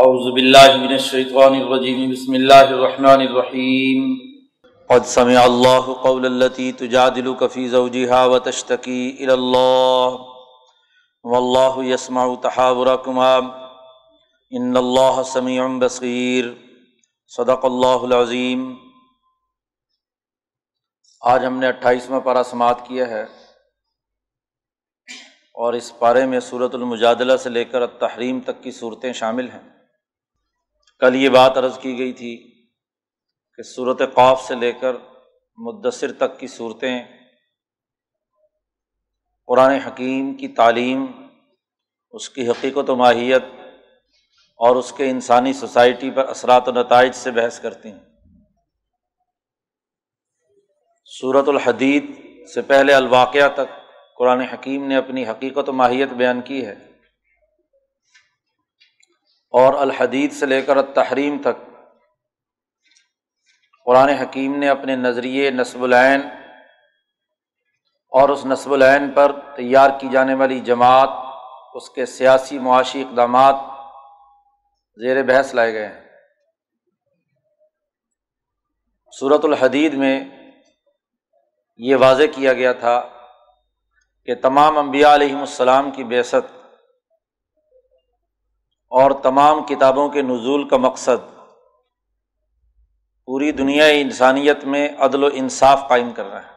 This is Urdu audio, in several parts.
اعوذ باللہ من الشیطان الرجیم بسم اللہ الرحمن الرحیم قد سمع اللہ قول التی تجادلک فی زوجہا وتشتکی الی اللہ واللہ یسمع تحاورکما ان اللہ سمیع بصیر صدق اللہ العظیم۔ آج ہم نے 28واں پارہ سماعت کیا ہے اور اس پارے میں سورۃ المجادلہ سے لے کر التحریم تک کی صورتیں شامل ہیں۔ کل یہ بات عرض کی گئی تھی کہ سورۃ قاف سے لے کر مدثر تک کی صورتیں قرآن حکیم کی تعلیم، اس کی حقیقت و ماہیت اور اس کے انسانی سوسائٹی پر اثرات و نتائج سے بحث کرتی ہیں۔ سورۃ الحدید سے پہلے الواقعہ تک قرآن حکیم نے اپنی حقیقت و ماہیت بیان کی ہے، اور الحدید سے لے کر التحریم تک قرآن حکیم نے اپنے نظریے، نسب العین اور اس نسب العین پر تیار کی جانے والی جماعت، اس کے سیاسی معاشی اقدامات زیر بحث لائے گئے ہیں۔ سورۃ الحدید میں یہ واضح کیا گیا تھا کہ تمام انبیاء علیہم السلام کی بعثت اور تمام کتابوں کے نزول کا مقصد پوری دنیا انسانیت میں عدل و انصاف قائم کرنا ہے۔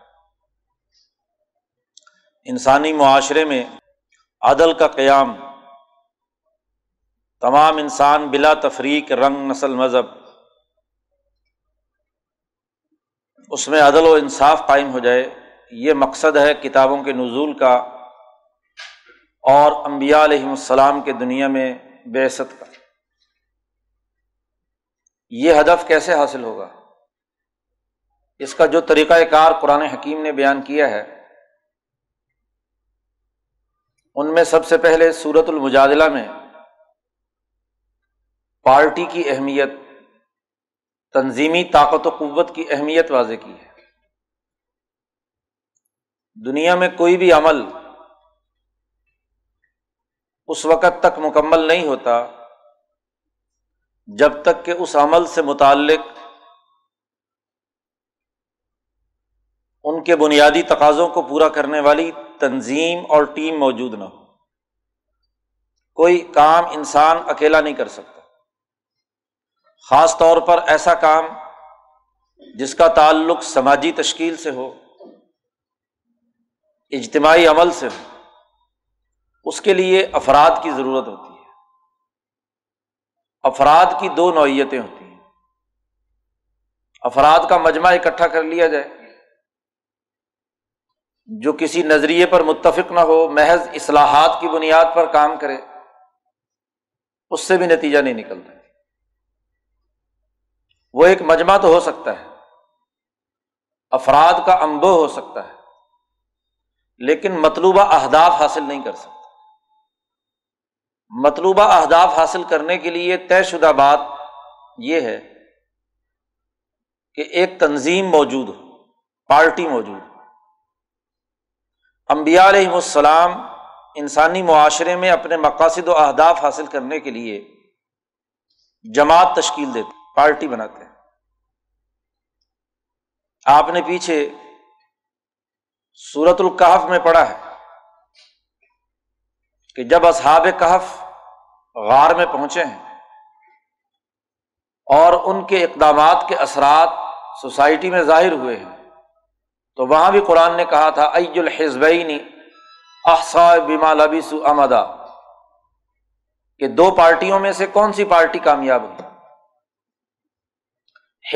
انسانی معاشرے میں عدل کا قیام، تمام انسان بلا تفریق، رنگ، نسل، مذہب، اس میں عدل و انصاف قائم ہو جائے، یہ مقصد ہے کتابوں کے نزول کا اور انبیاء علیہم السلام کے دنیا میں بعثت کا۔ یہ ہدف کیسے حاصل ہوگا؟ اس کا جو طریقہ کار قرآن حکیم نے بیان کیا ہے، ان میں سب سے پہلے سورۃ المجادلہ میں پارٹی کی اہمیت، تنظیمی طاقت و قوت کی اہمیت واضح کی ہے۔ دنیا میں کوئی بھی عمل اس وقت تک مکمل نہیں ہوتا جب تک کہ اس عمل سے متعلق ان کے بنیادی تقاضوں کو پورا کرنے والی تنظیم اور ٹیم موجود نہ ہو۔ کوئی کام انسان اکیلا نہیں کر سکتا، خاص طور پر ایسا کام جس کا تعلق سماجی تشکیل سے ہو، اجتماعی عمل سے ہو۔ اس کے لیے افراد کی ضرورت ہوتی ہے۔ افراد کی دو نوعیتیں ہوتی ہیں، افراد کا مجمع اکٹھا کر لیا جائے جو کسی نظریے پر متفق نہ ہو، محض اصلاحات کی بنیاد پر کام کرے، اس سے بھی نتیجہ نہیں نکلتا۔ وہ ایک مجمع تو ہو سکتا ہے، افراد کا انبوہ ہو سکتا ہے، لیکن مطلوبہ اہداف حاصل نہیں کر سکتا۔ مطلوبہ اہداف حاصل کرنے کے لیے طے شدہ بات یہ ہے کہ ایک تنظیم موجود ہو، پارٹی موجود ہو۔ انبیاء علیہم السلام انسانی معاشرے میں اپنے مقاصد و اہداف حاصل کرنے کے لیے جماعت تشکیل دیتے، پارٹی بناتے ہیں۔ آپ نے پیچھے سورۃ الکہف میں پڑھا ہے کہ جب اصحاب کہف غار میں پہنچے ہیں اور ان کے اقدامات کے اثرات سوسائٹی میں ظاہر ہوئے ہیں، تو وہاں بھی قرآن نے کہا تھا ای الحزبین احصیٰ بما لبثوا امدا، کہ دو پارٹیوں میں سے کون سی پارٹی کامیاب ہوئی۔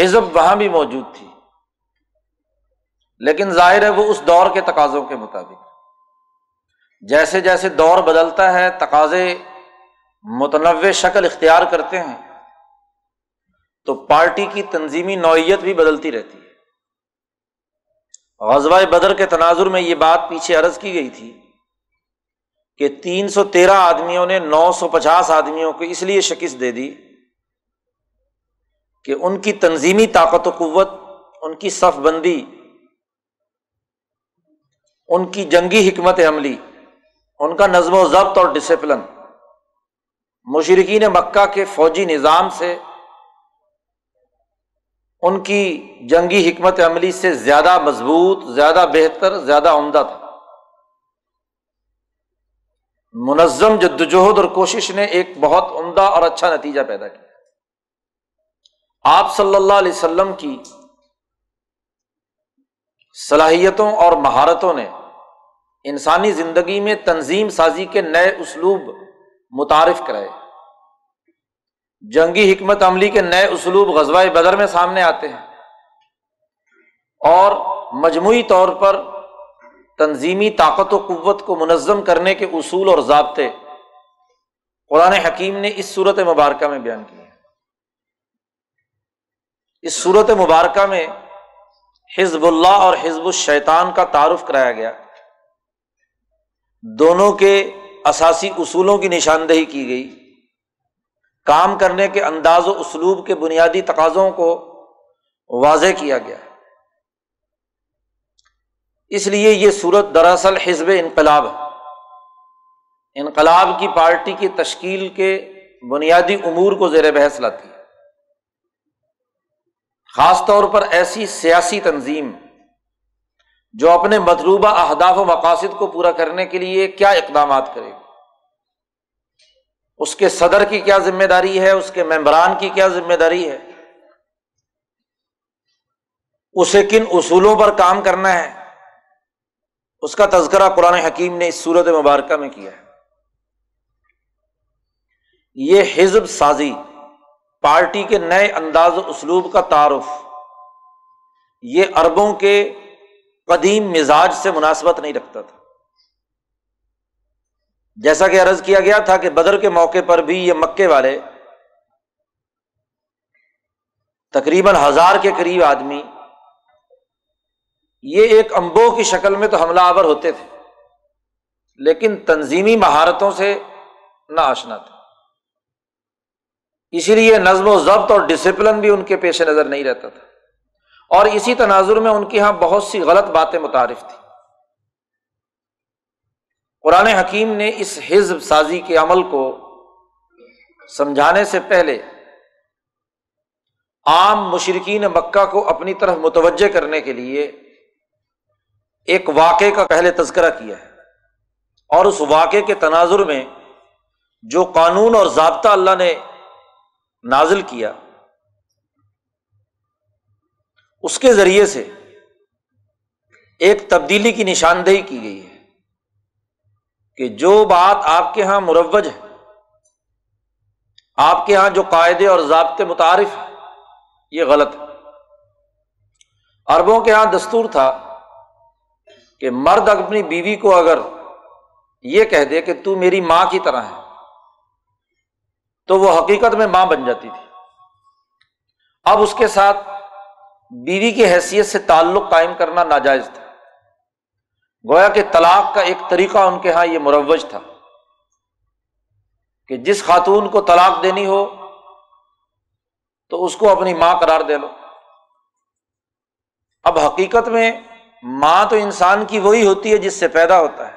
حزب وہاں بھی موجود تھی، لیکن ظاہر ہے وہ اس دور کے تقاضوں کے مطابق۔ جیسے جیسے دور بدلتا ہے، تقاضے متنوع شکل اختیار کرتے ہیں، تو پارٹی کی تنظیمی نوعیت بھی بدلتی رہتی ہے۔ غزوہ بدر کے تناظر میں یہ بات پیچھے عرض کی گئی تھی کہ 313 آدمیوں نے 950 آدمیوں کو اس لیے شکست دے دی کہ ان کی تنظیمی طاقت و قوت، ان کی صف بندی، ان کی جنگی حکمت عملی، ان کا نظم و ضبط اور ڈسپلن مشرکین مکہ کے فوجی نظام سے، ان کی جنگی حکمت عملی سے زیادہ مضبوط، زیادہ بہتر، زیادہ عمدہ تھا۔ منظم جدوجہد اور کوشش نے ایک بہت عمدہ اور اچھا نتیجہ پیدا کیا۔ آپ صلی اللہ علیہ وسلم کی صلاحیتوں اور مہارتوں نے انسانی زندگی میں تنظیم سازی کے نئے اسلوب متعارف کرائے۔ جنگی حکمت عملی کے نئے اسلوب غزوہ بدر میں سامنے آتے ہیں، اور مجموعی طور پر تنظیمی طاقت و قوت کو منظم کرنے کے اصول اور ضابطے قرآن حکیم نے اس صورت مبارکہ میں بیان کیے ہیں۔ اس صورت مبارکہ میں حزب اللہ اور حزب الشیطان کا تعارف کرایا گیا، دونوں کے اساسی اصولوں کی نشاندہی کی گئی، کام کرنے کے انداز و اسلوب کے بنیادی تقاضوں کو واضح کیا گیا۔ اس لیے یہ صورت دراصل حزب انقلاب ہے، انقلاب کی پارٹی کی تشکیل کے بنیادی امور کو زیر بحث لاتی ہے، خاص طور پر ایسی سیاسی تنظیم جو اپنے مطلوبہ اہداف و مقاصد کو پورا کرنے کے لیے کیا اقدامات کرے گی، اس کے صدر کی کیا ذمہ داری ہے، اس کے ممبران کی کیا ذمہ داری ہے، اسے کن اصولوں پر کام کرنا ہے، اس کا تذکرہ قرآن حکیم نے اس صورت مبارکہ میں کیا ہے۔ یہ حزب سازی، پارٹی کے نئے انداز و اسلوب کا تعارف، یہ عربوں کے قدیم مزاج سے مناسبت نہیں رکھتا تھا۔ جیسا کہ عرض کیا گیا تھا کہ بدر کے موقع پر بھی یہ مکے والے تقریباً 1000 کے قریب آدمی یہ ایک انبوہ کی شکل میں تو حملہ آور ہوتے تھے، لیکن تنظیمی مہارتوں سے نا آشنا تھے، اسی لیے نظم و ضبط اور ڈسپلن بھی ان کے پیش نظر نہیں رہتا تھا، اور اسی تناظر میں ان کے یہاں بہت سی غلط باتیں متعارف تھیں۔ قرآن حکیم نے اس حزب سازی کے عمل کو سمجھانے سے پہلے عام مشرکین مکہ کو اپنی طرف متوجہ کرنے کے لیے ایک واقعے کا پہلے تذکرہ کیا ہے، اور اس واقعے کے تناظر میں جو قانون اور ضابطہ اللہ نے نازل کیا، اس کے ذریعے سے ایک تبدیلی کی نشاندہی کی گئی ہے کہ جو بات آپ کے ہاں مروج ہے، آپ کے ہاں جو قاعدے اور ضابطے متعارف ہیں، یہ غلط ہے۔ عربوں کے ہاں دستور تھا کہ مرد اپنی بیوی کو اگر یہ کہہ دے کہ تو میری ماں کی طرح ہے، تو وہ حقیقت میں ماں بن جاتی تھی۔ اب اس کے ساتھ بیوی کی حیثیت سے تعلق قائم کرنا ناجائز تھا، گویا کہ طلاق کا ایک طریقہ ان کے ہاں یہ مروج تھا کہ جس خاتون کو طلاق دینی ہو تو اس کو اپنی ماں قرار دے لو۔ اب حقیقت میں ماں تو انسان کی وہی ہوتی ہے جس سے پیدا ہوتا ہے،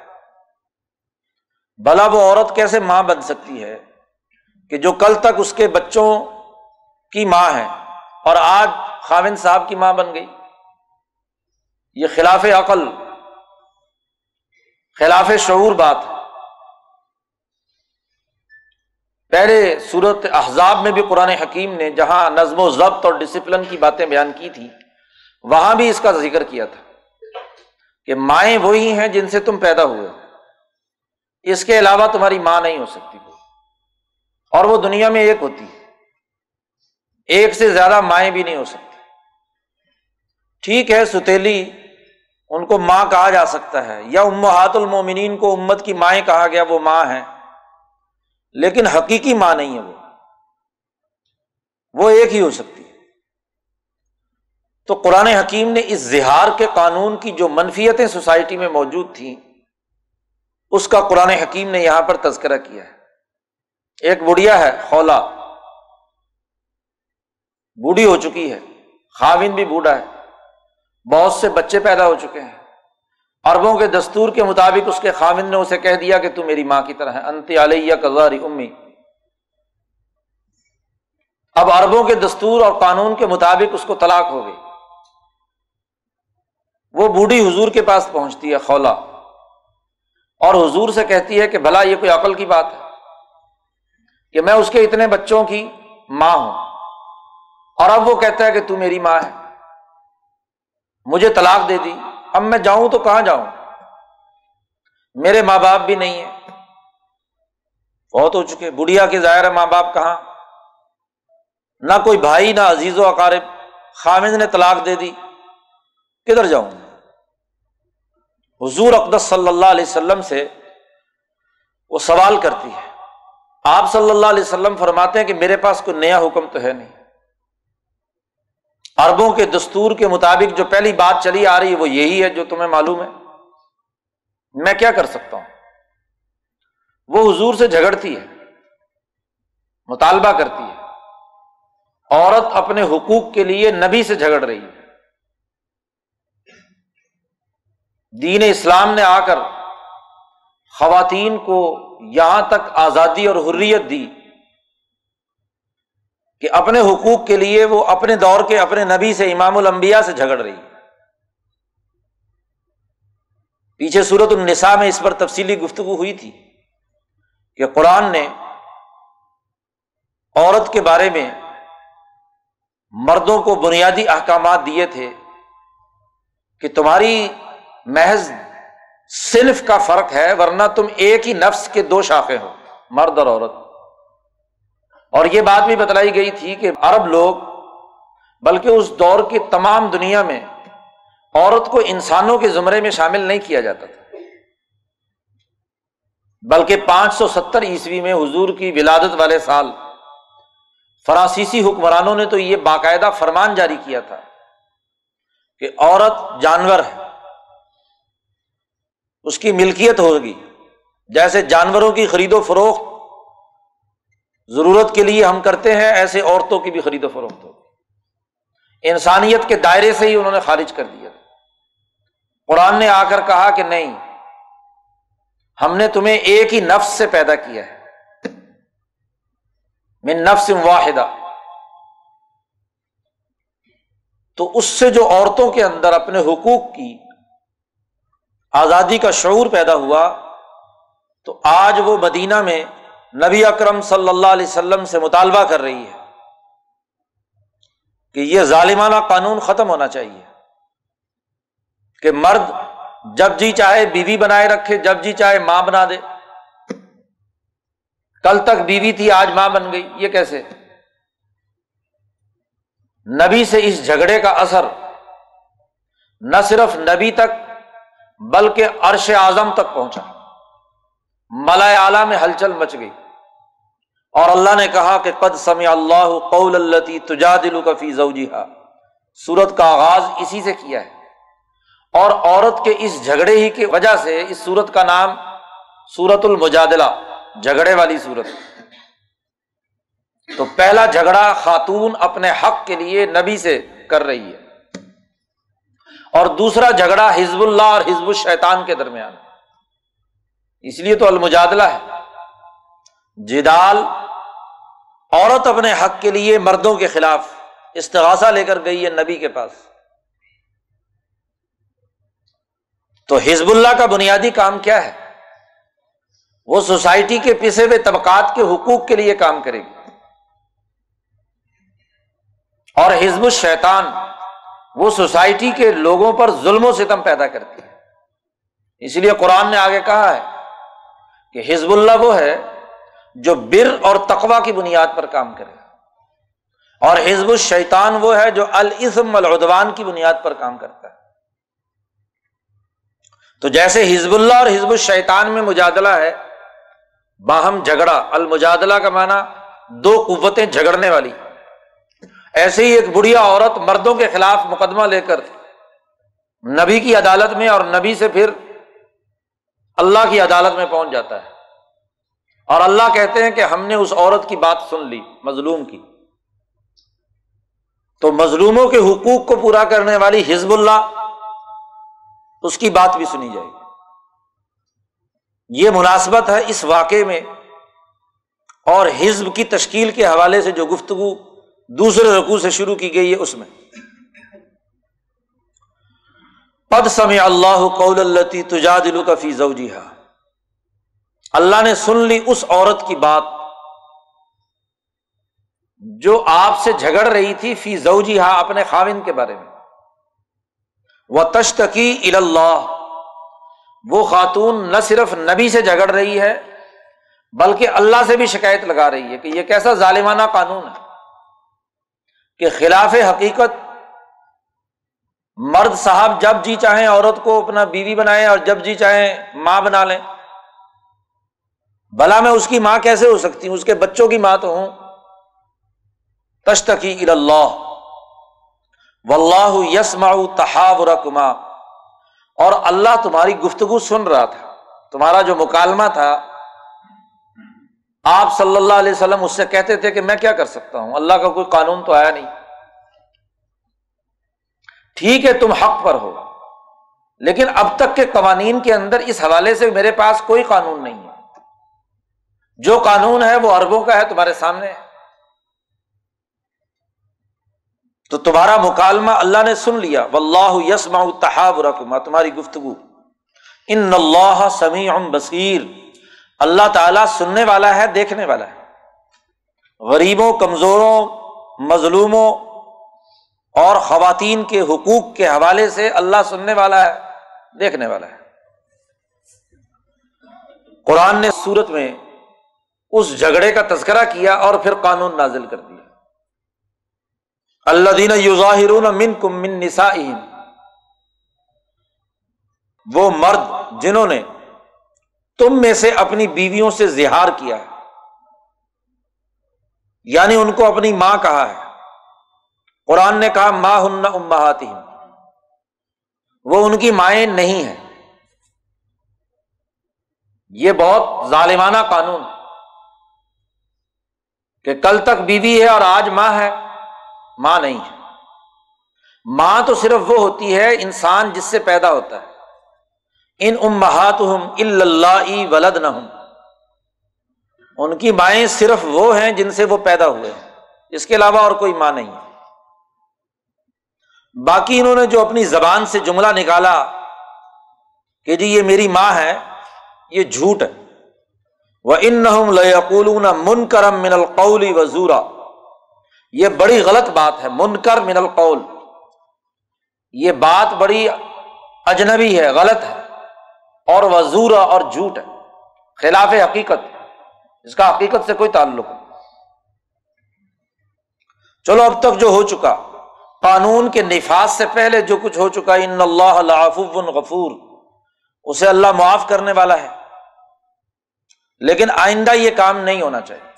بھلا وہ عورت کیسے ماں بن سکتی ہے کہ جو کل تک اس کے بچوں کی ماں ہے اور آج خاوند صاحب کی ماں بن گئی؟ یہ خلاف عقل، خلاف شعور بات ہے۔ پہلے سورۃ احزاب میں بھی قرآن حکیم نے جہاں نظم و ضبط اور ڈسپلن کی باتیں بیان کی تھی، وہاں بھی اس کا ذکر کیا تھا کہ مائیں وہی ہیں جن سے تم پیدا ہوئے، اس کے علاوہ تمہاری ماں نہیں ہو سکتی، اور وہ دنیا میں ایک ہوتی ہے، ایک سے زیادہ مائیں بھی نہیں ہو سکتی۔ ٹھیک ہے، ستیلی ان کو ماں کہا جا سکتا ہے، یا امہات المومنین کو امت کی مائیں کہا گیا، وہ ماں ہیں، لیکن حقیقی ماں نہیں ہے، وہ ایک ہی ہو سکتی ہے۔ تو قرآن حکیم نے اس زہار کے قانون کی جو منفیتیں سوسائٹی میں موجود تھیں، اس کا قرآن حکیم نے یہاں پر تذکرہ کیا ہے۔ ایک بڑھیا ہے، خولہ بوڑھی ہو چکی ہے، خاوند بھی بوڑھا ہے، بہت سے بچے پیدا ہو چکے ہیں، عربوں کے دستور کے مطابق اس کے خاوند نے اسے کہہ دیا کہ تو میری ماں کی طرح ہے، انت علیہ کظہر امی، اب عربوں کے دستور اور قانون کے مطابق اس کو طلاق ہو گئی۔ وہ بوڑھی حضور کے پاس پہنچتی ہے خولہ، اور حضور سے کہتی ہے کہ بھلا یہ کوئی عقل کی بات ہے کہ میں اس کے اتنے بچوں کی ماں ہوں، اور اب وہ کہتا ہے کہ تو میری ماں ہے، مجھے طلاق دے دی، اب میں جاؤں تو کہاں جاؤں، میرے ماں باپ بھی نہیں ہیں، بہت ہو چکے، بڑھیا کے ظاہر ہے ماں باپ کہاں، نہ کوئی بھائی، نہ عزیز و اقارب، خامد نے طلاق دے دی، کدھر جاؤں؟ حضور اقدس صلی اللہ علیہ وسلم سے وہ سوال کرتی ہے، آپ صلی اللہ علیہ وسلم فرماتے ہیں کہ میرے پاس کوئی نیا حکم تو ہے نہیں، عربوں کے دستور کے مطابق جو پہلی بات چلی آ رہی ہے وہ یہی ہے جو تمہیں معلوم ہے، میں کیا کر سکتا ہوں۔ وہ حضور سے جھگڑتی ہے، مطالبہ کرتی ہے، عورت اپنے حقوق کے لیے نبی سے جھگڑ رہی ہے، دین اسلام نے آ کر خواتین کو یہاں تک آزادی اور حریت دی کہ اپنے حقوق کے لیے وہ اپنے دور کے اپنے نبی سے، امام الانبیاء سے جھگڑ رہی ہے۔ پیچھے سورۃ النساء میں اس پر تفصیلی گفتگو ہوئی تھی کہ قرآن نے عورت کے بارے میں مردوں کو بنیادی احکامات دیے تھے کہ تمہاری محض صنف کا فرق ہے، ورنہ تم ایک ہی نفس کے دو شاخیں ہو، مرد اور عورت۔ اور یہ بات بھی بتلائی گئی تھی کہ عرب لوگ بلکہ اس دور کی تمام دنیا میں عورت کو انسانوں کے زمرے میں شامل نہیں کیا جاتا تھا، بلکہ 570 عیسوی میں حضور کی ولادت والے سال فرانسیسی حکمرانوں نے تو یہ باقاعدہ فرمان جاری کیا تھا کہ عورت جانور ہے، اس کی ملکیت ہوگی، جیسے جانوروں کی خرید و فروخت ضرورت کے لیے ہم کرتے ہیں ایسے عورتوں کی بھی خرید و فروخت ہوگی، انسانیت کے دائرے سے ہی انہوں نے خارج کر دیا تھا۔ قرآن نے آ کر کہا کہ نہیں، ہم نے تمہیں ایک ہی نفس سے پیدا کیا ہے، من نفس واحدہ، تو اس سے جو عورتوں کے اندر اپنے حقوق کی آزادی کا شعور پیدا ہوا، تو آج وہ مدینہ میں نبی اکرم صلی اللہ علیہ وسلم سے مطالبہ کر رہی ہے کہ یہ ظالمانہ قانون ختم ہونا چاہیے کہ مرد جب جی چاہے بیوی بنائے رکھے، جب جی چاہے ماں بنا دے، کل تک بیوی تھی آج ماں بن گئی، یہ کیسے؟ نبی سے اس جھگڑے کا اثر نہ صرف نبی تک بلکہ عرش اعظم تک پہنچا، ملائے اعلیٰ میں ہلچل مچ گئی، اور اللہ نے کہا کہ قد سمع اللہ قول التی تجادلک فی زوجہا، سورت کا آغاز اسی سے کیا ہے، اور عورت کے اس جھگڑے ہی کی وجہ سے اس سورت کا نام سورت المجادلہ، جھگڑے والی سورت۔ تو پہلا جھگڑا خاتون اپنے حق کے لیے نبی سے کر رہی ہے، اور دوسرا جھگڑا حزب اللہ اور حزب الشیطان کے درمیان، اس لیے تو المجادلہ ہے، جدال، عورت اپنے حق کے لیے مردوں کے خلاف استغاثہ لے کر گئی ہے نبی کے پاس۔ تو حزب اللہ کا بنیادی کام کیا ہے؟ وہ سوسائٹی کے پسے ہوئے طبقات کے حقوق کے لیے کام کرے گی، اور حزب الشیطان وہ سوسائٹی کے لوگوں پر ظلم و ستم پیدا کرتی ہے۔ اس لیے قرآن نے آگے کہا ہے کہ حزب اللہ وہ ہے جو بر اور تقویٰ کی بنیاد پر کام کرے، اور حزب الشیطان وہ ہے جو الاسم والعدوان کی بنیاد پر کام کرتا ہے۔ تو جیسے حزب اللہ اور حزب الشیطان میں مجادلہ ہے، باہم جھگڑا، المجادلہ کا معنی دو قوتیں جھگڑنے والی، ایسے ہی ایک بڑھیا عورت مردوں کے خلاف مقدمہ لے کر نبی کی عدالت میں اور نبی سے پھر اللہ کی عدالت میں پہنچ جاتا ہے، اور اللہ کہتے ہیں کہ ہم نے اس عورت کی بات سن لی، مظلوم کی۔ تو مظلوموں کے حقوق کو پورا کرنے والی حزب اللہ، اس کی بات بھی سنی جائے گی۔ یہ مناسبت ہے اس واقعے میں اور حزب کی تشکیل کے حوالے سے جو گفتگو دوسرے رکوع سے شروع کی گئی ہے اس میں قد سمع اللہ قول التی تجادلک فی زوجہا، اللہ نے سن لی اس عورت کی بات جو آپ سے جھگڑ رہی تھی فی زوجہا اپنے خاوند کے بارے میں، وتشتکی الی اللہ، وہ خاتون نہ صرف نبی سے جھگڑ رہی ہے بلکہ اللہ سے بھی شکایت لگا رہی ہے کہ یہ کیسا ظالمانہ قانون ہے کہ خلاف حقیقت مرد صاحب جب جی چاہیں عورت کو اپنا بیوی بنائیں اور جب جی چاہیں ماں بنا لیں، بھلا میں اس کی ماں کیسے ہو سکتی ہوں، اس کے بچوں کی ماں تو ہوں۔ تشتکی الی اللہ واللہ یسمع تحاورکما، اور اللہ تمہاری گفتگو سن رہا تھا، تمہارا جو مکالمہ تھا آپ صلی اللہ علیہ وسلم اس سے کہتے تھے کہ میں کیا کر سکتا ہوں، اللہ کا کوئی قانون تو آیا نہیں، ٹھیک ہے تم حق پر ہو لیکن اب تک کے قوانین کے اندر اس حوالے سے میرے پاس کوئی قانون نہیں ہے، جو قانون ہے وہ عربوں کا ہے تمہارے سامنے ہے، تو تمہارا مکالمہ اللہ نے سن لیا، واللہ یسمع تحاورکما، تمہاری گفتگو، ان اللہ سمیع بصیر، اللہ تعالیٰ سننے والا ہے دیکھنے والا ہے، غریبوں، کمزوروں، مظلوموں اور خواتین کے حقوق کے حوالے سے اللہ سننے والا ہے دیکھنے والا ہے۔ قرآن نے سورت میں اس جھگڑے کا تذکرہ کیا اور پھر قانون نازل کر دیا، الذین یظاہرون منکم من نسائہم، وہ مرد جنہوں نے تم میں سے اپنی بیویوں سے زہار کیا ہے، یعنی ان کو اپنی ماں کہا ہے، قرآن نے کہا ما ہن امہاتہم، وہ ان کی مائیں نہیں ہیں، یہ بہت ظالمانہ قانون ہے کہ کل تک بیوی ہے اور آج ماں ہے، ماں نہیں ہے، ماں تو صرف وہ ہوتی ہے انسان جس سے پیدا ہوتا ہے، ان امہاتہم الا اللتی ولدنہم، ان کی مائیں صرف وہ ہیں جن سے وہ پیدا ہوئے ہیں، اس کے علاوہ اور کوئی ماں نہیں ہے، باقی انہوں نے جو اپنی زبان سے جملہ نکالا کہ جی یہ میری ماں ہے، یہ جھوٹ ہے، وَإِنَّهُمْ لَيَقُولُونَ مُنْكَرًا مِنَ الْقَوْلِ وَزُورًا، یہ بڑی غلط بات ہے، منکر من القول، یہ بات بڑی اجنبی ہے، غلط ہے، اور وزورا اور جھوٹ ہے، خلاف حقیقت ہے، اس کا حقیقت سے کوئی تعلق نہیں۔ چلو اب تک جو ہو چکا قانون کے نفاذ سے پہلے جو کچھ ہو چکا، ان اللہ لعفو غفور، اسے اللہ معاف کرنے والا ہے، لیکن آئندہ یہ کام نہیں ہونا چاہیے،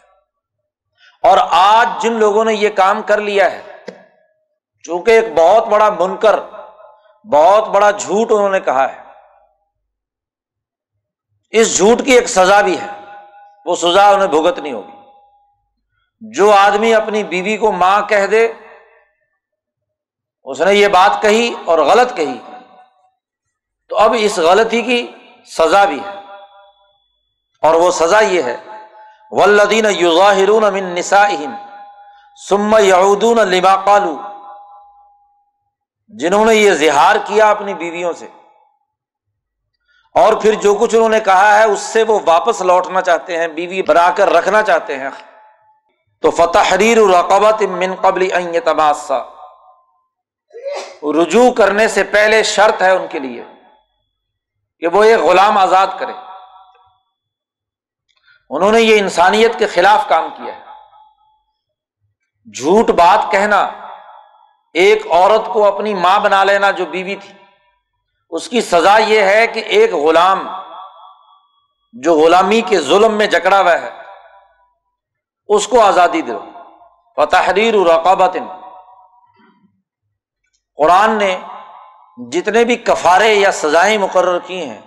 اور آج جن لوگوں نے یہ کام کر لیا ہے، چونکہ ایک بہت بڑا منکر، بہت بڑا جھوٹ انہوں نے کہا ہے، اس جھوٹ کی ایک سزا بھی ہے، وہ سزا انہیں بھگتنی ہوگی، جو آدمی اپنی بیوی کو ماں کہہ دے، اس نے یہ بات کہی اور غلط کہی، تو اب اس غلطی کی سزا بھی ہے، اور وہ سزا یہ ہے والذین یظاہرون من نسائہم ثم یعودون لما قالوا، جنہوں نے یہ زہار کیا اپنی بیویوں سے اور پھر جو کچھ انہوں نے کہا ہے اس سے وہ واپس لوٹنا چاہتے ہیں، بیوی بنا کر رکھنا چاہتے ہیں، تو فتحریر رقبۃ من قبل ان یتماسا، رجوع کرنے سے پہلے شرط ہے ان کے لیے کہ وہ ایک غلام آزاد کرے، انہوں نے یہ انسانیت کے خلاف کام کیا ہے، جھوٹ بات کہنا، ایک عورت کو اپنی ماں بنا لینا جو بیوی تھی، اس کی سزا یہ ہے کہ ایک غلام جو غلامی کے ظلم میں جکڑا ہوا ہے اس کو آزادی دو، فتحریر رقبۃ، قرآن نے جتنے بھی کفارے یا سزائیں مقرر کی ہیں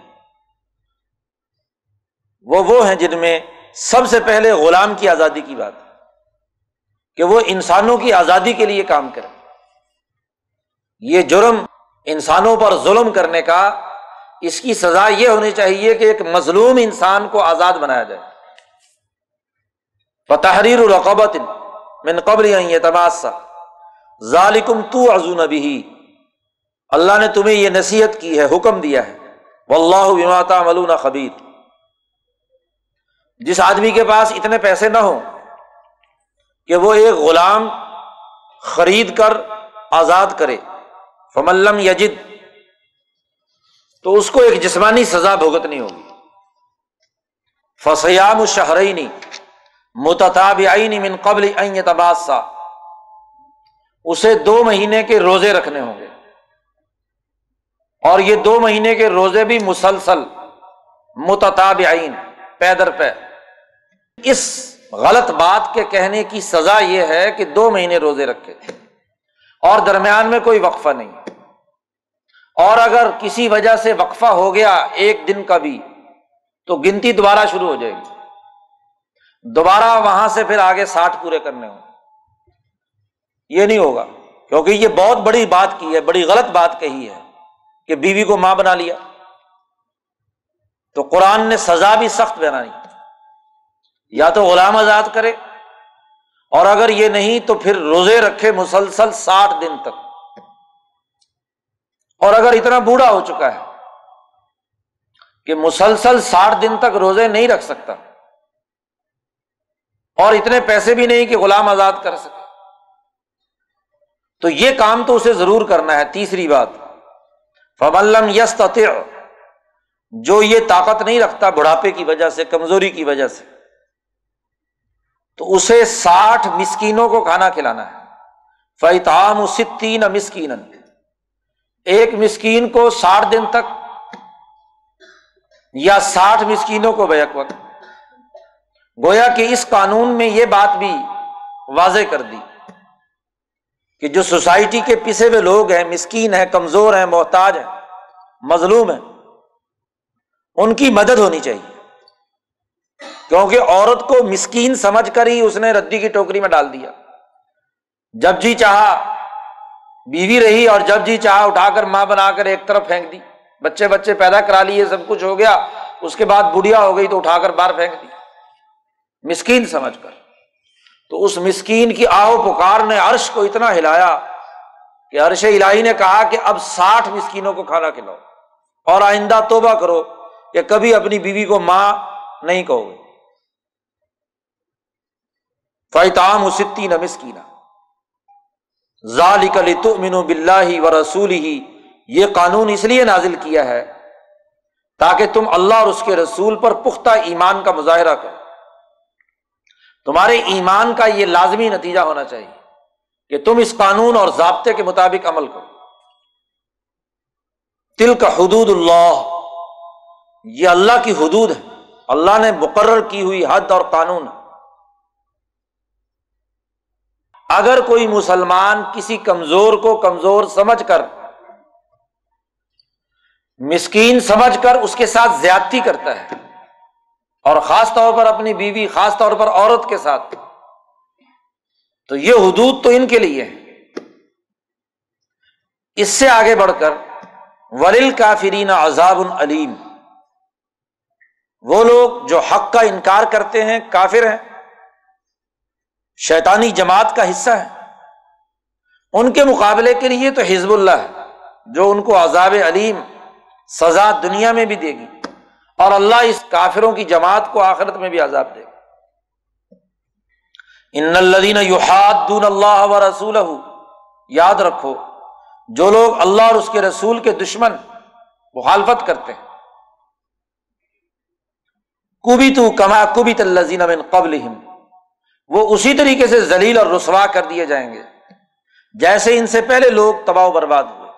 وہ ہیں جن میں سب سے پہلے غلام کی آزادی کی بات ہے کہ وہ انسانوں کی آزادی کے لیے کام کرے، یہ جرم انسانوں پر ظلم کرنے کا، اس کی سزا یہ ہونی چاہیے کہ ایک مظلوم انسان کو آزاد بنایا جائے، بتحریر رقبۃ، من قبل ان یتماسا ذالکم توعظون به، اللہ نے تمہیں یہ نصیحت کی ہے، حکم دیا ہے، واللہ بما تعملون خبیر۔ جس آدمی کے پاس اتنے پیسے نہ ہوں کہ وہ ایک غلام خرید کر آزاد کرے، فمن لم یجد، تو اس کو ایک جسمانی سزا بھگتنی ہوگی، فصیام شہرین متتابعین من قبل ان یتماسا، اسے 2 مہینے کے روزے رکھنے ہوں گے، اور یہ 2 مہینے کے روزے بھی مسلسل متتابعین پے در پے۔ اس غلط بات کے کہنے کی سزا یہ ہے کہ 2 مہینے روزے رکھے اور درمیان میں کوئی وقفہ نہیں، اور اگر کسی وجہ سے وقفہ ہو گیا ایک دن کا بھی تو گنتی دوبارہ شروع ہو جائے گی، دوبارہ وہاں سے پھر آگے 60 پورے کرنے ہوں، یہ نہیں ہوگا، کیونکہ یہ بہت بڑی بات کی ہے، بڑی غلط بات کہی ہے کہ بیوی کو ماں بنا لیا، تو قرآن نے سزا بھی سخت بنانی، یا تو غلام آزاد کرے، اور اگر یہ نہیں تو پھر روزے رکھے مسلسل 60 دن تک، اور اگر اتنا بوڑھا ہو چکا ہے کہ مسلسل 60 دن تک روزے نہیں رکھ سکتا اور اتنے پیسے بھی نہیں کہ غلام آزاد کر سکے، تو یہ کام تو اسے ضرور کرنا ہے۔ تیسری بات، فَمَنْ لَمْ يَسْتَطِعْ، جو یہ طاقت نہیں رکھتا بڑھاپے کی وجہ سے، کمزوری کی وجہ سے، تو اسے 60 مسکینوں کو کھانا کھلانا ہے، فَإِطْعَامُ 60 مِسْكِينًا، ایک مسکین کو 60 دن تک یا 60 مسکینوں کو بیک وقت۔ گویا کہ اس قانون میں یہ بات بھی واضح کر دی کہ جو سوسائٹی کے پسے ہوئے لوگ ہیں، مسکین ہیں، کمزور ہیں، محتاج ہیں، مظلوم ہیں، ان کی مدد ہونی چاہیے، کیونکہ عورت کو مسکین سمجھ کر ہی اس نے ردی کی ٹوکری میں ڈال دیا، جب جی چاہا بیوی رہی اور جب جی چاہا اٹھا کر ماں بنا کر ایک طرف پھینک دی، بچے بچے پیدا کرا لیے، سب کچھ ہو گیا، اس کے بعد بڑھیا ہو گئی تو اٹھا کر باہر پھینک دی مسکین سمجھ کر، تو اس مسکین کی آہو پکار نے عرش کو اتنا ہلایا کہ عرش الہی نے کہا کہ اب 60 مسکینوں کو کھانا کھلاؤ، اور آئندہ توبہ کرو کہ کبھی اپنی بیوی کو ماں نہیں کہو گے۔ فَإِطْعَامُ 60 مِسْكِينًا ذَلِكَ لِتُؤْمِنُوا بِاللَّهِ وَرَسُولِهِ، یہ قانون اس لیے نازل کیا ہے تاکہ تم اللہ اور اس کے رسول پر پختہ ایمان کا مظاہرہ کرو، تمہارے ایمان کا یہ لازمی نتیجہ ہونا چاہیے کہ تم اس قانون اور ضابطے کے مطابق عمل کرو۔ تلک حدود اللہ، یہ اللہ کی حدود ہے، اللہ نے مقرر کی ہوئی حد اور قانون ہے۔ اگر کوئی مسلمان کسی کمزور کو کمزور سمجھ کر، مسکین سمجھ کر اس کے ساتھ زیادتی کرتا ہے، اور خاص طور پر اپنی بیوی، خاص طور پر عورت کے ساتھ، تو یہ حدود تو ان کے لیے ہے۔ اس سے آگے بڑھ کر وَلِلْكَافِرِينَ عَذَابٌ عَلِيمٌ، وہ لوگ جو حق کا انکار کرتے ہیں، کافر ہیں، شیطانی جماعت کا حصہ ہیں، ان کے مقابلے کے لیے تو حزب اللہ ہے جو ان کو عذاب علیم، سزا دنیا میں بھی دے گی، اور اللہ اس کافروں کی جماعت کو آخرت میں بھی عذاب دے گا۔ ان الذین یحادون اللہ ورسولہ، یاد رکھو جو لوگ اللہ اور اس کے رسول کے دشمن، مخالفت کرتے ہیں، کبتوا کما کبت الذین من قبلہم، وہ اسی طریقے سے ذلیل اور رسوا کر دیے جائیں گے جیسے ان سے پہلے لوگ تباہ و برباد ہوئے۔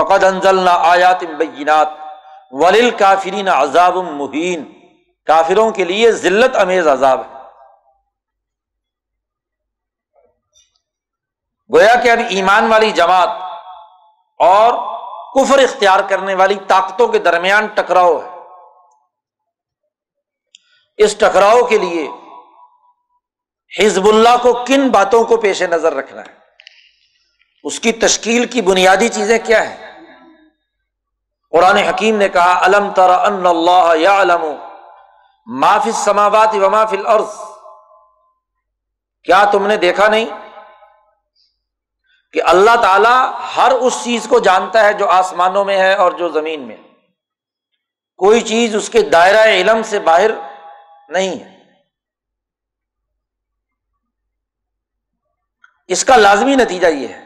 وقد انزلنا آیات بینات وللکافرین عذاب مہین، کافروں کے لیے ذلت امیز عذاب ہے۔ گویا کہ اب ایمان والی جماعت اور کفر اختیار کرنے والی طاقتوں کے درمیان ٹکراؤ ہے، اس ٹکراؤ کے لیے حزب اللہ کو کن باتوں کو پیش نظر رکھنا ہے، اس کی تشکیل کی بنیادی چیزیں کیا ہیں؟ قرآن حکیم نے کہا الم تر ان اللہ یعلم ما فی السماوات و ما فی الارض، کیا تم نے دیکھا نہیں کہ اللہ تعالیٰ ہر اس چیز کو جانتا ہے جو آسمانوں میں ہے اور جو زمین میں ہے، کوئی چیز اس کے دائرہ علم سے باہر نہیں ہے۔ اس کا لازمی نتیجہ یہ ہے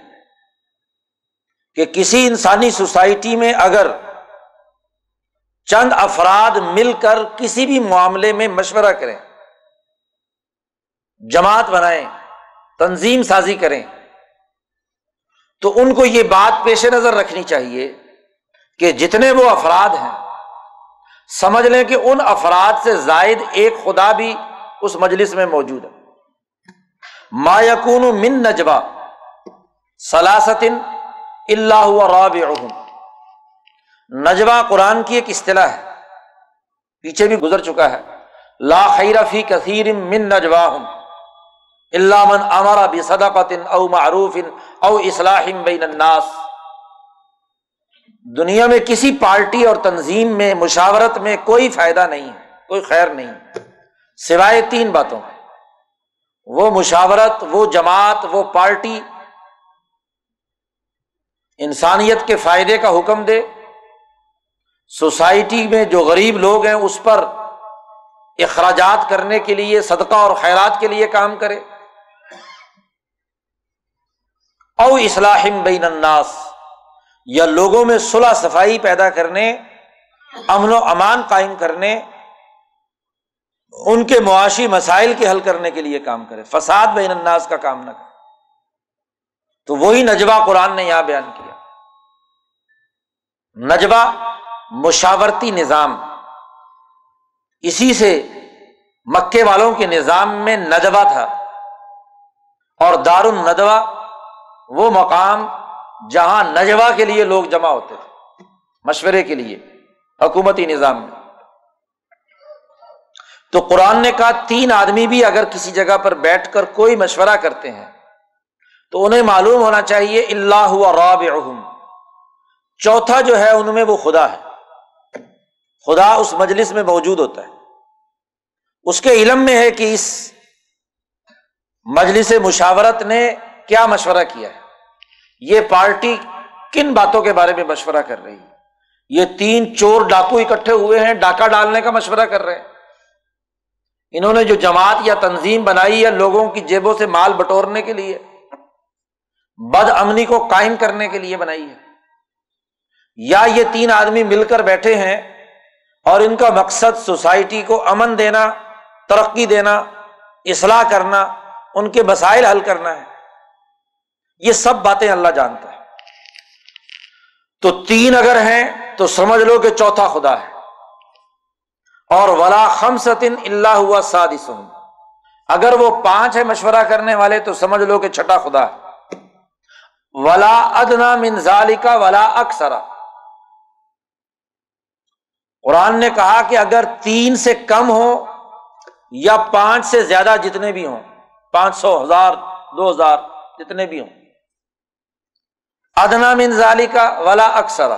کہ کسی انسانی سوسائٹی میں اگر چند افراد مل کر کسی بھی معاملے میں مشورہ کریں، جماعت بنائیں، تنظیم سازی کریں، تو ان کو یہ بات پیش نظر رکھنی چاہیے کہ جتنے وہ افراد ہیں، سمجھ لیں کہ ان افراد سے زائد ایک خدا بھی اس مجلس میں موجود ہے۔ ما یکون من نجوا ثلاثۃ الا هو رابعهم، نجوا قرآن کی ایک اصطلاح ہے، پیچھے بھی گزر چکا ہے، لا خیر فی کثیر من نجواہم الا من امر بصدقۃ او معروف او اصلاح بین الناس۔ دنیا میں کسی پارٹی اور تنظیم میں مشاورت میں کوئی فائدہ نہیں ہے، کوئی خیر نہیں ہے، سوائے تین باتوں کے، وہ مشاورت، وہ جماعت، وہ پارٹی انسانیت کے فائدے کا حکم دے، سوسائٹی میں جو غریب لوگ ہیں اس پر اخراجات کرنے کے لیے، صدقہ اور خیرات کے لیے کام کرے، او اصلاح بین الناس، یا لوگوں میں صلح صفائی پیدا کرنے، امن و امان قائم کرنے، ان کے معاشی مسائل کے حل کرنے کے لیے کام کرے، فساد بین الناس کا کام نہ کرے۔ تو وہی نجوا قرآن نے یہاں بیان کیا، نجوا مشاورتی نظام، اسی سے مکے والوں کے نظام میں نجوا تھا، اور دار الندوا وہ مقام جہاں نجوا کے لیے لوگ جمع ہوتے تھے، مشورے کے لیے حکومتی نظام میں۔ تو قرآن نے کہا تین آدمی بھی اگر کسی جگہ پر بیٹھ کر کوئی مشورہ کرتے ہیں تو انہیں معلوم ہونا چاہیے اللہ ہوا رابعہم، چوتھا جو ہے ان میں وہ خدا ہے، خدا اس مجلس میں موجود ہوتا ہے، اس کے علم میں ہے کہ اس مجلس مشاورت نے کیا مشورہ کیا ہے، یہ پارٹی کن باتوں کے بارے میں مشورہ کر رہی ہے، یہ تین چور ڈاکو اکٹھے ہوئے ہیں، ڈاکہ ڈالنے کا مشورہ کر رہے ہیں، انہوں نے جو جماعت یا تنظیم بنائی ہے لوگوں کی جیبوں سے مال بٹورنے کے لیے، بد امنی کو قائم کرنے کے لیے بنائی ہے، یا یہ تین آدمی مل کر بیٹھے ہیں اور ان کا مقصد سوسائٹی کو امن دینا، ترقی دینا، اصلاح کرنا، ان کے مسائل حل کرنا ہے، یہ سب باتیں اللہ جانتا ہے۔ تو تین اگر ہیں تو سمجھ لو کہ چوتھا خدا ہے، اور ولا خمسۃ الا هو سادسہم، اگر وہ پانچ ہے مشورہ کرنے والے تو سمجھ لو کہ چھٹا خدا ہے، ولا ادنا من ذالک ولا اکثر۔ قرآن نے کہا کہ اگر تین سے کم ہو یا پانچ سے زیادہ جتنے بھی ہوں، 500، 1000، 2000، جتنے بھی ہوں، ادنا من ذالک ولا اکثر،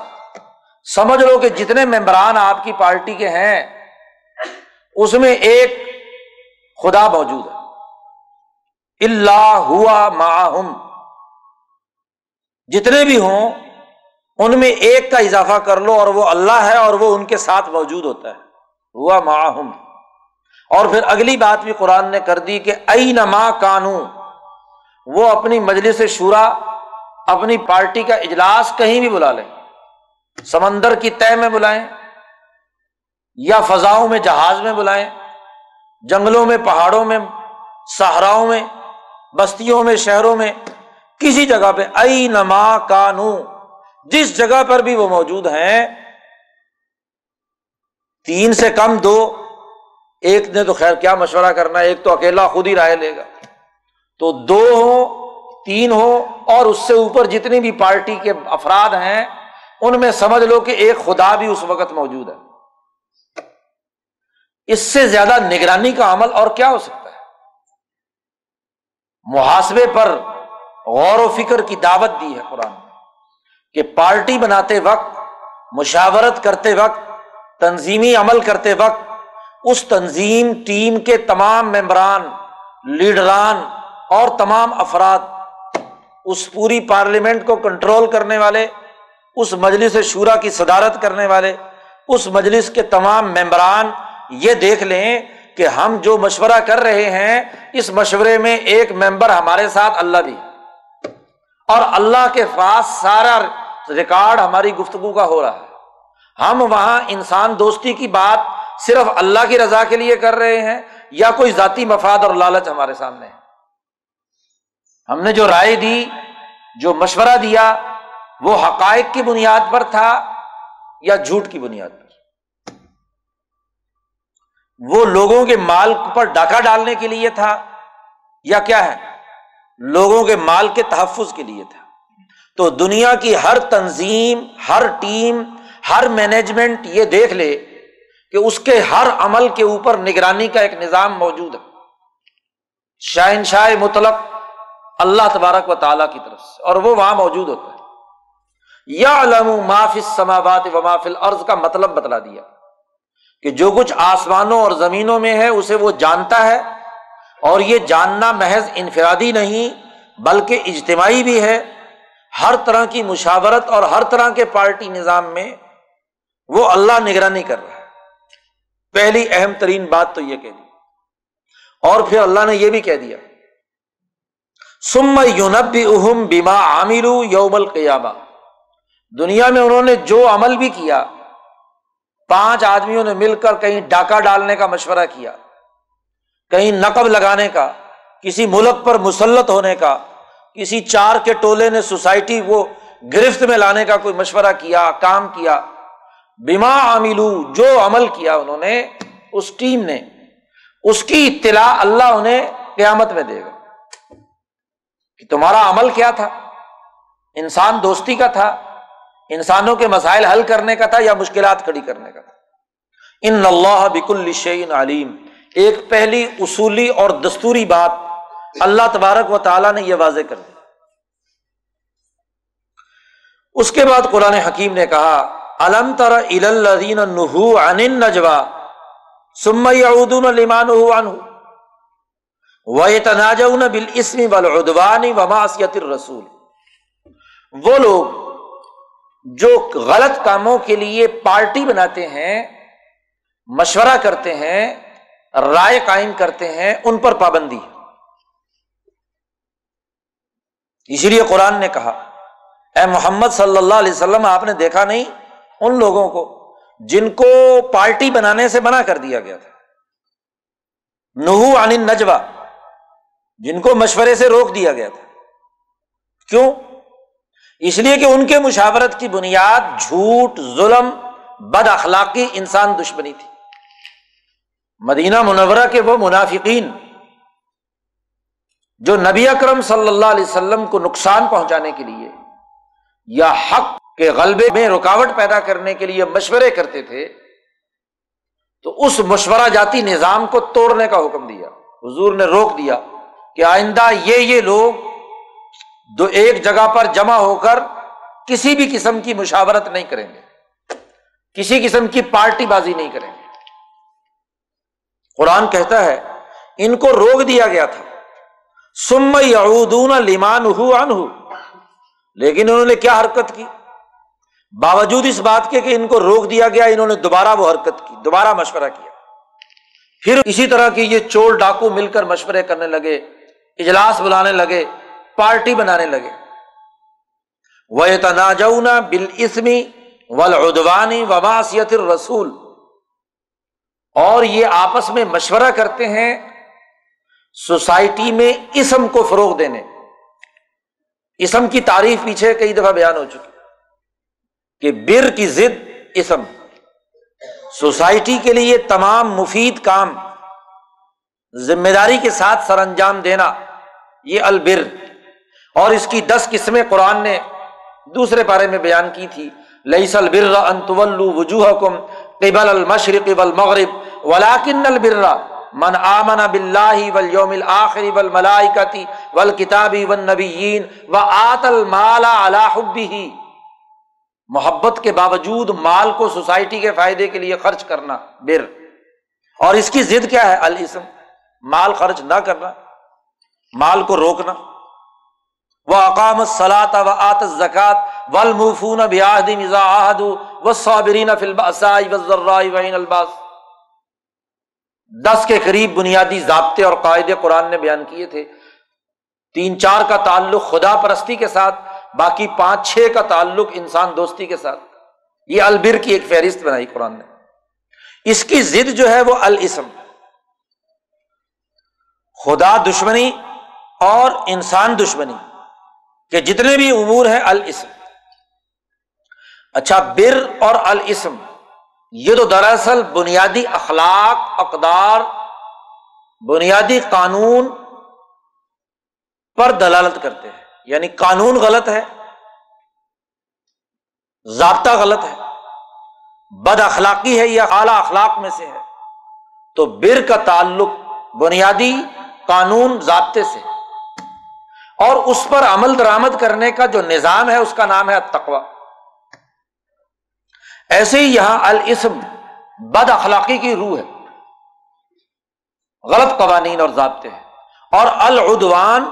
سمجھ لو کہ جتنے ممبران آپ کی پارٹی کے ہیں اس میں ایک خدا موجود ہے، اللہ ہوا معہم، جتنے بھی ہوں ان میں ایک کا اضافہ کر لو اور وہ اللہ ہے، اور وہ ان کے ساتھ موجود ہوتا ہے، ہوا معہم۔ اور پھر اگلی بات بھی قرآن نے کر دی کہ اینما کانو، وہ اپنی مجلس شورا، اپنی پارٹی کا اجلاس کہیں بھی بلا لیں، سمندر کی تہہ میں بلائیں، یا فضاؤں میں جہاز میں بلائیں، جنگلوں میں، پہاڑوں میں، صحراؤں میں، بستیوں میں، شہروں میں، کسی جگہ پہ، اینما کانو، جس جگہ پر بھی وہ موجود ہیں، تین سے کم دو، ایک نے تو خیر کیا مشورہ کرنا، ایک تو اکیلا خود ہی رائے لے گا، تو دو ہوں، تین ہوں، اور اس سے اوپر جتنی بھی پارٹی کے افراد ہیں ان میں سمجھ لو کہ ایک خدا بھی اس وقت موجود ہے۔ اس سے زیادہ نگرانی کا عمل اور کیا ہو سکتا ہے؟ محاسبے پر غور و فکر کی دعوت دی ہے قرآن نے کہ پارٹی بناتے وقت، مشاورت کرتے وقت، تنظیمی عمل کرتے وقت اس تنظیم ٹیم کے تمام ممبران، لیڈران، اور تمام افراد اس پوری پارلیمنٹ کو کنٹرول کرنے والے، اس مجلس شورا کی صدارت کرنے والے، اس مجلس کے تمام ممبران یہ دیکھ لیں کہ ہم جو مشورہ کر رہے ہیں اس مشورے میں ایک ممبر ہمارے ساتھ اللہ بھی، اور اللہ کے پاس سارا ریکارڈ ہماری گفتگو کا ہو رہا ہے۔ ہم وہاں انسان دوستی کی بات صرف اللہ کی رضا کے لیے کر رہے ہیں یا کوئی ذاتی مفاد اور لالچ ہمارے سامنے ہے؟ ہم نے جو رائے دی، جو مشورہ دیا، وہ حقائق کی بنیاد پر تھا یا جھوٹ کی بنیاد پر؟ وہ لوگوں کے مال پر ڈاکہ ڈالنے کے لیے تھا یا کیا ہے؟ لوگوں کے مال کے تحفظ کے لیے تھا۔ تو دنیا کی ہر تنظیم، ہر ٹیم، ہر مینجمنٹ یہ دیکھ لے کہ اس کے ہر عمل کے اوپر نگرانی کا ایک نظام موجود ہے، شاہنشاہ مطلق اللہ تبارک و تعالیٰ کی طرف سے، اور وہ وہاں موجود ہوتا ہے۔ یعلم ما فی السماوات و ما فی الارض کا مطلب بتلا دیا کہ جو کچھ آسمانوں اور زمینوں میں ہے اسے وہ جانتا ہے، اور یہ جاننا محض انفرادی نہیں بلکہ اجتماعی بھی ہے۔ ہر طرح کی مشاورت اور ہر طرح کے پارٹی نظام میں وہ اللہ نگرانی کر رہا ہے۔ پہلی اہم ترین بات تو یہ کہہ دی، اور پھر اللہ نے یہ بھی کہہ دیا ثم ينبئهم بما عملوا یوم القیامہ، دنیا میں انہوں نے جو عمل بھی کیا، 5 آدمیوں نے مل کر کہیں ڈاکہ ڈالنے کا مشورہ کیا، کہیں نقب لگانے کا، کسی ملک پر مسلط ہونے کا، کسی 4 کے ٹولے نے سوسائٹی کو گرفت میں لانے کا کوئی مشورہ کیا، کام کیا، بما عملو جو عمل کیا انہوں نے، اس ٹیم نے، اس کی اطلاع اللہ انہیں قیامت میں دے گا کہ تمہارا عمل کیا تھا، انسان دوستی کا تھا، انسانوں کے مسائل حل کرنے کا تھا یا مشکلات کھڑی کرنے کا تھا۔ ان اللہ بکل شیء علیم، ایک پہلی اصولی اور دستوری بات اللہ تبارک و تعالیٰ نے یہ واضح کر دی۔ اس کے بعد قرآن حکیم نے کہا الم تر الی الذین نہوا عن النجوی ثم یعودون لما نہوا عنہ ویتناجون بالاثم والعدوان ومعصیۃ الرسول، وہ لوگ جو غلط کاموں کے لیے پارٹی بناتے ہیں، مشورہ کرتے ہیں، رائے قائم کرتے ہیں، ان پر پابندی ہے۔ اسی لیے قرآن نے کہا اے محمد صلی اللہ علیہ وسلم، آپ نے دیکھا نہیں ان لوگوں کو جن کو پارٹی بنانے سے منع کر دیا گیا تھا، نہو عن النجوی، جن کو مشورے سے روک دیا گیا تھا۔ کیوں؟ اس لیے کہ ان کے مشاورت کی بنیاد جھوٹ، ظلم، بد اخلاقی، انسان دشمنی تھی۔ مدینہ منورہ کے وہ منافقین جو نبی اکرم صلی اللہ علیہ وسلم کو نقصان پہنچانے کے لیے یا حق کے غلبے میں رکاوٹ پیدا کرنے کے لیے مشورے کرتے تھے، تو اس مشورہ جاتی نظام کو توڑنے کا حکم دیا، حضور نے روک دیا کہ آئندہ یہ لوگ دو ایک جگہ پر جمع ہو کر کسی بھی قسم کی مشاورت نہیں کریں گے، کسی قسم کی پارٹی بازی نہیں کریں گے۔ قرآن کہتا ہے ان کو روک دیا گیا تھا، ثم یعودون لما نہوا عنہ، لیکن انہوں نے کیا حرکت کی؟ باوجود اس بات کے کہ ان کو روک دیا گیا، انہوں نے دوبارہ وہ حرکت کی، دوبارہ مشورہ کیا۔ پھر اسی طرح کی یہ چور ڈاکو مل کر مشورے کرنے لگے، اجلاس بلانے لگے، پارٹی بنانے لگے۔ وَيَتَنَاجَوْنَ بِالْإِثْمِ وَالْعُدْوَانِ وَمَعْصِيَةِ الرَّسُولِ، اور یہ آپس میں مشورہ کرتے ہیں سوسائٹی میں اسم کو فروغ دینے۔ اسم کی تعریف پیچھے کئی دفعہ بیان ہو چکی کہ بر کی ضد اسم، سوسائٹی کے لیے تمام مفید کام ذمہ داری کے ساتھ سر انجام دینا، یہ البر، اور اس کی 10 قسمیں قرآن نے دوسرے پارے میں بیان کی تھی۔ لَيْسَ الْبِرَّ أَن تُوَلُّوا وُجُوهَكُمْ قِبَلَ الْمَشْرِقِ وَالْمَغْرِبِ وَلَٰكِنَّ الْبِرَّ من آمن باللہ والیوم الآخر والملائکۃ والکتاب والنبیین وآت المال علی حبہ، محبت کے باوجود مال کو سوسائٹی کے فائدے کے لیے خرچ کرنا بر، اور اس کی ضد کیا ہے؟ الاسم، مال خرچ نہ کرنا۔ مال کو روکنا، وَأَقَامَ الصَّلَاةَ وَآتَى الزَّكَاةَ وَالْمُوفُونَ بِعَهْدِهِمْ إِذَا عَاهَدُوا وَالصَّابِرِينَ فِي الْبَأْسَاءِ وَالضَّرَّاءِ وَحِينَ الْبَأْسِ۔ 10 کے قریب بنیادی ضابطے اور قاعدے قرآن نے بیان کیے تھے، 3-4 کا تعلق خدا پرستی کے ساتھ، باقی 5-6 کا تعلق انسان دوستی کے ساتھ۔ یہ البر کی ایک فہرست بنائی قرآن نے، اس کی ضد جو ہے وہ الاسم، خدا دشمنی اور انسان دشمنی کہ جتنے بھی امور ہیں الاسم۔ اچھا، بر اور الاسم یہ تو دراصل بنیادی اخلاق، اقدار، بنیادی قانون پر دلالت کرتے ہیں، یعنی قانون غلط ہے، ضابطہ غلط ہے، بد اخلاقی ہے، یہ اعلیٰ اخلاق میں سے ہے۔ تو بر کا تعلق بنیادی قانون ضابطے سے، اور اس پر عمل درآمد کرنے کا جو نظام ہے اس کا نام ہے التقویٰ۔ ایسے ہی یہاں الاسم بد اخلاقی کی روح ہے، غلط قوانین اور ضابطے ہیں، اور العدوان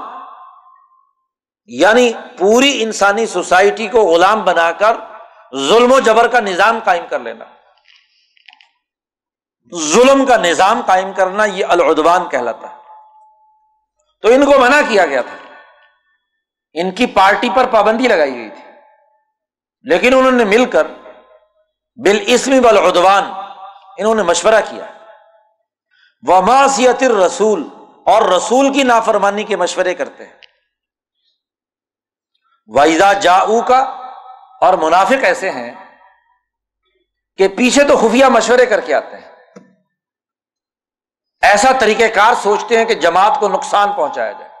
یعنی پوری انسانی سوسائٹی کو غلام بنا کر ظلم و جبر کا نظام قائم کر لینا، ظلم کا نظام قائم کرنا، یہ العدوان کہلاتا ہے۔ تو ان کو منع کیا گیا تھا، ان کی پارٹی پر پابندی لگائی گئی تھی، لیکن انہوں نے مل کر بالاسم والعدوان انہوں نے مشورہ کیا، ومعصیت الرسول، اور رسول کی نافرمانی کے مشورے کرتے ہیں، وَإِذَا جَاءُوكَ، اور منافق ایسے ہیں کہ پیچھے تو خفیہ مشورے کر کے آتے ہیں، ایسا طریقہ کار سوچتے ہیں کہ جماعت کو نقصان پہنچایا جائے،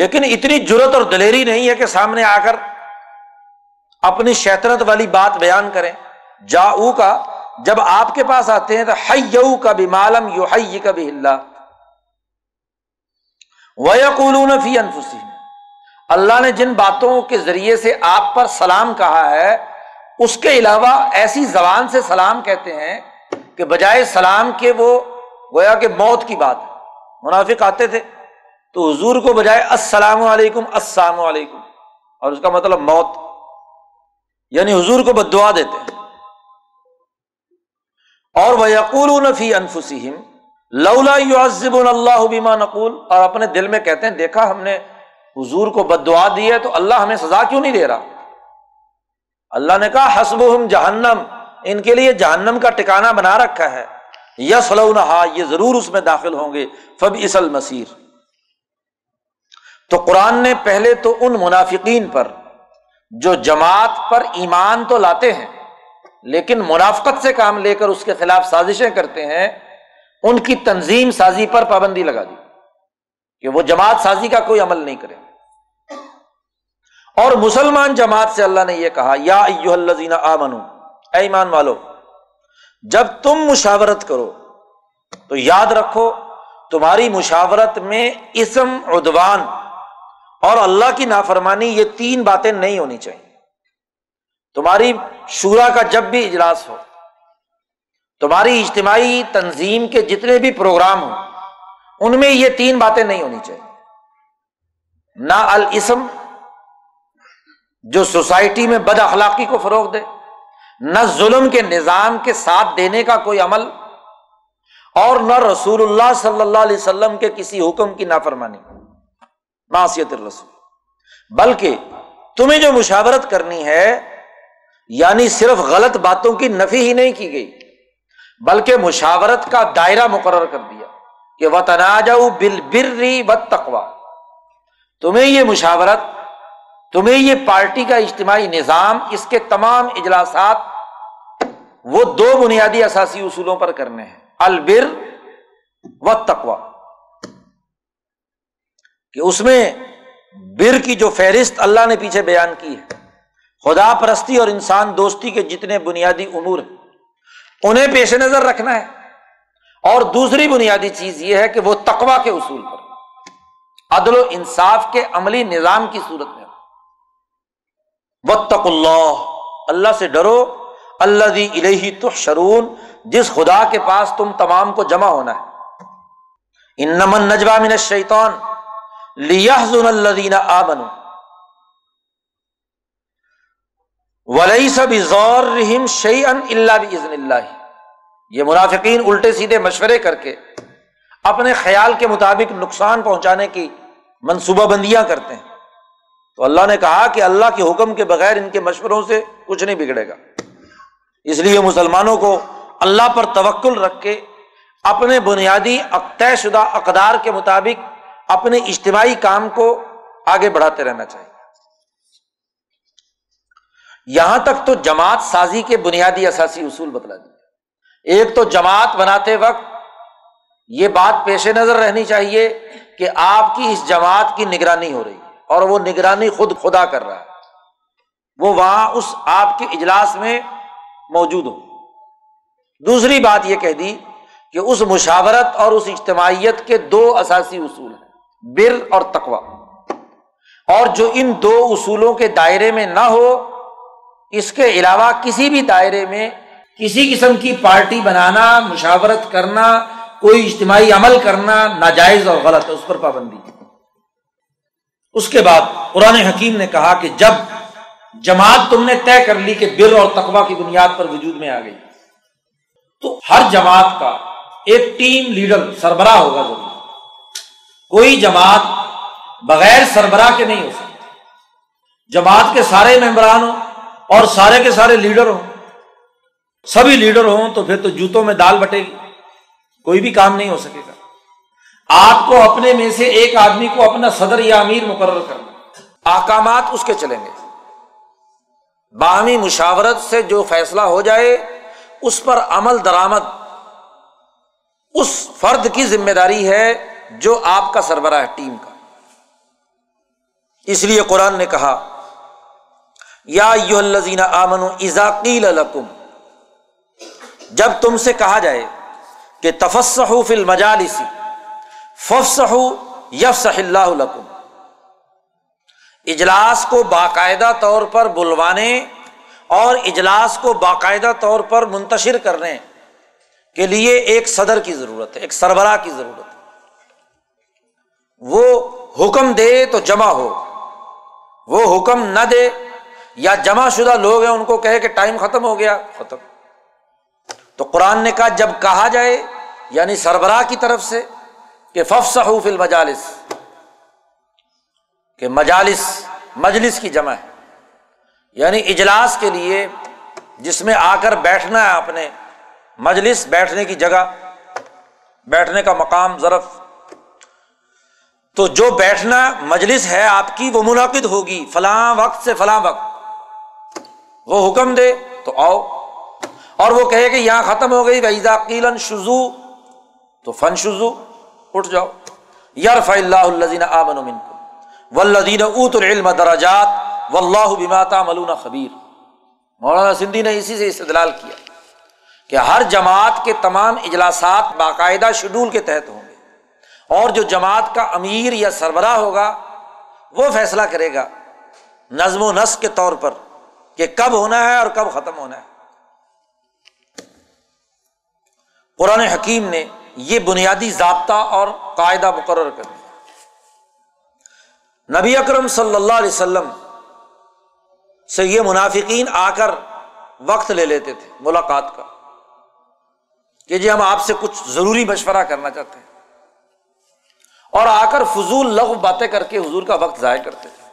لیکن اتنی جرت اور دلیری نہیں ہے کہ سامنے آ کر اپنی شیطنت والی بات بیان کریں۔ جَاءُوكَ، جب آپ کے پاس آتے ہیں تو حَيَّوْكَ بِمَا لَمْ يُحَيِّكَ بِهِ اللَّهُ وَيَقُولُونَ فِي أَنفُسِهِمْ، اللہ نے جن باتوں کے ذریعے سے آپ پر سلام کہا ہے اس کے علاوہ ایسی زبان سے سلام کہتے ہیں کہ بجائے سلام کے وہ گویا کہ موت کی بات ہے۔ منافق آتے تھے تو حضور کو بجائے السلام علیکم السلام علیکم، اور اس کا مطلب موت، یعنی حضور کو بد دعا دیتے ہیں، اور وَيَقُولُونَ فِي أَنفُسِهِمْ لَوْلَا يُعَذِّبُنَا اللَّهُ بِمَا نَقُولُ، اور اپنے دل میں کہتے ہیں دیکھا ہم نے حضور کو بد دعا دی ہے تو اللہ ہمیں سزا کیوں نہیں دے رہا۔ اللہ نے کہا حسبہم جہنم، ان کے لیے جہنم کا ٹکانہ بنا رکھا ہے، یصلونہا، یہ ضرور اس میں داخل ہوں گے، فبئس المصیر۔ تو قرآن نے پہلے تو ان منافقین پر جو جماعت پر ایمان تو لاتے ہیں لیکن منافقت سے کام لے کر اس کے خلاف سازشیں کرتے ہیں، ان کی تنظیم سازی پر پابندی لگا دی کہ وہ جماعت سازی کا کوئی عمل نہیں کرے، اور مسلمان جماعت سے اللہ نے یہ کہا یا ایھا الذین آمنوا، اے ایمان والو، جب تم مشاورت کرو تو یاد رکھو تمہاری مشاورت میں اسم، عدوان اور اللہ کی نافرمانی، یہ 3 باتیں نہیں ہونی چاہیے۔ تمہاری شورا کا جب بھی اجلاس ہو، تمہاری اجتماعی تنظیم کے جتنے بھی پروگرام ہوں، ان میں یہ 3 باتیں نہیں ہونی چاہیے، نہ الاسم جو سوسائٹی میں بد اخلاقی کو فروغ دے، نہ ظلم کے نظام کے ساتھ دینے کا کوئی عمل، اور نہ رسول اللہ صلی اللہ علیہ وسلم کے کسی حکم کی نافرمانی، معصیت الرسول۔ بلکہ تمہیں جو مشاورت کرنی ہے یعنی صرف غلط باتوں کی نفی ہی نہیں کی گئی، بلکہ مشاورت کا دائرہ مقرر کر دیا کہ وَتَنَاجَوْا بِالْبِرِّ وَالتَّقْوَىٰ، تمہیں یہ مشاورت، تمہیں یہ پارٹی کا اجتماعی نظام، اس کے تمام اجلاسات وہ 2 بنیادی اساسی اصولوں پر کرنے ہیں، البر والتقویٰ، کہ اس میں بر کی جو فہرست اللہ نے پیچھے بیان کی ہے، خدا پرستی اور انسان دوستی کے جتنے بنیادی امور ہیں انہیں پیش نظر رکھنا ہے، اور دوسری بنیادی چیز یہ ہے کہ وہ تقویٰ کے اصول پر، عدل و انصاف کے عملی نظام کی صورت میں، وَاتَّقُوا اللَّهَ، اللہ سے ڈرو، الَّذِي إِلَيْهِ تُحْشَرُونَ، جس خدا کے پاس تم تمام کو جمع ہونا ہے، اِنَّمَا النَّجْوَىٰ مِنَ الشَّيْطَانِ، لِيَحْزُنَ الَّذِينَ آمَنُوا وَلَيْسَ بِضَارِّهِمْ شَيْئًا إِلَّا بِإِذْنِ اللَّهِ. یہ منافقین الٹے سیدھے مشورے کر کے اپنے خیال کے مطابق نقصان پہنچانے کی منصوبہ بندیاں کرتے ہیں، تو اللہ نے کہا کہ اللہ کے حکم کے بغیر ان کے مشوروں سے کچھ نہیں بگڑے گا. اس لیے مسلمانوں کو اللہ پر توکل رکھ کے اپنے بنیادی طے شدہ اقدار کے مطابق اپنے اجتماعی کام کو آگے بڑھاتے رہنا چاہیے. یہاں تک تو جماعت سازی کے بنیادی اساسی اصول بتلا دیے. ایک تو جماعت بناتے وقت یہ بات پیش نظر رہنی چاہیے کہ آپ کی اس جماعت کی نگرانی ہو رہی ہے اور وہ نگرانی خود خدا کر رہا ہے، وہ وہاں اس آپ کے اجلاس میں موجود ہو. دوسری بات یہ کہہ دی کہ اس مشاورت اور اس اجتماعیت کے دو اساسی اصول ہیں، بر اور تقویٰ، اور جو ان دو اصولوں کے دائرے میں نہ ہو، اس کے علاوہ کسی بھی دائرے میں کسی قسم کی پارٹی بنانا، مشاورت کرنا، کوئی اجتماعی عمل کرنا ناجائز اور غلط ہے، اس پر پابندی. اس کے بعد قرآن حکیم نے کہا کہ جب جماعت تم نے طے کر لی کہ بر اور تقویٰ کی بنیاد پر وجود میں آ گئی، تو ہر جماعت کا ایک ٹیم لیڈر، سربراہ ہوگا ضرور. کوئی جماعت بغیر سربراہ کے نہیں ہو سکتی. جماعت کے سارے ممبران ہوں اور سارے کے سارے لیڈر ہوں، سبھی لیڈر ہوں تو پھر تو جوتوں میں دال بٹے گی، کوئی بھی کام نہیں ہو سکے گا. آپ کو اپنے میں سے ایک آدمی کو اپنا صدر یا امیر مقرر کرنا، احکامات اس کے چلیں گے، باہمی مشاورت سے جو فیصلہ ہو جائے اس پر عمل درآمد اس فرد کی ذمہ داری ہے جو آپ کا سربراہ ہے ٹیم کا. اس لیے قرآن نے کہا یا ایھا الذین آمنوا اذا قیل لکم، جب تم سے کہا جائے کہ تفسحوا فی المجالس فَافْسَحُوا يَفْسَحِ اللَّهُ لَكُمْ، اجلاس کو باقاعدہ طور پر بلوانے اور اجلاس کو باقاعدہ طور پر منتشر کرنے کے لیے ایک صدر کی ضرورت ہے، ایک سربراہ کی ضرورت ہے. وہ حکم دے تو جمع ہو، وہ حکم نہ دے یا جمع شدہ لوگ ہیں ان کو کہے کہ ٹائم ختم ہو گیا، ختم. تو قرآن نے کہا جب کہا جائے، یعنی سربراہ کی طرف سے، کہ فَافْسَحُوا فِي الْمَجَالِسِ، کہ مجالس مجلس کی جمع ہے، یعنی اجلاس کے لیے جس میں آ کر بیٹھنا ہے، اپنے مجلس بیٹھنے کی جگہ، بیٹھنے کا مقام، ظرف. تو جو بیٹھنا مجلس ہے آپ کی وہ منعقد ہوگی فلاں وقت سے فلاں وقت، وہ حکم دے تو آؤ. اور وہ کہے کہ یہاں ختم ہو گئی، وَإِذَا قِيلَ انشُزُوا تو فَانشُزُوا، اٹھ جاؤ. یرفع اللہ الذین آمنوا منکم والذین اوتوا العلم درجات واللہ بما تعملون خبیر. مولانا سندھی نے اسی سے استدلال کیا کہ ہر جماعت کے تمام اجلاسات باقاعدہ شیڈول کے تحت ہوں گے، اور جو جماعت کا امیر یا سربراہ ہوگا وہ فیصلہ کرے گا نظم و نسق کے طور پر کہ کب ہونا ہے اور کب ختم ہونا ہے. قرآن حکیم نے یہ بنیادی ضابطہ اور قاعدہ مقرر کر دیا. نبی اکرم صلی اللہ علیہ وسلم سے یہ منافقین آ کر وقت لے لیتے تھے ملاقات کا کہ جی ہم آپ سے کچھ ضروری مشورہ کرنا چاہتے ہیں، اور آ کر فضول لغو باتیں کر کے حضور کا وقت ضائع کرتے تھے.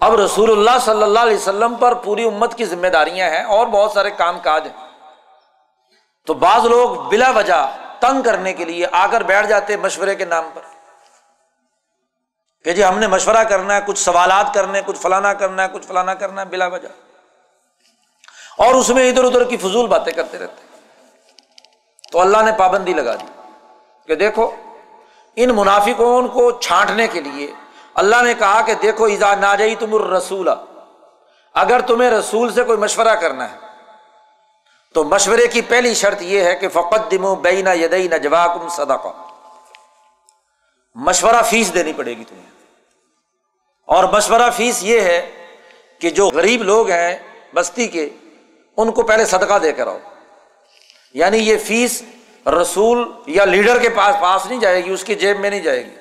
اب رسول اللہ صلی اللہ علیہ وسلم پر پوری امت کی ذمہ داریاں ہیں اور بہت سارے کام کاج ہیں، تو بعض لوگ بلا وجہ تنگ کرنے کے لیے آ کر بیٹھ جاتے مشورے کے نام پر کہ جی ہم نے مشورہ کرنا ہے، کچھ سوالات کرنے، کچھ فلانا کرنا ہے، کچھ فلانا کرنا ہے، بلا وجہ، اور اس میں ادھر ادھر کی فضول باتیں کرتے رہتے. تو اللہ نے پابندی لگا دی کہ دیکھو ان منافقوں کو چھانٹنے کے لیے اللہ نے کہا کہ دیکھو اذا ناجیتم الرسول، اگر تمہیں رسول سے کوئی مشورہ کرنا ہے تو مشورے کی پہلی شرط یہ ہے کہ فَقَدِّمُوا بَيْنَ يَدَيْ نَجْوَاكُمْ صَدَقَةً، مشورہ فیس دینی پڑے گی تمہیں. اور مشورہ فیس یہ ہے کہ جو غریب لوگ ہیں بستی کے، ان کو پہلے صدقہ دے کر آؤ. یعنی یہ فیس رسول یا لیڈر کے پاس نہیں جائے گی، اس کی جیب میں نہیں جائے گی،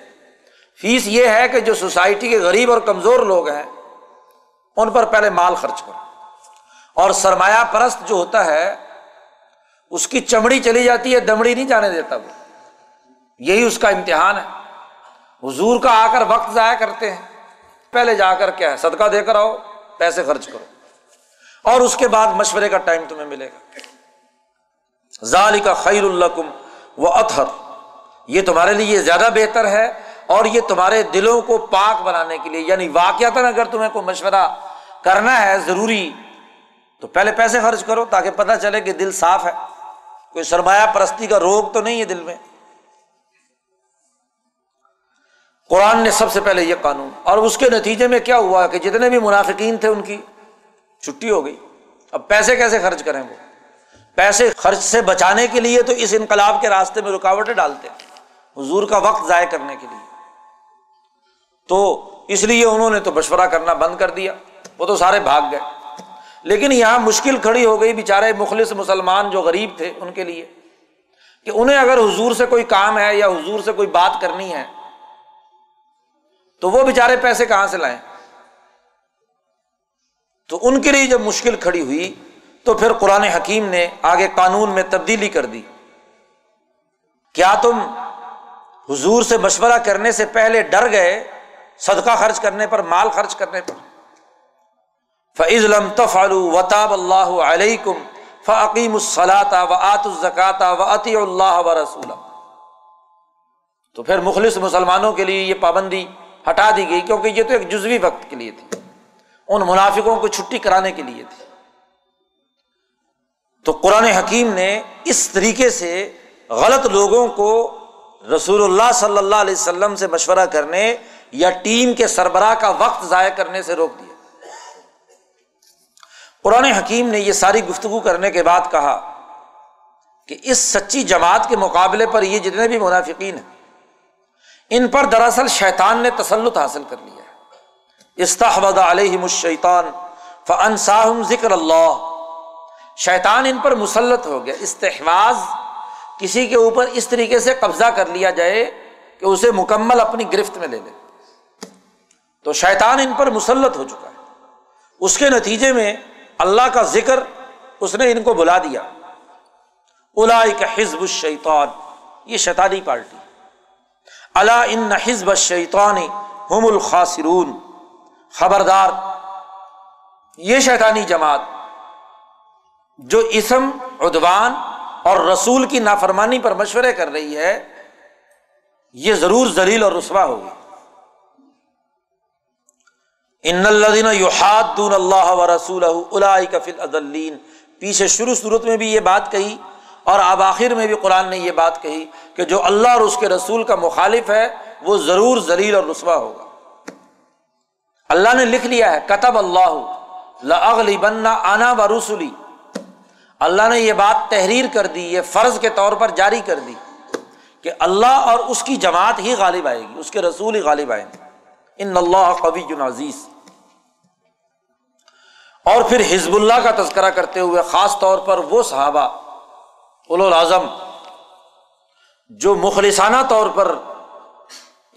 فیس یہ ہے کہ جو سوسائٹی کے غریب اور کمزور لوگ ہیں ان پر پہلے مال خرچ کرو، اور سرمایہ پرست جو ہوتا ہے اس کی چمڑی چلی جاتی ہے، دمڑی نہیں جانے دیتا وہ، یہی اس کا امتحان ہے۔ حضور کا آ کر وقت ضائع کرتے ہیں، پہلے جا کر کیا ہے صدقہ دے کر آؤ، پیسے خرچ کرو، اور اس کے بعد مشورے کا ٹائم تمہیں ملے گا۔ ذالک خیر لکم واطہر، یہ تمہارے لیے زیادہ بہتر ہے اور یہ تمہارے دلوں کو پاک بنانے کے لیے، یعنی واقعتاً اگر تمہیں کوئی مشورہ کرنا ہے ضروری تو پہلے پیسے خرچ کرو تاکہ پتہ چلے کہ دل صاف ہے، کوئی سرمایہ پرستی کا روگ تو نہیں ہے دل میں۔ قرآن نے سب سے پہلے یہ قانون، اور اس کے نتیجے میں کیا ہوا کہ جتنے بھی منافقین تھے ان کی چھٹی ہو گئی۔ اب پیسے کیسے خرچ کریں؟ وہ پیسے خرچ سے بچانے کے لیے تو اس انقلاب کے راستے میں رکاوٹیں ڈالتے ہیں حضور کا وقت ضائع کرنے کے لیے، تو اس لیے انہوں نے تو مشورہ کرنا بند کر دیا، وہ تو سارے بھاگ گئے۔ لیکن یہاں مشکل کھڑی ہو گئی بیچارے مخلص مسلمان جو غریب تھے ان کے لیے، کہ انہیں اگر حضور سے کوئی کام ہے یا حضور سے کوئی بات کرنی ہے تو وہ بیچارے پیسے کہاں سے لائیں؟ تو ان کے لیے جب مشکل کھڑی ہوئی تو پھر قرآن حکیم نے آگے قانون میں تبدیلی کر دی۔ کیا تم حضور سے مشورہ کرنے سے پہلے ڈر گئے صدقہ خرچ کرنے پر، مال خرچ کرنے پر؟ فَإِذْ لَمْ تَفْعَلُوا وَتَابَ اللَّهُ عَلَيْكُمْ فَأَقِيمُوا الصَّلَاةَ وَآتُوا الزَّكَاةَ وَأَطِيعُوا اللَّهَ وَرَسُولَهُ، تو پھر مخلص مسلمانوں کے لیے یہ پابندی ہٹا دی گئی، کیونکہ یہ تو ایک جزوی وقت کے لیے تھی، ان منافقوں کو چھٹی کرانے کے لیے تھی۔ تو قرآن حکیم نے اس طریقے سے غلط لوگوں کو رسول اللہ صلی اللہ علیہ وسلم سے مشورہ کرنے یا ٹیم کے سربراہ کا وقت ضائع کرنے سے روک دیا۔ قرآن حکیم نے یہ ساری گفتگو کرنے کے بعد کہا کہ اس سچی جماعت کے مقابلے پر یہ جتنے بھی منافقین ہیں ان پر دراصل شیطان نے تسلط حاصل کر لیا ہے۔ استحوذ علیہم الشیطان فانساہم ذکر اللہ، شیطان ان پر مسلط ہو گیا۔ استحواذ کسی کے اوپر اس طریقے سے قبضہ کر لیا جائے کہ اسے مکمل اپنی گرفت میں لے لے، تو شیطان ان پر مسلط ہو چکا ہے۔ اس کے نتیجے میں اللہ کا ذکر اس نے ان کو بلا دیا۔ اولئک حزب الشیطان، یہ شیطانی پارٹی۔ الا ان حزب الشیطان هم الخاسرون، خبردار یہ شیطانی جماعت جو اسم، عدوان اور رسول کی نافرمانی پر مشورے کر رہی ہے یہ ضرور ذلیل اور رسوا ہوگی۔ ان الذین یحادون اللہ ورسولہ اولئک فی الاضلین، پیچھے شروع صورت میں بھی یہ بات کہی اور اب آخر میں بھی قرآن نے یہ بات کہی کہ جو اللہ اور اس کے رسول کا مخالف ہے وہ ضرور ذلیل اور رسوا ہوگا۔ اللہ نے لکھ لیا ہے، کتب اللہ لأغلبن انا ورسلی، اللہ نے یہ بات تحریر کر دی، یہ فرض کے طور پر جاری کر دی کہ اللہ اور اس کی جماعت ہی غالب آئے گی، اس کے رسول ہی غالب آئیں گے۔ ان اللہ قوی عزیز۔ اور پھر حزب اللہ کا تذکرہ کرتے ہوئے خاص طور پر وہ صحابہ اولو العزم جو مخلصانہ طور پر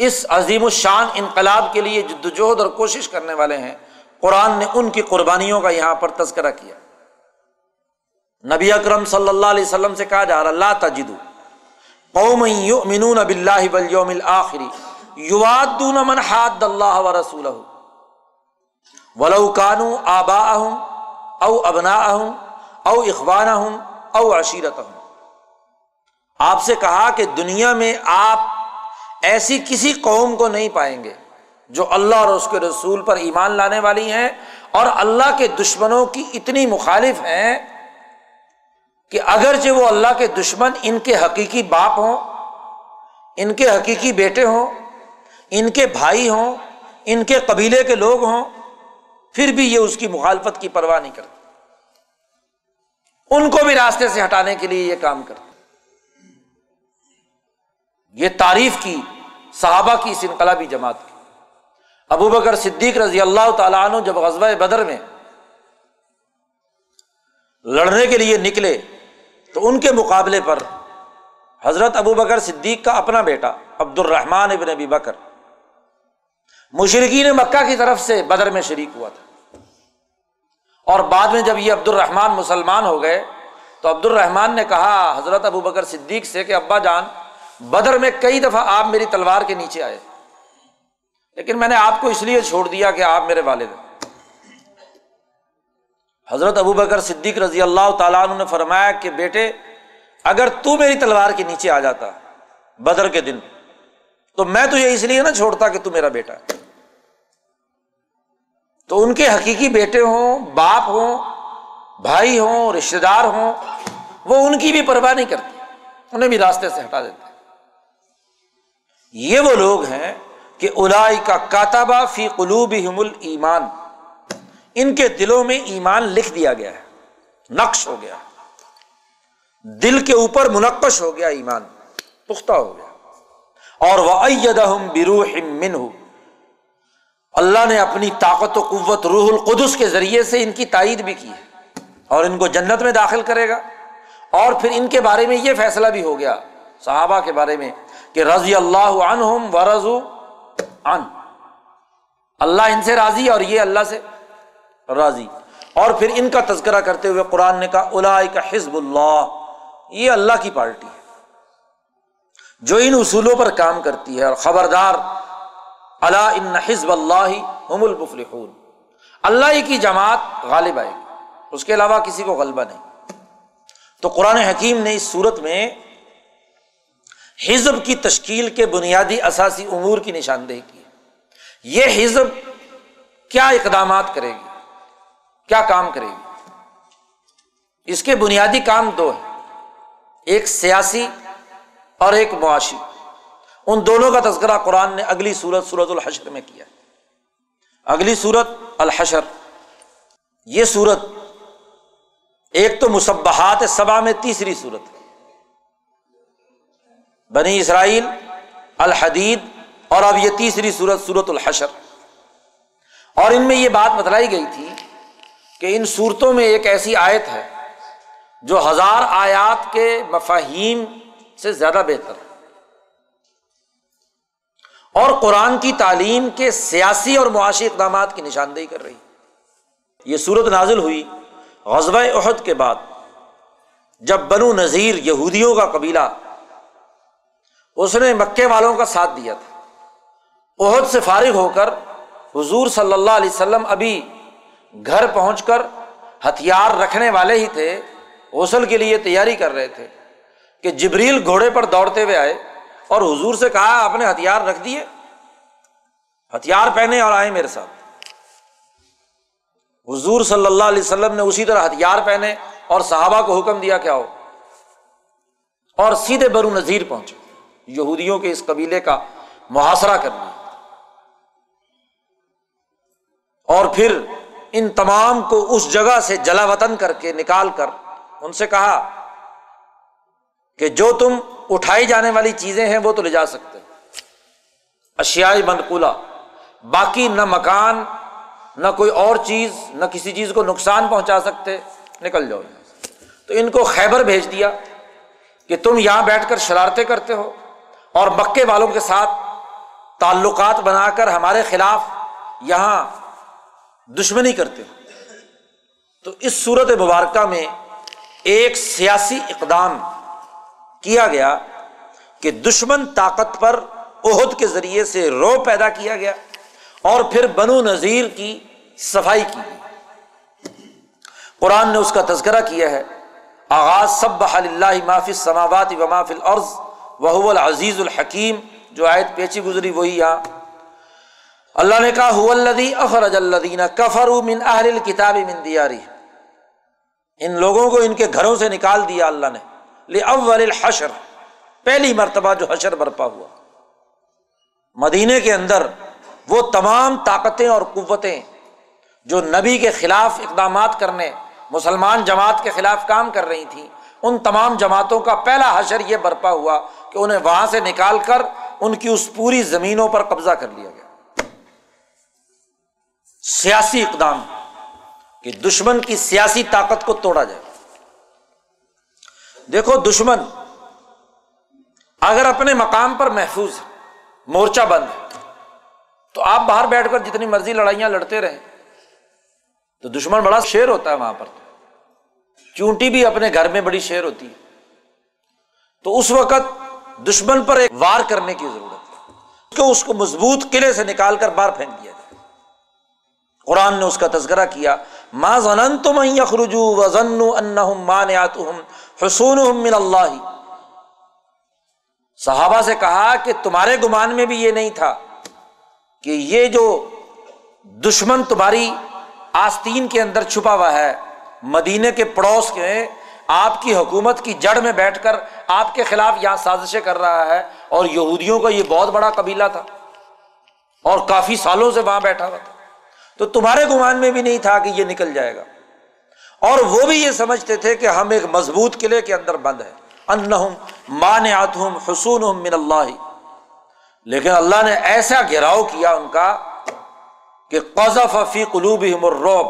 اس عظیم الشان انقلاب کے لیے جدوجہد اور کوشش کرنے والے ہیں، قرآن نے ان کی قربانیوں کا یہاں پر تذکرہ کیا۔ نبی اکرم صلی اللہ علیہ وسلم سے کہا جا رہا، لا تجد قوما یؤمنون باللہ والیوم الآخر یوادون من حاد اللہ ورسولہ ولو کانوا آباءہم او ابناءہم او اخوانہم او عشیرتہم۔ آپ سے کہا کہ دنیا میں آپ ایسی کسی قوم کو نہیں پائیں گے جو اللہ اور اس کے رسول پر ایمان لانے والی ہیں اور اللہ کے دشمنوں کی اتنی مخالف ہیں کہ اگرچہ وہ اللہ کے دشمن ان کے حقیقی باپ ہوں، ان کے حقیقی بیٹے ہوں، ان کے بھائی ہوں، ان کے قبیلے کے لوگ ہوں، پھر بھی یہ اس کی مخالفت کی پرواہ نہیں کرتے، ان کو بھی راستے سے ہٹانے کے لیے یہ کام کرتے۔ یہ تعریف کی صحابہ کی اس انقلابی جماعت کی۔ ابو بکر صدیق رضی اللہ تعالیٰ عنہ جب غزوہ بدر میں لڑنے کے لیے نکلے تو ان کے مقابلے پر حضرت ابو بکر صدیق کا اپنا بیٹا عبد الرحمن ابن ابی بکر مشرکین مکہ کی طرف سے بدر میں شریک ہوا تھا، اور بعد میں جب یہ عبد الرحمن مسلمان ہو گئے تو عبد الرحمن نے کہا حضرت ابو بکر صدیق سے کہ ابا جان، بدر میں کئی دفعہ آپ میری تلوار کے نیچے آئے، لیکن میں نے آپ کو اس لیے چھوڑ دیا کہ آپ میرے والد ہیں۔ حضرت ابو بکر صدیق رضی اللہ تعالیٰ عنہ نے فرمایا کہ بیٹے، اگر تو میری تلوار کے نیچے آ جاتا بدر کے دن تو میں تجھے اس لیے نہ چھوڑتا کہ تو میرا بیٹا ہے۔ تو ان کے حقیقی بیٹے ہوں، باپ ہوں، بھائی ہوں، رشتے دار ہوں، وہ ان کی بھی پرواہ نہیں کرتے، انہیں بھی راستے سے ہٹا دیتے۔ یہ وہ لوگ ہیں کہ اولئک کتب فی قلوبہم الایمان، ان کے دلوں میں ایمان لکھ دیا گیا ہے، نقش ہو گیا، دل کے اوپر منقش ہو گیا، ایمان پختہ ہو گیا۔ اور وَأَيَّدَهُمْ بِرُوحٍ مِّنْهُ، اللہ نے اپنی طاقت و قوت روح القدس کے ذریعے سے ان کی تائید بھی کی ہے، اور ان کو جنت میں داخل کرے گا۔ اور پھر ان کے بارے میں یہ فیصلہ بھی ہو گیا صحابہ کے بارے میں کہ رضی اللہ عنہم ورضوا عنہ، اللہ ان سے راضی اور یہ اللہ سے راضی۔ اور پھر ان کا تذکرہ کرتے ہوئے قرآن نے کہا اولئک حزب اللہ، یہ اللہ کی پارٹی ہے جو ان اصولوں پر کام کرتی ہے۔ اور خبردار، الا ان حزب اللہ هم المفلحون، اللہ کی جماعت غالب آئے گی، اس کے علاوہ کسی کو غلبہ نہیں۔ تو قرآن حکیم نے اس صورت میں حزب کی تشکیل کے بنیادی اساسی امور کی نشاندہی کی ہے۔ یہ حزب کیا اقدامات کرے گی، کیا کام کرے گی؟ اس کے بنیادی کام دو ہیں، ایک سیاسی اور ایک معاشی۔ ان دونوں کا تذکرہ قرآن نے اگلی سورت، سورت الحشر میں کیا۔ اگلی سورت الحشر، یہ سورت ایک تو مسبحات سبع میں تیسری سورت ہے، بنی اسرائیل، الحدید، اور اب یہ تیسری سورت، سورت الحشر۔ اور ان میں یہ بات بتلائی گئی تھی کہ ان صورتوں میں ایک ایسی آیت ہے جو 1000 آیات کے مفاہیم سے زیادہ بہتر ہے، اور قرآن کی تعلیم کے سیاسی اور معاشی اقدامات کی نشاندہی کر رہی ہے۔ یہ صورت نازل ہوئی غزوہ احد کے بعد، جب بنو نذیر، یہودیوں کا قبیلہ، اس نے مکے والوں کا ساتھ دیا تھا۔ احد سے فارغ ہو کر حضور صلی اللہ علیہ وسلم ابھی گھر پہنچ کر ہتھیار رکھنے والے ہی تھے، غسل کے لیے تیاری کر رہے تھے کہ جبریل گھوڑے پر دوڑتے ہوئے آئے اور حضور سے کہا آپ نے ہتھیار رکھ دیے، ہتھیار پہنے اور آئے میرے ساتھ۔ حضور صلی اللہ علیہ وسلم نے اسی طرح ہتھیار پہنے اور صحابہ کو حکم دیا کہ آؤ، اور سیدھے بنو نذیر پہنچے، یہودیوں کے اس قبیلے کا محاصرہ کرنا۔ اور پھر ان تمام کو اس جگہ سے جلا وطن کر کے نکال کر ان سے کہا کہ جو تم اٹھائی جانے والی چیزیں ہیں وہ تو لے جا سکتے، اشیاء منقولہ، باقی نہ مکان، نہ کوئی اور چیز، نہ کسی چیز کو نقصان پہنچا سکتے، نکل جاؤ۔ تو ان کو خیبر بھیج دیا کہ تم یہاں بیٹھ کر شرارتیں کرتے ہو اور مکے والوں کے ساتھ تعلقات بنا کر ہمارے خلاف یہاں دشمنی کرتے ہو۔ تو اس صورت مبارکہ میں ایک سیاسی اقدام کیا گیا کہ دشمن طاقت پر احد کے ذریعے سے رو پیدا کیا گیا، اور پھر بنو نذیر کی صفائی کی گئی۔ قرآن نے اس کا تذکرہ کیا ہے، آغاز سبح للہ ما فی السماوات و ما فی الارض وہو العزیز الحکیم، جو آیت پیچی گزری وہی یہاں۔ اللہ نے کہا هو الذی اخرج الذین کفروا من اہل الکتاب من دیارہم، ان لوگوں کو ان کے گھروں سے نکال دیا اللہ نے، لأول الحشر، پہلی مرتبہ جو حشر برپا ہوا مدینے کے اندر، وہ تمام طاقتیں اور قوتیں جو نبی کے خلاف اقدامات کرنے، مسلمان جماعت کے خلاف کام کر رہی تھیں، ان تمام جماعتوں کا پہلا حشر یہ برپا ہوا کہ انہیں وہاں سے نکال کر ان کی اس پوری زمینوں پر قبضہ کر لیا گیا۔ سیاسی اقدام کہ دشمن کی سیاسی طاقت کو توڑا جائے۔ دیکھو، دشمن اگر اپنے مقام پر محفوظ ہے، مورچہ بند ہے، تو آپ باہر بیٹھ کر جتنی مرضی لڑائیاں لڑتے رہیں تو دشمن بڑا شیر ہوتا ہے وہاں پر، چونٹی بھی اپنے گھر میں بڑی شیر ہوتی ہے، تو اس وقت دشمن پر ایک وار کرنے کی ضرورت ہے کہ اس کو مضبوط قلعے سے نکال کر باہر پھینک دیا جائے۔ قرآن نے اس کا تذکرہ کیا، ما ظننتم ان یخرجوا وظنوا انہم مانعتہم حصونہم من اللہ، صحابہ سے کہا کہ تمہارے گمان میں بھی یہ نہیں تھا کہ یہ جو دشمن تمہاری آستین کے اندر چھپا ہوا ہے، مدینے کے پڑوس کے آپ کی حکومت کی جڑ میں بیٹھ کر آپ کے خلاف یہاں سازشیں کر رہا ہے، اور یہودیوں کا یہ بہت بڑا قبیلہ تھا اور کافی سالوں سے وہاں بیٹھا ہوا تھا، تو تمہارے گمان میں بھی نہیں تھا کہ یہ نکل جائے گا، اور وہ بھی یہ سمجھتے تھے کہ ہم ایک مضبوط قلعے کے اندر بند ہیں، انہم مانعتہم حصونہم من اللہ، لیکن اللہ نے ایسا گھیراؤ کیا ان کا کہ قذف فی قلوبہم الرعب،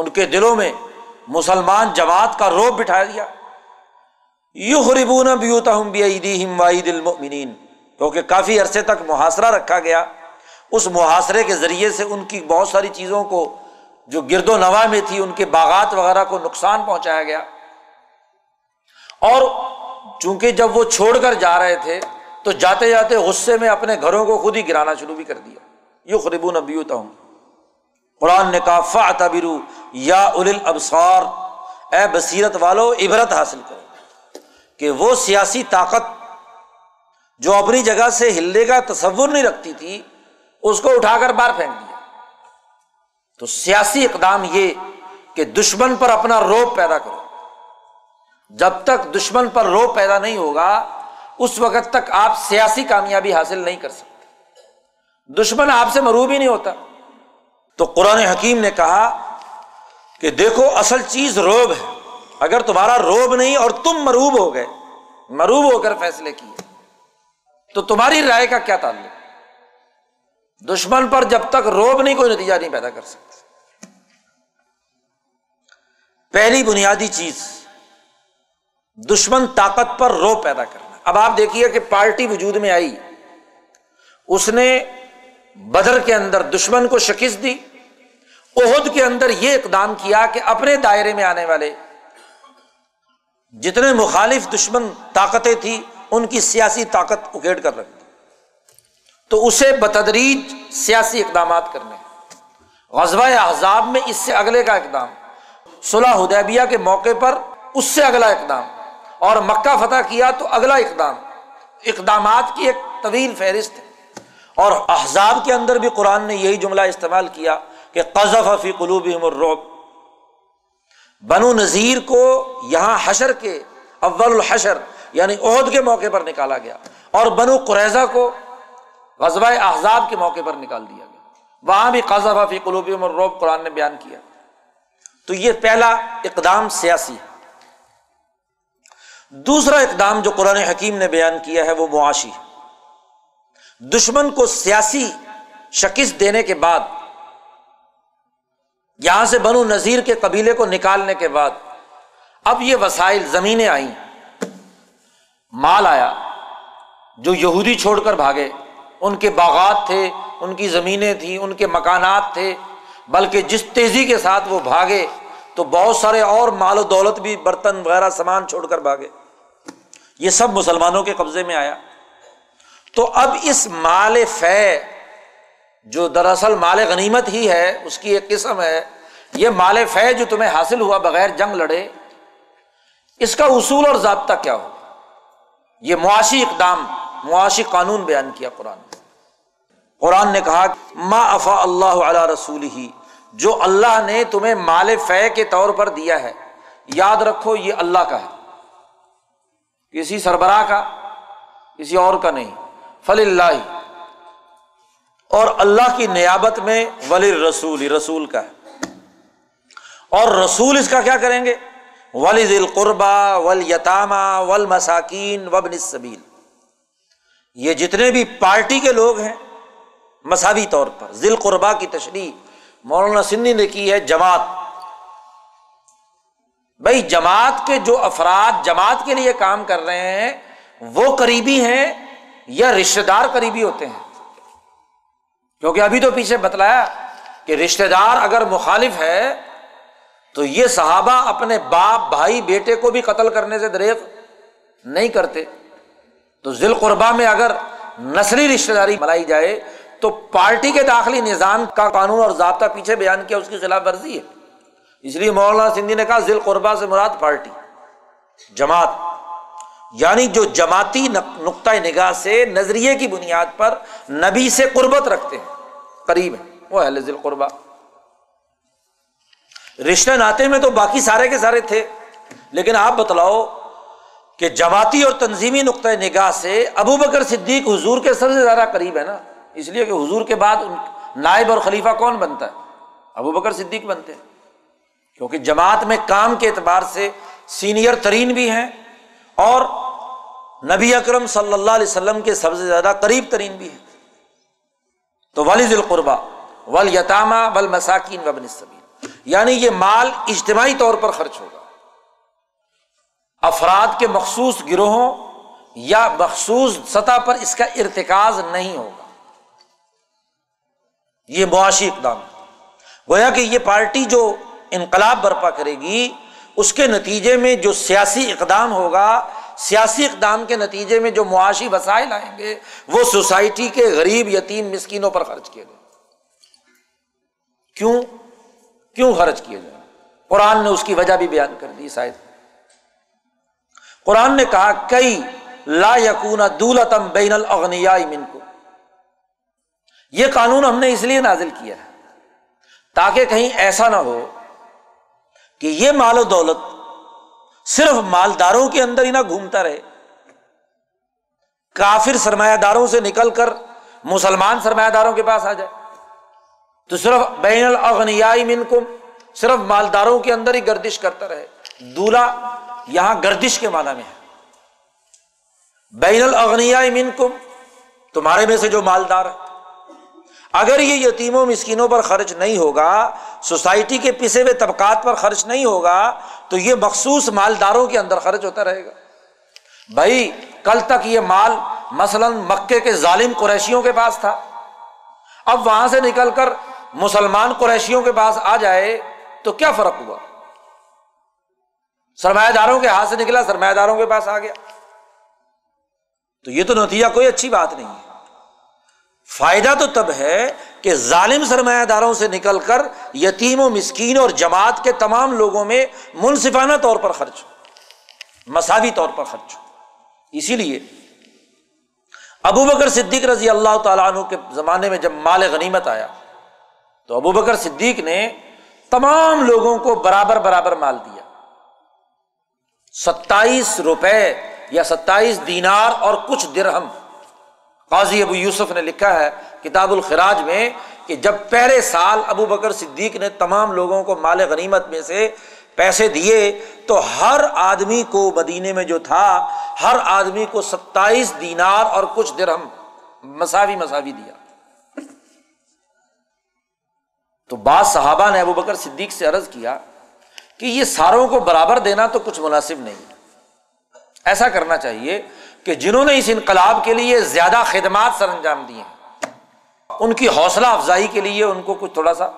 ان کے دلوں میں مسلمان جماعت کا روب بٹھا دیا، یخربون بیوتہم بایدیہم وایدی المؤمنین، کیونکہ کافی عرصے تک محاصرہ رکھا گیا، اس محاصرے کے ذریعے سے ان کی بہت ساری چیزوں کو جو گرد و نواح میں تھی، ان کے باغات وغیرہ کو نقصان پہنچایا گیا، اور چونکہ جب وہ چھوڑ کر جا رہے تھے تو جاتے جاتے غصے میں اپنے گھروں کو خود ہی گرانا شروع بھی کر دیا، یخربون بیوتہم۔ قرآن نے کہا فاعتبروا یا اولی الابصار، اے بصیرت والو عبرت حاصل کرو، کہ وہ سیاسی طاقت جو اپنی جگہ سے ہلنے کا تصور نہیں رکھتی تھی، اس کو اٹھا کر باہر پھینک دیا۔ تو سیاسی اقدام یہ کہ دشمن پر اپنا رعب پیدا کرو، جب تک دشمن پر رعب پیدا نہیں ہوگا اس وقت تک آپ سیاسی کامیابی حاصل نہیں کر سکتے، دشمن آپ سے مروب ہی نہیں ہوتا۔ تو قرآن حکیم نے کہا کہ دیکھو اصل چیز رعب ہے، اگر تمہارا رعب نہیں اور تم مروب ہو گئے، مروب ہو کر فیصلے کیے، تو تمہاری رائے کا کیا تعلق؟ دشمن پر جب تک رعب نہیں کوئی نتیجہ نہیں پیدا کر سکتے۔ پہلی بنیادی چیز دشمن طاقت پر رعب پیدا کرنا۔ اب آپ دیکھیے کہ پارٹی وجود میں آئی، اس نے بدر کے اندر دشمن کو شکست دی، احد کے اندر یہ اقدام کیا کہ اپنے دائرے میں آنے والے جتنے مخالف دشمن طاقتیں تھیں ان کی سیاسی طاقت اکیڑ کر رکھ دی، تو اسے بتدریج سیاسی اقدامات کرنے، غزوہ احزاب میں اس سے اگلے کا اقدام، صلح حدیبیہ کے موقع پر اس سے اگلا اقدام، اور مکہ فتح کیا تو اگلا اقدام، اقدامات کی ایک طویل فہرست ہے۔ اور احزاب کے اندر بھی قرآن نے یہی جملہ استعمال کیا کہ قذف فی قلوبہم الرعب، بنو نذیر کو یہاں حشر کے اول الحشر یعنی احد کے موقع پر نکالا گیا، اور بنو قریظہ کو غزوہ احزاب کے موقع پر نکال دیا گیا، وہاں بھی قذف فی قلوبہم الرعب قرآن نے بیان کیا۔ تو یہ پہلا اقدام سیاسی ہے۔ دوسرا اقدام جو قرآن حکیم نے بیان کیا ہے وہ معاشی ہے، دشمن کو سیاسی شکست دینے کے بعد، یہاں سے بنو نذیر کے قبیلے کو نکالنے کے بعد، اب یہ وسائل، زمینیں آئیں، مال آیا، جو یہودی چھوڑ کر بھاگے ان کے باغات تھے، ان کی زمینیں تھیں، ان کے مکانات تھے، بلکہ جس تیزی کے ساتھ وہ بھاگے تو بہت سارے اور مال و دولت بھی، برتن وغیرہ سامان چھوڑ کر بھاگے، یہ سب مسلمانوں کے قبضے میں آیا۔ تو اب اس مال فے جو دراصل مال غنیمت ہی ہے، اس کی ایک قسم ہے، یہ مال فے جو تمہیں حاصل ہوا بغیر جنگ لڑے، اس کا اصول اور ضابطہ کیا ہو؟ یہ معاشی اقدام، معاشی قانون بیان کیا قرآن نے۔ قرآن نے کہا ما عفا اللہ علی رسولہ، جو اللہ نے تمہیں مال فے کے طور پر دیا ہے، یاد رکھو یہ اللہ کا ہے، کسی سربراہ کا، کسی اور کا نہیں، فللہ، اور اللہ کی نیابت میں وللرسول، رسول کا ہے، اور رسول اس کا کیا کریں گے، ولذی القربی والیتامی والمساکین وابن السبیل، یہ جتنے بھی پارٹی کے لوگ ہیں مساوی طور پر، ذی القربی کی تشریح مولانا سندھی نے کی ہے جماعت، بھائی جماعت کے جو افراد جماعت کے لیے کام کر رہے ہیں وہ قریبی ہیں یا رشتے دار قریبی ہوتے ہیں، کیونکہ ابھی تو پیچھے بتلایا کہ رشتہ دار اگر مخالف ہے تو یہ صحابہ اپنے باپ بھائی بیٹے کو بھی قتل کرنے سے دریغ نہیں کرتے، تو ذی القربہ میں اگر نسلی رشتہ داری بنائی جائے تو پارٹی کے داخلی نظام کا قانون اور ضابطہ پیچھے بیان کیا، اس کی خلاف ورزی ہے۔ اس لیے مولانا سندھی نے کہا ذی القربہ سے مراد پارٹی، جماعت، یعنی جو جماعتی نقطہ نگاہ سے نظریے کی بنیاد پر نبی سے قربت رکھتے ہیں، قریب ہیں، وہ اہل ذی القربہ۔ رشتہ ناطے میں تو باقی سارے کے سارے تھے، لیکن آپ بتلاؤ کہ جماعتی اور تنظیمی نقطہ نگاہ سے ابو بکر صدیق حضور کے سب سے زیادہ قریب ہے نا، اس لیے کہ حضور کے بعد نائب اور خلیفہ کون بنتا ہے؟ ابو بکر صدیق بنتے ہیں، کیونکہ جماعت میں کام کے اعتبار سے سینئر ترین بھی ہیں اور نبی اکرم صلی اللہ علیہ وسلم کے سب سے زیادہ قریب ترین بھی ہیں۔ تو ولی ذی القربہ والیتامہ والمساکین وابن السبیل، یعنی یہ مال اجتماعی طور پر خرچ ہوگا، افراد کے مخصوص گروہوں یا مخصوص سطح پر اس کا ارتکاز نہیں ہوگا، یہ معاشی اقدام ہے۔ گویا کہ یہ پارٹی جو انقلاب برپا کرے گی اس کے نتیجے میں جو سیاسی اقدام ہوگا، سیاسی اقدام کے نتیجے میں جو معاشی وسائل آئیں گے وہ سوسائٹی کے غریب یتیم مسکینوں پر خرچ کیے جائیں۔ کیوں خرچ کیے جائیں؟ قرآن نے اس کی وجہ بھی بیان کر دی۔ شاید قرآن نے کہا کئی لا یکون دولتم بین الاغنیاء منکم، یہ قانون ہم نے اس لیے نازل کیا ہے تاکہ کہیں ایسا نہ ہو کہ یہ مال و دولت صرف مالداروں کے اندر ہی نہ گھومتا رہے، کافر سرمایہ داروں سے نکل کر مسلمان سرمایہ داروں کے پاس آ جائے، تو صرف بین الاغنیاء منکم، صرف مالداروں کے اندر ہی گردش کرتا رہے۔ دولا یہاں گردش کے معنی میں ہے، بین الاغنیاء منکم تمہارے میں سے جو مالدار ہے۔ اگر یہ یتیموں مسکینوں پر خرچ نہیں ہوگا، سوسائٹی کے پسے ہوئے طبقات پر خرچ نہیں ہوگا، تو یہ مخصوص مالداروں کے اندر خرچ ہوتا رہے گا۔ بھائی کل تک یہ مال مثلاً مکے کے ظالم قریشیوں کے پاس تھا، اب وہاں سے نکل کر مسلمان قریشیوں کے پاس آ جائے تو کیا فرق ہوا؟ سرمایہ داروں کے ہاتھ سے نکلا، سرمایہ داروں کے پاس آ گیا، تو یہ تو نتیجہ کوئی اچھی بات نہیں ہے۔ فائدہ تو تب ہے کہ ظالم سرمایہ داروں سے نکل کر یتیم و مسکین اور جماعت کے تمام لوگوں میں منصفانہ طور پر خرچ ہو، مساوی طور پر خرچ ہو۔ اسی لیے ابو بکر صدیق رضی اللہ تعالیٰ عنہ کے زمانے میں جب مال غنیمت آیا تو ابو بکر صدیق نے تمام لوگوں کو برابر برابر مال دیا، 27 روپے یا 27 دینار اور کچھ درہم۔ قاضی ابو یوسف نے لکھا ہے کتاب الخراج میں کہ جب پہلے سال ابو بکر صدیق نے تمام لوگوں کو مال غنیمت میں سے پیسے دیے تو ہر آدمی کو، مدینے میں جو تھا، ہر آدمی کو 27 دینار اور کچھ درہم مساوی دیا۔ تو بعض صحابہ نے ابو بکر صدیق سے عرض کیا کہ یہ ساروں کو برابر دینا تو کچھ مناسب نہیں، ایسا کرنا چاہیے کہ جنہوں نے اس انقلاب کے لیے زیادہ خدمات سر انجام دی ہیں، ان کی حوصلہ افزائی کے لیے ان کو کچھ تھوڑا سا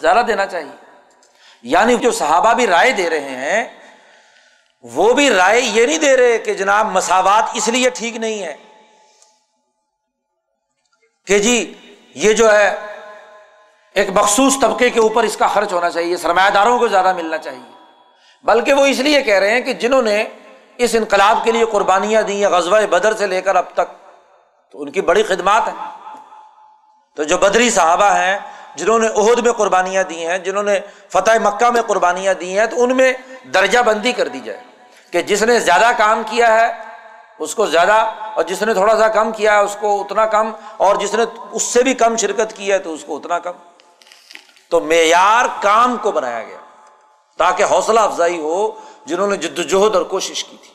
زیادہ دینا چاہیے۔ یعنی جو صحابہ بھی رائے دے رہے ہیں وہ بھی رائے یہ نہیں دے رہے کہ جناب مساوات اس لیے ٹھیک نہیں ہے کہ جی یہ جو ہے ایک مخصوص طبقے کے اوپر اس کا خرچ ہونا چاہیے، سرمایہ داروں کو زیادہ ملنا چاہیے، بلکہ وہ اس لیے کہہ رہے ہیں کہ جنہوں نے اس انقلاب کے لیے قربانیاں دی ہیں، غزوہ بدر سے لے کر اب تک، تو ان کی بڑی خدمات ہیں۔ تو جو بدری صحابہ ہیں، جنہوں نے احد میں قربانیاں دی ہیں، جنہوں نے فتح مکہ میں قربانیاں دی ہیں، تو ان میں درجہ بندی کر دی جائے کہ جس نے زیادہ کام کیا ہے اس کو زیادہ، اور جس نے تھوڑا سا کم کیا ہے اس کو اتنا کم، اور جس نے اس سے بھی کم شرکت کی ہے تو اس کو اتنا کم۔ تو معیار کام کو بنایا گیا تاکہ حوصلہ افزائی ہو جنہوں نے جدوجہد اور کوشش کی تھی۔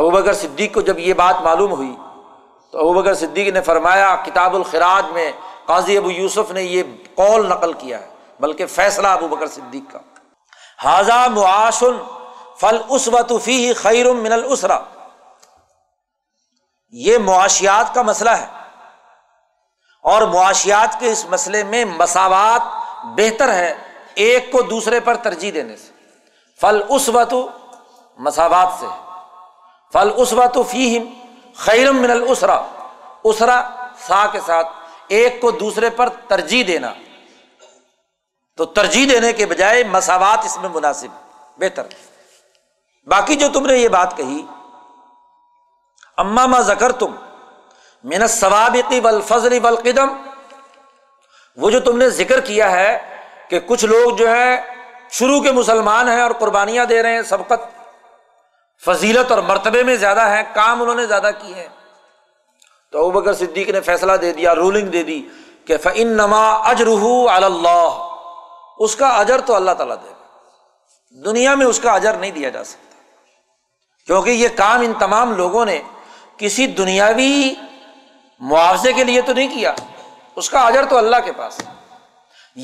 ابو بکر صدیق کو جب یہ بات معلوم ہوئی تو ابو بکر صدیق نے فرمایا، کتاب الخراج میں قاضی ابو یوسف نے یہ قول نقل کیا ہے بلکہ فیصلہ ابو بکر صدیق کا، ھذا معاش فالاسوۃ فیہ خیر من الاسرہ، یہ معاشیات کا مسئلہ ہے اور معاشیات کے اس مسئلے میں مساوات بہتر ہے ایک کو دوسرے پر ترجیح دینے سے۔ فالاسوۃ مساوات سے، فالاسوۃ فیہم خیر من الاسرہ، اسرہ سا کے ساتھ ایک کو دوسرے پر ترجیح دینا، تو ترجیح دینے کے بجائے مساوات اس میں مناسب بہتر۔ باقی جو تم نے یہ بات کہی، اما ما ذکرتم من السوابق والفضل والقدم، وہ جو تم نے ذکر کیا ہے کہ کچھ لوگ جو ہے شروع کے مسلمان ہیں اور قربانیاں دے رہے ہیں، سبقت فضیلت اور مرتبے میں زیادہ ہیں، کام انہوں نے زیادہ کی ہیں، تو ابوبکر صدیق نے فیصلہ دے دیا، رولنگ دے دی کہ فَإِنَّمَا أَجْرُهُ عَلَى اللَّهِ، اس کا اجر تو اللہ تعالیٰ دے گا، دنیا میں اس کا اجر نہیں دیا جا سکتا، کیونکہ یہ کام ان تمام لوگوں نے کسی دنیاوی معاوضے کے لیے تو نہیں کیا، اس کا اجر تو اللہ کے پاس ہے۔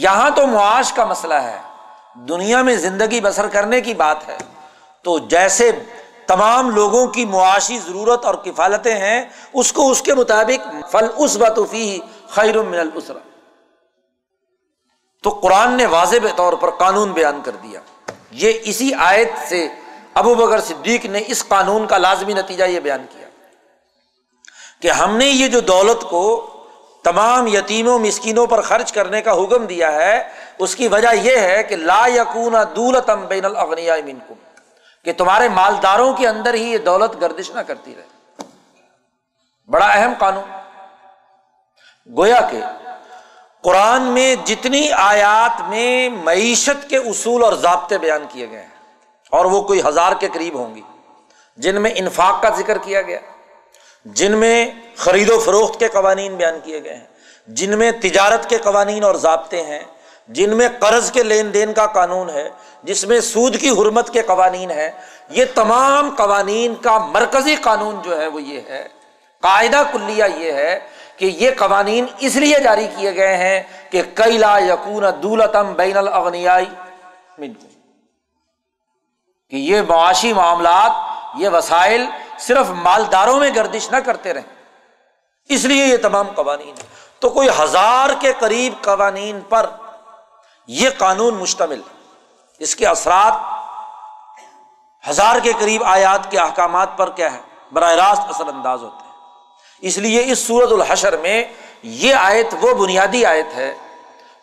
یہاں تو معاش کا مسئلہ ہے، دنیا میں زندگی بسر کرنے کی بات ہے، تو جیسے تمام لوگوں کی معاشی ضرورت اور کفالتیں ہیں اس کو اس کے مطابق، فَالْأُسْوَةُ فِيهِ خَيْرٌ مِّنَ الْأُسْرَةِ، تو قرآن نے واضح طور پر قانون بیان کر دیا۔ یہ اسی آیت سے ابو بکر صدیق نے اس قانون کا لازمی نتیجہ یہ بیان کیا کہ ہم نے یہ جو دولت کو تمام یتیموں مسکینوں پر خرچ کرنے کا حکم دیا ہے، اس کی وجہ یہ ہے کہ لا یکون دولۃ بین الاغنیاء منکم، کہ تمہارے مالداروں کے اندر ہی یہ دولت گردش نہ کرتی رہے۔ بڑا اہم قانون۔ گویا کہ قرآن میں جتنی آیات میں معیشت کے اصول اور ضابطے بیان کیے گئے ہیں، اور وہ کوئی 1000 کے قریب ہوں گی، جن میں انفاق کا ذکر کیا گیا، جن میں خرید و فروخت کے قوانین بیان کیے گئے ہیں، جن میں تجارت کے قوانین اور ضابطے ہیں، جن میں قرض کے لین دین کا قانون ہے، جس میں سود کی حرمت کے قوانین ہیں، یہ تمام قوانین کا مرکزی قانون جو ہے وہ یہ ہے، قاعدہ کلیہ یہ ہے کہ یہ قوانین اس لیے جاری کیے گئے ہیں کہ کئی لا یکون دولتم بین الاغنیاء منکم، کہ یہ معاشی معاملات، یہ وسائل صرف مالداروں میں گردش نہ کرتے رہیں، اس لیے یہ تمام قوانین ہیں۔ تو کوئی 1000 کے قریب قوانین پر یہ قانون مشتمل، اس کے اثرات 1000 کے قریب آیات کے احکامات پر کیا ہے، براہ راست اثر انداز ہوتے ہیں۔ اس لیے اس سورۃ الحشر میں یہ آیت وہ بنیادی آیت ہے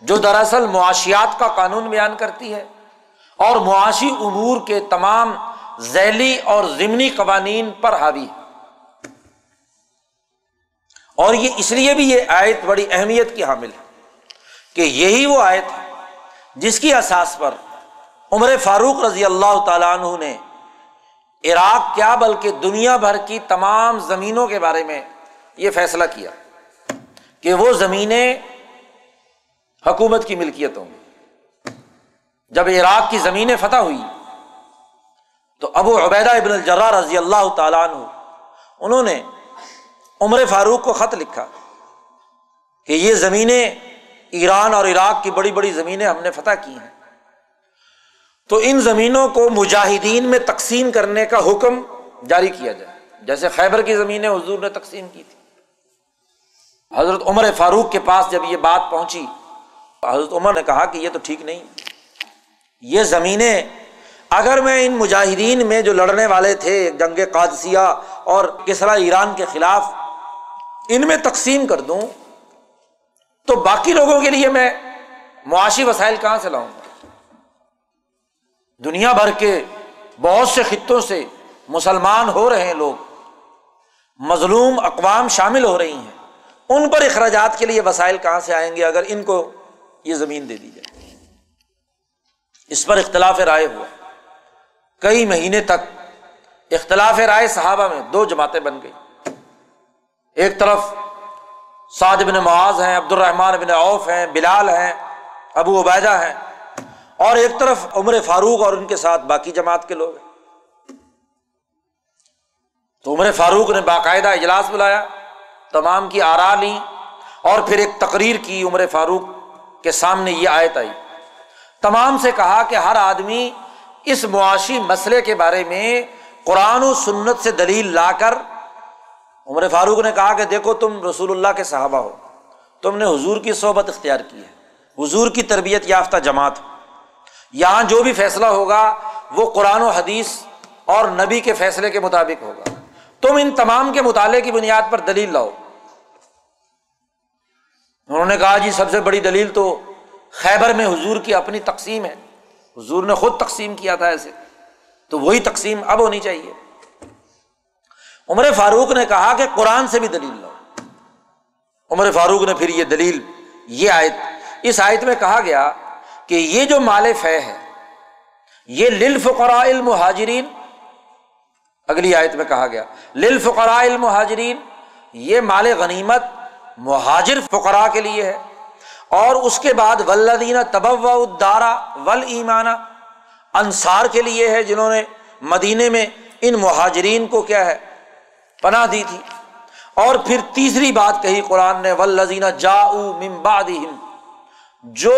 جو دراصل معاشیات کا قانون بیان کرتی ہے، اور معاشی امور کے تمام ذیلی اور ضمنی قوانین پر حاوی ہے۔ اور یہ اس لیے بھی یہ آیت بڑی اہمیت کی حامل ہے کہ یہی وہ آیت ہے جس کی اساس پر عمر فاروق رضی اللہ تعالیٰ عنہ نے عراق کیا بلکہ دنیا بھر کی تمام زمینوں کے بارے میں یہ فیصلہ کیا کہ وہ زمینیں حکومت کی ملکیت ہوں گی۔ جب عراق کی زمینیں فتح ہوئی تو ابو عبیدہ ابن الجراح رضی اللہ تعالیٰ عنہ انہوں نے عمر فاروق کو خط لکھا کہ یہ زمینیں ایران اور عراق کی بڑی بڑی زمینیں ہم نے فتح کی ہیں، تو ان زمینوں کو مجاہدین میں تقسیم کرنے کا حکم جاری کیا جائے، جیسے خیبر کی زمینیں حضور نے تقسیم کی تھی۔ حضرت عمر فاروق کے پاس جب یہ بات پہنچی، حضرت عمر نے کہا کہ یہ تو ٹھیک نہیں، یہ زمینیں اگر میں ان مجاہدین میں جو لڑنے والے تھے جنگ قادسیہ اور کسرا ایران کے خلاف، ان میں تقسیم کر دوں تو باقی لوگوں کے لیے میں معاشی وسائل کہاں سے لاؤں گا؟ دنیا بھر کے بہت سے خطوں سے مسلمان ہو رہے ہیں لوگ، مظلوم اقوام شامل ہو رہی ہیں، ان پر اخراجات کے لیے وسائل کہاں سے آئیں گے اگر ان کو یہ زمین دے دی جائے؟ اس پر اختلاف رائے ہوا، کئی مہینے تک اختلاف رائے صحابہ میں، دو جماعتیں بن گئی، ایک طرف سعد بن معاذ ہیں، عبد الرحمٰن بن عوف ہیں، بلال ہیں، ابو عبیدہ ہیں، اور ایک طرف عمر فاروق اور ان کے ساتھ باقی جماعت کے لوگ ہیں۔ تو عمر فاروق نے باقاعدہ اجلاس بلایا، تمام کی آراء لیں، اور پھر ایک تقریر کی، عمر فاروق کے سامنے یہ آیت آئی، تمام سے کہا کہ ہر آدمی اس معاشی مسئلے کے بارے میں قرآن و سنت سے دلیل لا کر، عمر فاروق نے کہا کہ دیکھو تم رسول اللہ کے صحابہ ہو، تم نے حضور کی صحبت اختیار کی ہے، حضور کی تربیت یافتہ جماعت، یہاں جو بھی فیصلہ ہوگا وہ قرآن و حدیث اور نبی کے فیصلے کے مطابق ہوگا، تم ان تمام کے مطالعے کی بنیاد پر دلیل لاؤ۔ انہوں نے کہا جی سب سے بڑی دلیل تو خیبر میں حضور کی اپنی تقسیم ہے، حضور نے خود تقسیم کیا تھا ایسے، تو وہی تقسیم اب ہونی چاہیے۔ عمر فاروق نے کہا کہ قرآن سے بھی دلیل لاؤ۔ عمر فاروق نے پھر یہ دلیل، یہ آیت، اس آیت میں کہا گیا کہ یہ جو مال فے ہے یہ للفقراء المہاجرین، اگلی آیت میں کہا گیا للفقراء المہاجرین، یہ مال غنیمت مہاجر فقراء کے لیے ہے، اور اس کے بعد والذین تبوؤا الدار والایمان، انصار کے لیے ہے جنہوں نے مدینے میں ان مہاجرین کو کیا ہے پناہ دی تھی۔ اور پھر تیسری بات کہی قرآن نے والذین جاؤوا من بعدہم، جو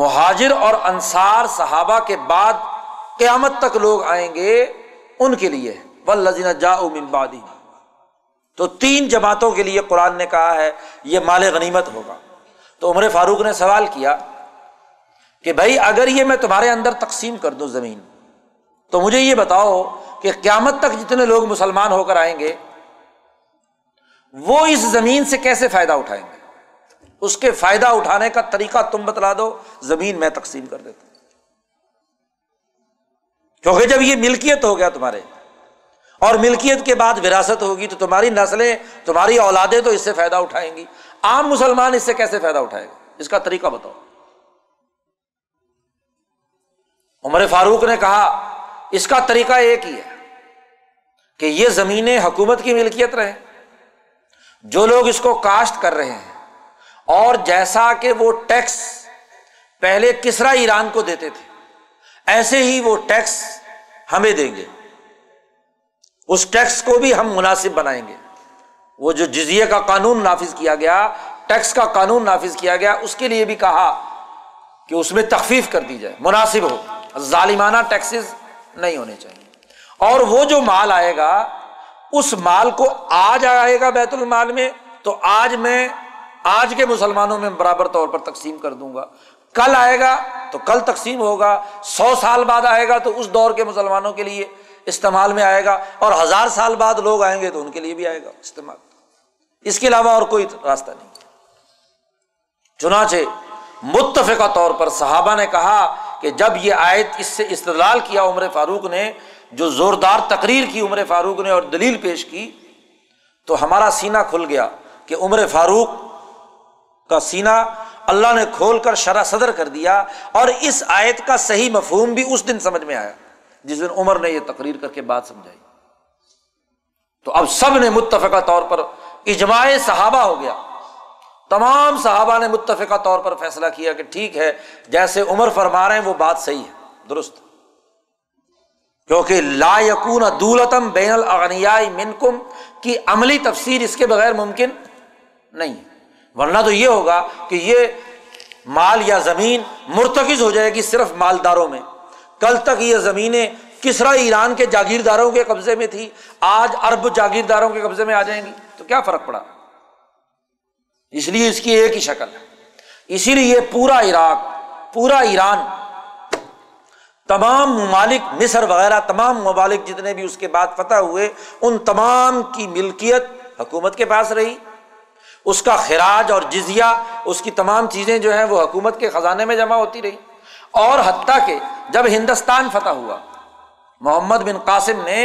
مہاجر اور انصار صحابہ کے بعد قیامت تک لوگ آئیں گے ان کے لیے والذین جاؤوا من بعدہم، تو تین جماعتوں کے لیے قرآن نے کہا ہے یہ مال غنیمت ہوگا۔ تو عمر فاروق نے سوال کیا کہ بھائی اگر یہ میں تمہارے اندر تقسیم کر دوں زمین، تو مجھے یہ بتاؤ کہ قیامت تک جتنے لوگ مسلمان ہو کر آئیں گے وہ اس زمین سے کیسے فائدہ اٹھائیں گے، اس کے فائدہ اٹھانے کا طریقہ تم بتلا دو، زمین میں تقسیم کر دیتا ہوں۔ کیونکہ جب یہ ملکیت ہو گیا تمہارے، اور ملکیت کے بعد وراثت ہوگی، تو تمہاری نسلیں، تمہاری اولادیں تو اس سے فائدہ اٹھائیں گی، عام مسلمان اس سے کیسے فائدہ اٹھائے گا، اس کا طریقہ بتاؤ۔ عمر فاروق نے کہا اس کا طریقہ ایک ہی ہے کہ یہ زمینیں حکومت کی ملکیت رہیں، جو لوگ اس کو کاشت کر رہے ہیں، اور جیسا کہ وہ ٹیکس پہلے کسرا ایران کو دیتے تھے، ایسے ہی وہ ٹیکس ہمیں دیں گے، اس ٹیکس کو بھی ہم مناسب بنائیں گے۔ وہ جو جزیہ کا قانون نافذ کیا گیا، ٹیکس کا قانون نافذ کیا گیا، اس کے لیے بھی کہا کہ اس میں تخفیف کر دی جائے، مناسب ہو، ظالمانہ ٹیکسز نہیں ہونے چاہیے۔ اور وہ جو مال آئے گا اس مال کو آج آئے گا بیت المال میں، تو آج میں آج کے مسلمانوں میں برابر طور پر تقسیم کر دوں گا، کل آئے گا تو کل تقسیم ہوگا، 100 سال بعد آئے گا تو اس دور کے مسلمانوں کے لیے استعمال میں آئے گا، اور 1000 سال بعد لوگ آئیں گے تو ان کے لیے بھی آئے گا استعمال۔ اس کے علاوہ اور کوئی راستہ نہیں۔ چنانچہ متفقہ طور پر صحابہ نے کہا کہ جب یہ آیت، اس سے استدلال کیا عمر فاروق نے، جو زوردار تقریر کی عمر فاروق نے اور دلیل پیش کی، تو ہمارا سینہ کھل گیا کہ عمر فاروق کا سینہ اللہ نے کھول کر شرح صدر کر دیا، اور اس آیت کا صحیح مفہوم بھی اس دن سمجھ میں آیا جس دن عمر نے یہ تقریر کر کے بات سمجھائی۔ تو اب سب نے متفقہ طور پر، اجماع صحابہ ہو گیا، تمام صحابہ نے متفقہ طور پر فیصلہ کیا کہ ٹھیک ہے جیسے عمر فرما رہے ہیں وہ بات صحیح ہے، درست، کیونکہ لا یکون دولتم بین الاغنیاء منکم کی عملی تفسیر اس کے بغیر ممکن نہیں ہے، ورنہ تو یہ ہوگا کہ یہ مال یا زمین مرتکز ہو جائے گی صرف مالداروں میں۔ کل تک یہ زمینیں کسرا ایران کے جاگیرداروں کے قبضے میں تھی، آج عرب جاگیرداروں کے قبضے میں آ جائیں گی، تو کیا فرق پڑا؟ اس لیے اس کی ایک ہی شکل ہے۔ اسی لیے پورا عراق، پورا ایران، تمام ممالک، مصر وغیرہ، تمام ممالک جتنے بھی اس کے بعد فتح ہوئے، ان تمام کی ملکیت حکومت کے پاس رہی، اس کا خراج اور جزیہ، اس کی تمام چیزیں جو ہیں وہ حکومت کے خزانے میں جمع ہوتی رہی۔ اور حتیٰ کہ جب ہندوستان فتح ہوا، محمد بن قاسم نے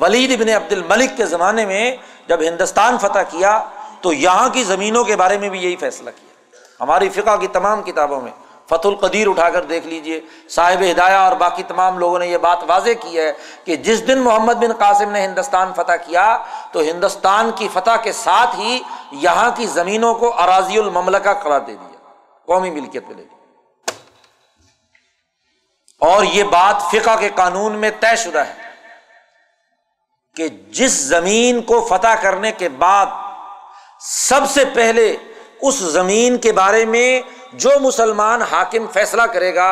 ولید بن عبد الملک کے زمانے میں جب ہندوستان فتح کیا تو یہاں کی زمینوں کے بارے میں بھی یہی فیصلہ کیا۔ ہماری فقہ کی تمام کتابوں میں، فتح القدیر اٹھا کر دیکھ لیجئے، صاحب ہدایہ اور باقی تمام لوگوں نے یہ بات واضح کی ہے کہ جس دن محمد بن قاسم نے ہندوستان فتح کیا تو ہندوستان کی فتح کے ساتھ ہی یہاں کی زمینوں کو اراضی المملکہ قرار دے دیا، قومی ملکیت میں لے لی، اور یہ بات فقہ کے قانون میں طے شدہ ہے کہ جس زمین کو فتح کرنے کے بعد سب سے پہلے اس زمین کے بارے میں جو مسلمان حاکم فیصلہ کرے گا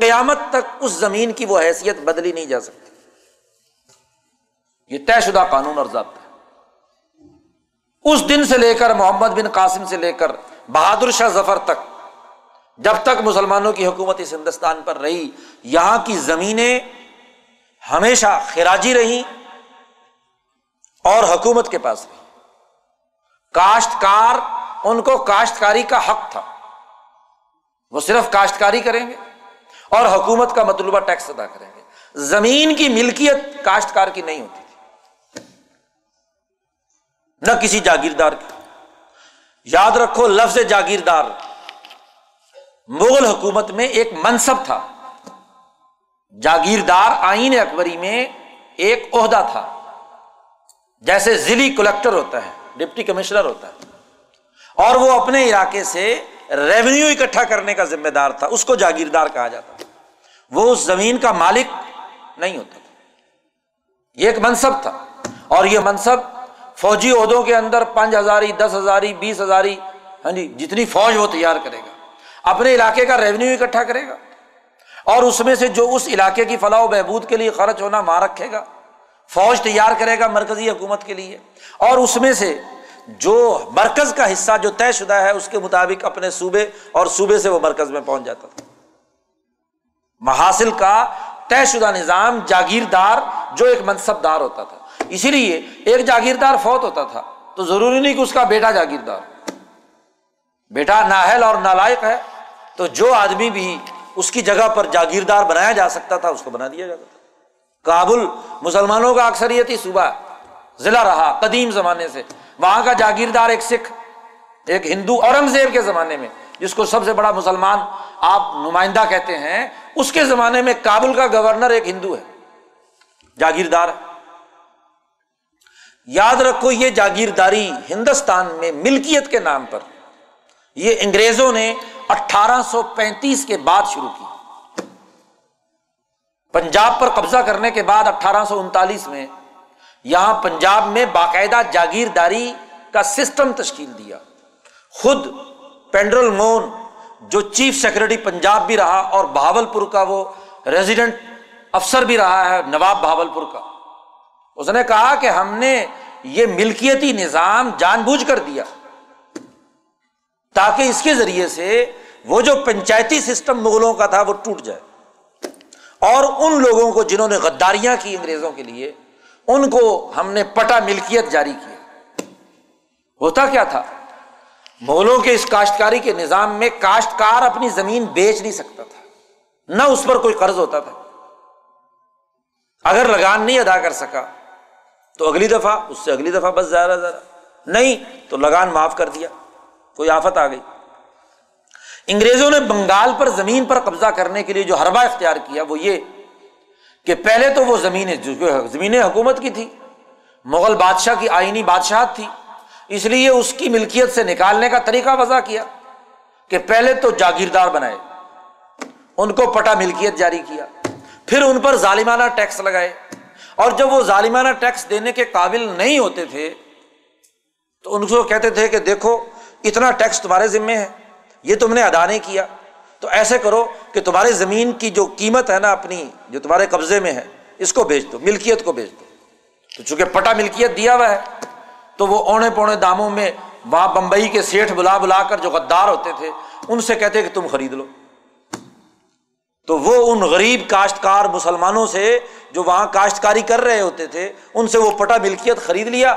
قیامت تک اس زمین کی وہ حیثیت بدلی نہیں جا سکتی۔ یہ طے شدہ قانون اور ضابطہ ہے۔ اس دن سے لے کر محمد بن قاسم سے لے کر بہادر شاہ ظفر تک جب تک مسلمانوں کی حکومت اس ہندوستان پر رہی، یہاں کی زمینیں ہمیشہ خراجی رہیں اور حکومت کے پاس رہیں۔ کاشتکار، ان کو کاشتکاری کا حق تھا، وہ صرف کاشتکاری کریں گے اور حکومت کا مطلوبہ ٹیکس ادا کریں گے۔ زمین کی ملکیت کاشتکار کی نہیں ہوتی تھی، نہ کسی جاگیردار کی۔ یاد رکھو لفظ جاگیردار مغل حکومت میں ایک منصب تھا، جاگیردار آئین اکبری میں ایک عہدہ تھا، جیسے ضلعی کلیکٹر ہوتا ہے، ڈپٹی کمشنر ہوتا ہے، اور وہ اپنے علاقے سے ریونیو اکٹھا کرنے کا ذمہ دار تھا، اس کو جاگیردار کہا جاتا تھا۔ وہ اس زمین کا مالک نہیں ہوتا تھا، یہ ایک منصب تھا، اور یہ منصب فوجی عہدوں کے اندر 5,000، 10,000، 20,000، ہاں جی، جتنی فوج وہ تیار کرے گا، اپنے علاقے کا ریونیو اکٹھا کرے گا، اور اس میں سے جو اس علاقے کی فلاح و بہبود کے لیے خرچ ہونا وہاں رکھے گا، فوج تیار کرے گا مرکزی حکومت کے لیے، اور اس میں سے جو مرکز کا حصہ جو طے شدہ ہے اس کے مطابق اپنے صوبے، اور صوبے سے وہ مرکز میں پہنچ جاتا تھا۔ محاصل کا طے شدہ نظام، جاگیردار جو ایک منصب دار ہوتا تھا۔ اسی لیے ایک جاگیردار فوت ہوتا تھا تو ضروری نہیں کہ اس کا بیٹا جاگیردار، بیٹا نااہل اور نالائق ہے تو جو آدمی بھی اس کی جگہ پر جاگیردار بنایا جا سکتا تھا اس کو بنا دیا جاتا تھا۔ کابل مسلمانوں کا اکثریتی صوبہ ضلع رہا قدیم زمانے سے، وہاں کا جاگیردار ایک سکھ، ایک ہندو، اورنگزیب کے زمانے میں جس کو سب سے بڑا مسلمان آپ نمائندہ کہتے ہیں، اس کے زمانے میں کابل کا گورنر ایک ہندو ہے، جاگیردار۔ یاد رکھو یہ جاگیرداری ہندوستان میں ملکیت کے نام پر یہ انگریزوں نے 1835 کے بعد شروع کی۔ پنجاب پر قبضہ کرنے کے بعد 1839 میں یہاں پنجاب میں باقاعدہ جاگیرداری کا سسٹم تشکیل دیا۔ خود پینڈرل مون جو چیف سیکرٹری پنجاب بھی رہا اور بہاول پور کا وہ ریزیڈنٹ افسر بھی رہا ہے، نواب بہاول پور کا، اس نے کہا کہ ہم نے یہ ملکیتی نظام جان بوجھ کر دیا تاکہ اس کے ذریعے سے وہ جو پنچایتی سسٹم مغلوں کا تھا وہ ٹوٹ جائے، اور ان لوگوں کو جنہوں نے غداریاں کی انگریزوں کے لیے، ان کو ہم نے پٹا ملکیت جاری کیا۔ ہوتا کیا تھا، مغلوں کے اس کاشتکاری کے نظام میں کاشتکار اپنی زمین بیچ نہیں سکتا تھا، نہ اس پر کوئی قرض ہوتا تھا، اگر لگان نہیں ادا کر سکا تو اگلی دفعہ، اس سے اگلی دفعہ، بس زیادہ نہیں تو لگان معاف کر دیا، کوئی آفت آ گئی۔ انگریزوں نے بنگال پر زمین پر قبضہ کرنے کے لیے جو حربہ اختیار کیا وہ یہ کہ پہلے تو وہ زمینیں جو زمینیں حکومت کی تھی، مغل بادشاہ کی آئینی بادشاہت تھی، اس لیے اس کی ملکیت سے نکالنے کا طریقہ وضع کیا کہ پہلے تو جاگیردار بنائے، ان کو پٹا ملکیت جاری کیا، پھر ان پر ظالمانہ ٹیکس لگائے، اور جب وہ ظالمانہ ٹیکس دینے کے قابل نہیں ہوتے تھے تو ان کو کہتے تھے کہ دیکھو اتنا ٹیکس تمہارے ذمے ہے، یہ تم نے ادا نہیں کیا، تو ایسے کرو کہ تمہاری زمین کی جو قیمت ہے نا اپنی، جو تمہارے قبضے میں ہے، اس کو بیچ دو، ملکیت کو بیچ دو۔ تو چونکہ پٹا ملکیت دیا ہوا ہے تو وہ اونے پونے داموں میں وہاں بمبئی کے سیٹھ بلا کر جو غدار ہوتے تھے ان سے کہتے کہ تم خرید لو، تو وہ ان غریب کاشتکار مسلمانوں سے جو وہاں کاشتکاری کر رہے ہوتے تھے ان سے وہ پٹا ملکیت خرید لیا،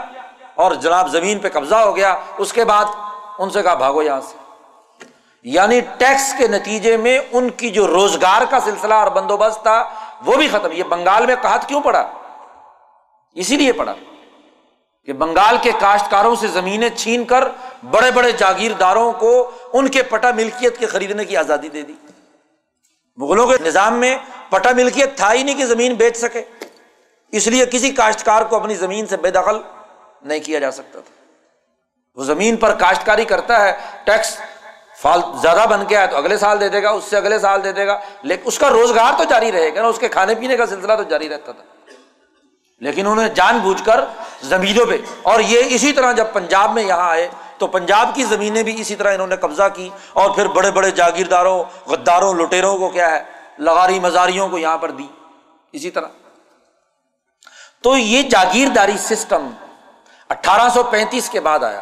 اور جناب زمین پہ قبضہ ہو گیا۔ اس کے بعد ان سے کہا بھاگو یہاں سے، یعنی ٹیکس کے نتیجے میں ان کی جو روزگار کا سلسلہ اور بندوبست تھا وہ بھی ختم۔ یہ بنگال میں قحط کیوں پڑا؟ اسی لیے پڑا کہ بنگال کے کاشتکاروں سے زمینیں چھین کر بڑے بڑے جاگیرداروں کو ان کے پٹا ملکیت کے خریدنے کی آزادی دے دی۔ مغلوں کے نظام میں پٹا ملکیت تھا ہی نہیں کہ زمین بیچ سکے، اس لیے کسی کاشتکار کو اپنی زمین سے بے دخل نہیں کیا جا سکتا تھا۔ وہ زمین پر کاشتکاری کرتا ہے، ٹیکس زیادہ بن کے آیا تو اگلے سال دے دے گا، اس سے اگلے سال دے دے گا، لیکن اس کا روزگار تو جاری رہے گا نا، اس کے کھانے پینے کا سلسلہ تو جاری رہتا تھا، لیکن انہوں نے جان بوجھ کر زمینوں پہ، اور یہ اسی طرح جب پنجاب میں یہاں آئے تو پنجاب کی زمینیں بھی اسی طرح انہوں نے قبضہ کی، اور پھر بڑے بڑے جاگیرداروں، غداروں، لٹیروں کو کیا ہے، لغاری مزاریوں کو یہاں پر دی اسی طرح۔ تو یہ جاگیرداری سسٹم 1835 کے بعد آیا،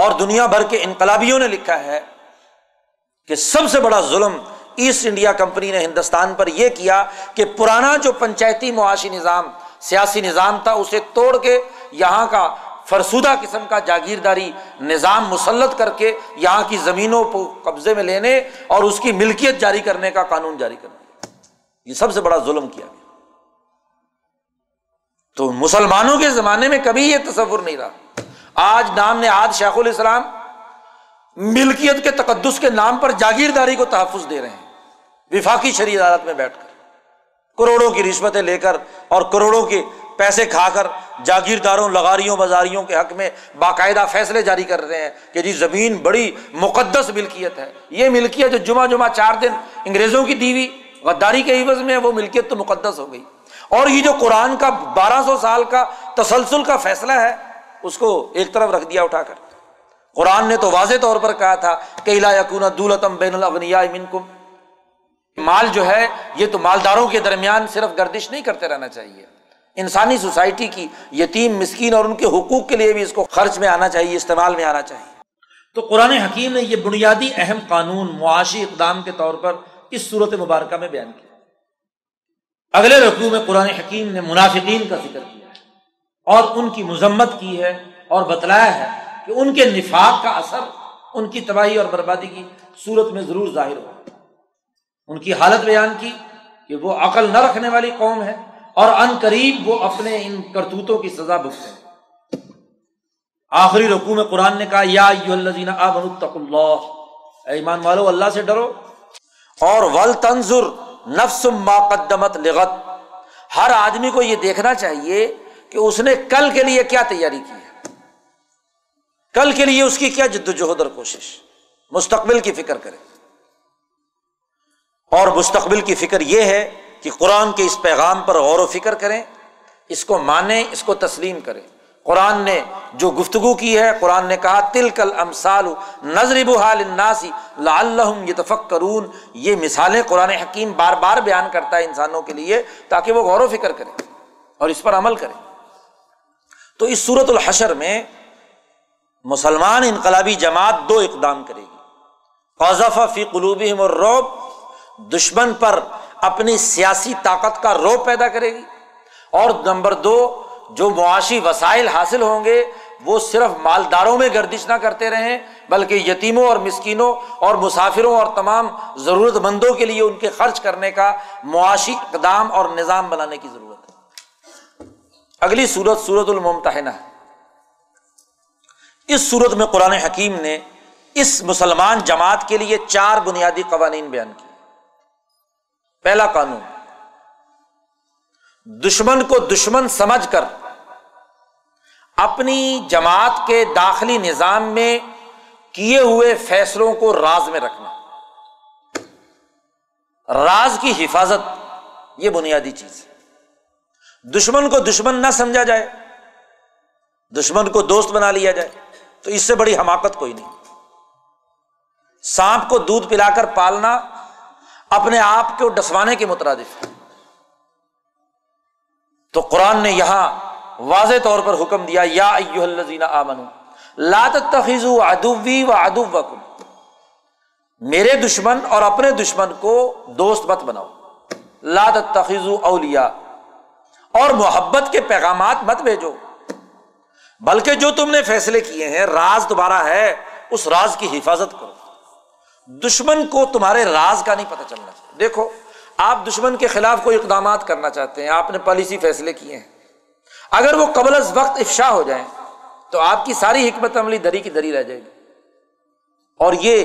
اور دنیا بھر کے انقلابیوں نے لکھا ہے کہ سب سے بڑا ظلم ایسٹ انڈیا کمپنی نے ہندوستان پر یہ کیا کہ پرانا جو پنچایتی معاشی نظام، سیاسی نظام تھا، اسے توڑ کے یہاں کا فرسودہ قسم کا جاگیرداری نظام مسلط کر کے یہاں کی زمینوں کو قبضے میں لینے اور اس کی ملکیت جاری کرنے کا قانون جاری کرنا، یہ سب سے بڑا ظلم کیا گیا۔ تو مسلمانوں کے زمانے میں کبھی یہ تصور نہیں رہا۔ آج نام نہاد شیخ الاسلام ملکیت کے تقدس کے نام پر جاگیرداری کو تحفظ دے رہے ہیں، وفاقی شرعی عدالت میں بیٹھ کر کروڑوں کی رشوتیں لے کر اور کروڑوں کے پیسے کھا کر جاگیرداروں، لغاریوں، مزاریوں کے حق میں باقاعدہ فیصلے جاری کر رہے ہیں کہ جی زمین بڑی مقدس ملکیت ہے، یہ ملکیت جو جمعہ جمعہ 4 دن انگریزوں کی دیوی غداری کے عوض میں وہ ملکیت تو مقدس ہو گئی، اور یہ جو قرآن کا 1200 سال کا تسلسل کا فیصلہ ہے اس کو ایک طرف رکھ دیا اٹھا کر۔ قرآن نے تو واضح طور پر کہا تھا کہ لا یکون دولتم بین الاغنیاء منکم، مال جو ہے یہ تو مالداروں کے درمیان صرف گردش نہیں کرتے رہنا چاہیے، انسانی سوسائٹی کی یتیم، مسکین اور ان کے حقوق کے لیے بھی اس کو خرچ میں آنا چاہیے، استعمال میں آنا چاہیے۔ تو قرآن حکیم نے یہ بنیادی اہم قانون معاشی اقدام کے طور پر اس صورت مبارکہ میں بیان کیا۔ اگلے رکوع میں قرآن حکیم نے منافقین کا ذکر کیا ہے اور ان کی مذمت کی ہے اور بتلایا ہے کہ ان کے نفاق کا اثر ان کی تباہی اور بربادی کی صورت میں ضرور ظاہر ہو۔ ان کی حالت بیان کی کہ وہ عقل نہ رکھنے والی قوم ہے اور ان قریب وہ اپنے ان کرتوتوں کی سزا بھگتیں۔ آخری رکوع میں قرآن نے کہا یا ایھا الذین آمنوا اتقوا اللہ، اے ایمان والو اللہ سے ڈرو، اور ولتنظر نفس ما قدمت لغد، ہر آدمی کو یہ دیکھنا چاہیے کہ اس نے کل کے لیے کیا تیاری کی ہے، کل کے لیے اس کی کیا جد و جہد اور کوشش، مستقبل کی فکر کرے۔ اور مستقبل کی فکر یہ ہے کہ قرآن کے اس پیغام پر غور و فکر کریں، اس کو مانیں، اس کو تسلیم کریں۔ قرآن نے جو گفتگو کی ہے، قرآن نے کہا تلک الامثال نضربها للناس لعلهم يتفکرون، یہ مثالیں قرآن حکیم بار بار بیان کرتا ہے انسانوں کے لیے تاکہ وہ غور و فکر کریں اور اس پر عمل کریں۔ تو اس سورۃ الحشر میں مسلمان انقلابی جماعت دو اقدام کرے گی، قذف فی قلوبهم الرعب، دشمن پر اپنی سیاسی طاقت کا رعب پیدا کرے گی، اور نمبر دو جو معاشی وسائل حاصل ہوں گے وہ صرف مالداروں میں گردش نہ کرتے رہیں بلکہ یتیموں اور مسکینوں اور مسافروں اور تمام ضرورت مندوں کے لیے ان کے خرچ کرنے کا معاشی اقدام اور نظام بنانے کی ضرورت ہے۔ اگلی سورت سورت الممتحنہ ہے۔ اس سورت میں قرآن حکیم نے اس مسلمان جماعت کے لیے 4 بنیادی قوانین بیان کیے۔ پہلا قانون، دشمن کو دشمن سمجھ کر اپنی جماعت کے داخلی نظام میں کیے ہوئے فیصلوں کو راز میں رکھنا، راز کی حفاظت یہ بنیادی چیز ہے۔ دشمن کو دشمن نہ سمجھا جائے، دشمن کو دوست بنا لیا جائے، تو اس سے بڑی حماقت کوئی نہیں۔ سانپ کو دودھ پلا کر پالنا اپنے آپ کو ڈسوانے کے مترادف ہے۔ تو قرآن نے یہاں واضح طور پر حکم دیا یا ایھا الذین آمنوا لا تتخذوا عدوی وعدوکم، میرے دشمن اور اپنے دشمن کو دوست مت بناؤ، لا تتخذوا اولیاء، اور محبت کے پیغامات مت بھیجو، بلکہ جو تم نے فیصلے کیے ہیں، راز تمہارا ہے، اس راز کی حفاظت کرو۔ دشمن کو تمہارے راز کا نہیں پتہ چلنا چاہیے۔ دیکھو آپ دشمن کے خلاف کوئی اقدامات کرنا چاہتے ہیں، آپ نے پالیسی فیصلے کیے ہیں، اگر وہ قبل از وقت افشا ہو جائیں تو آپ کی ساری حکمت عملی دری کی دری رہ جائے گی۔ اور یہ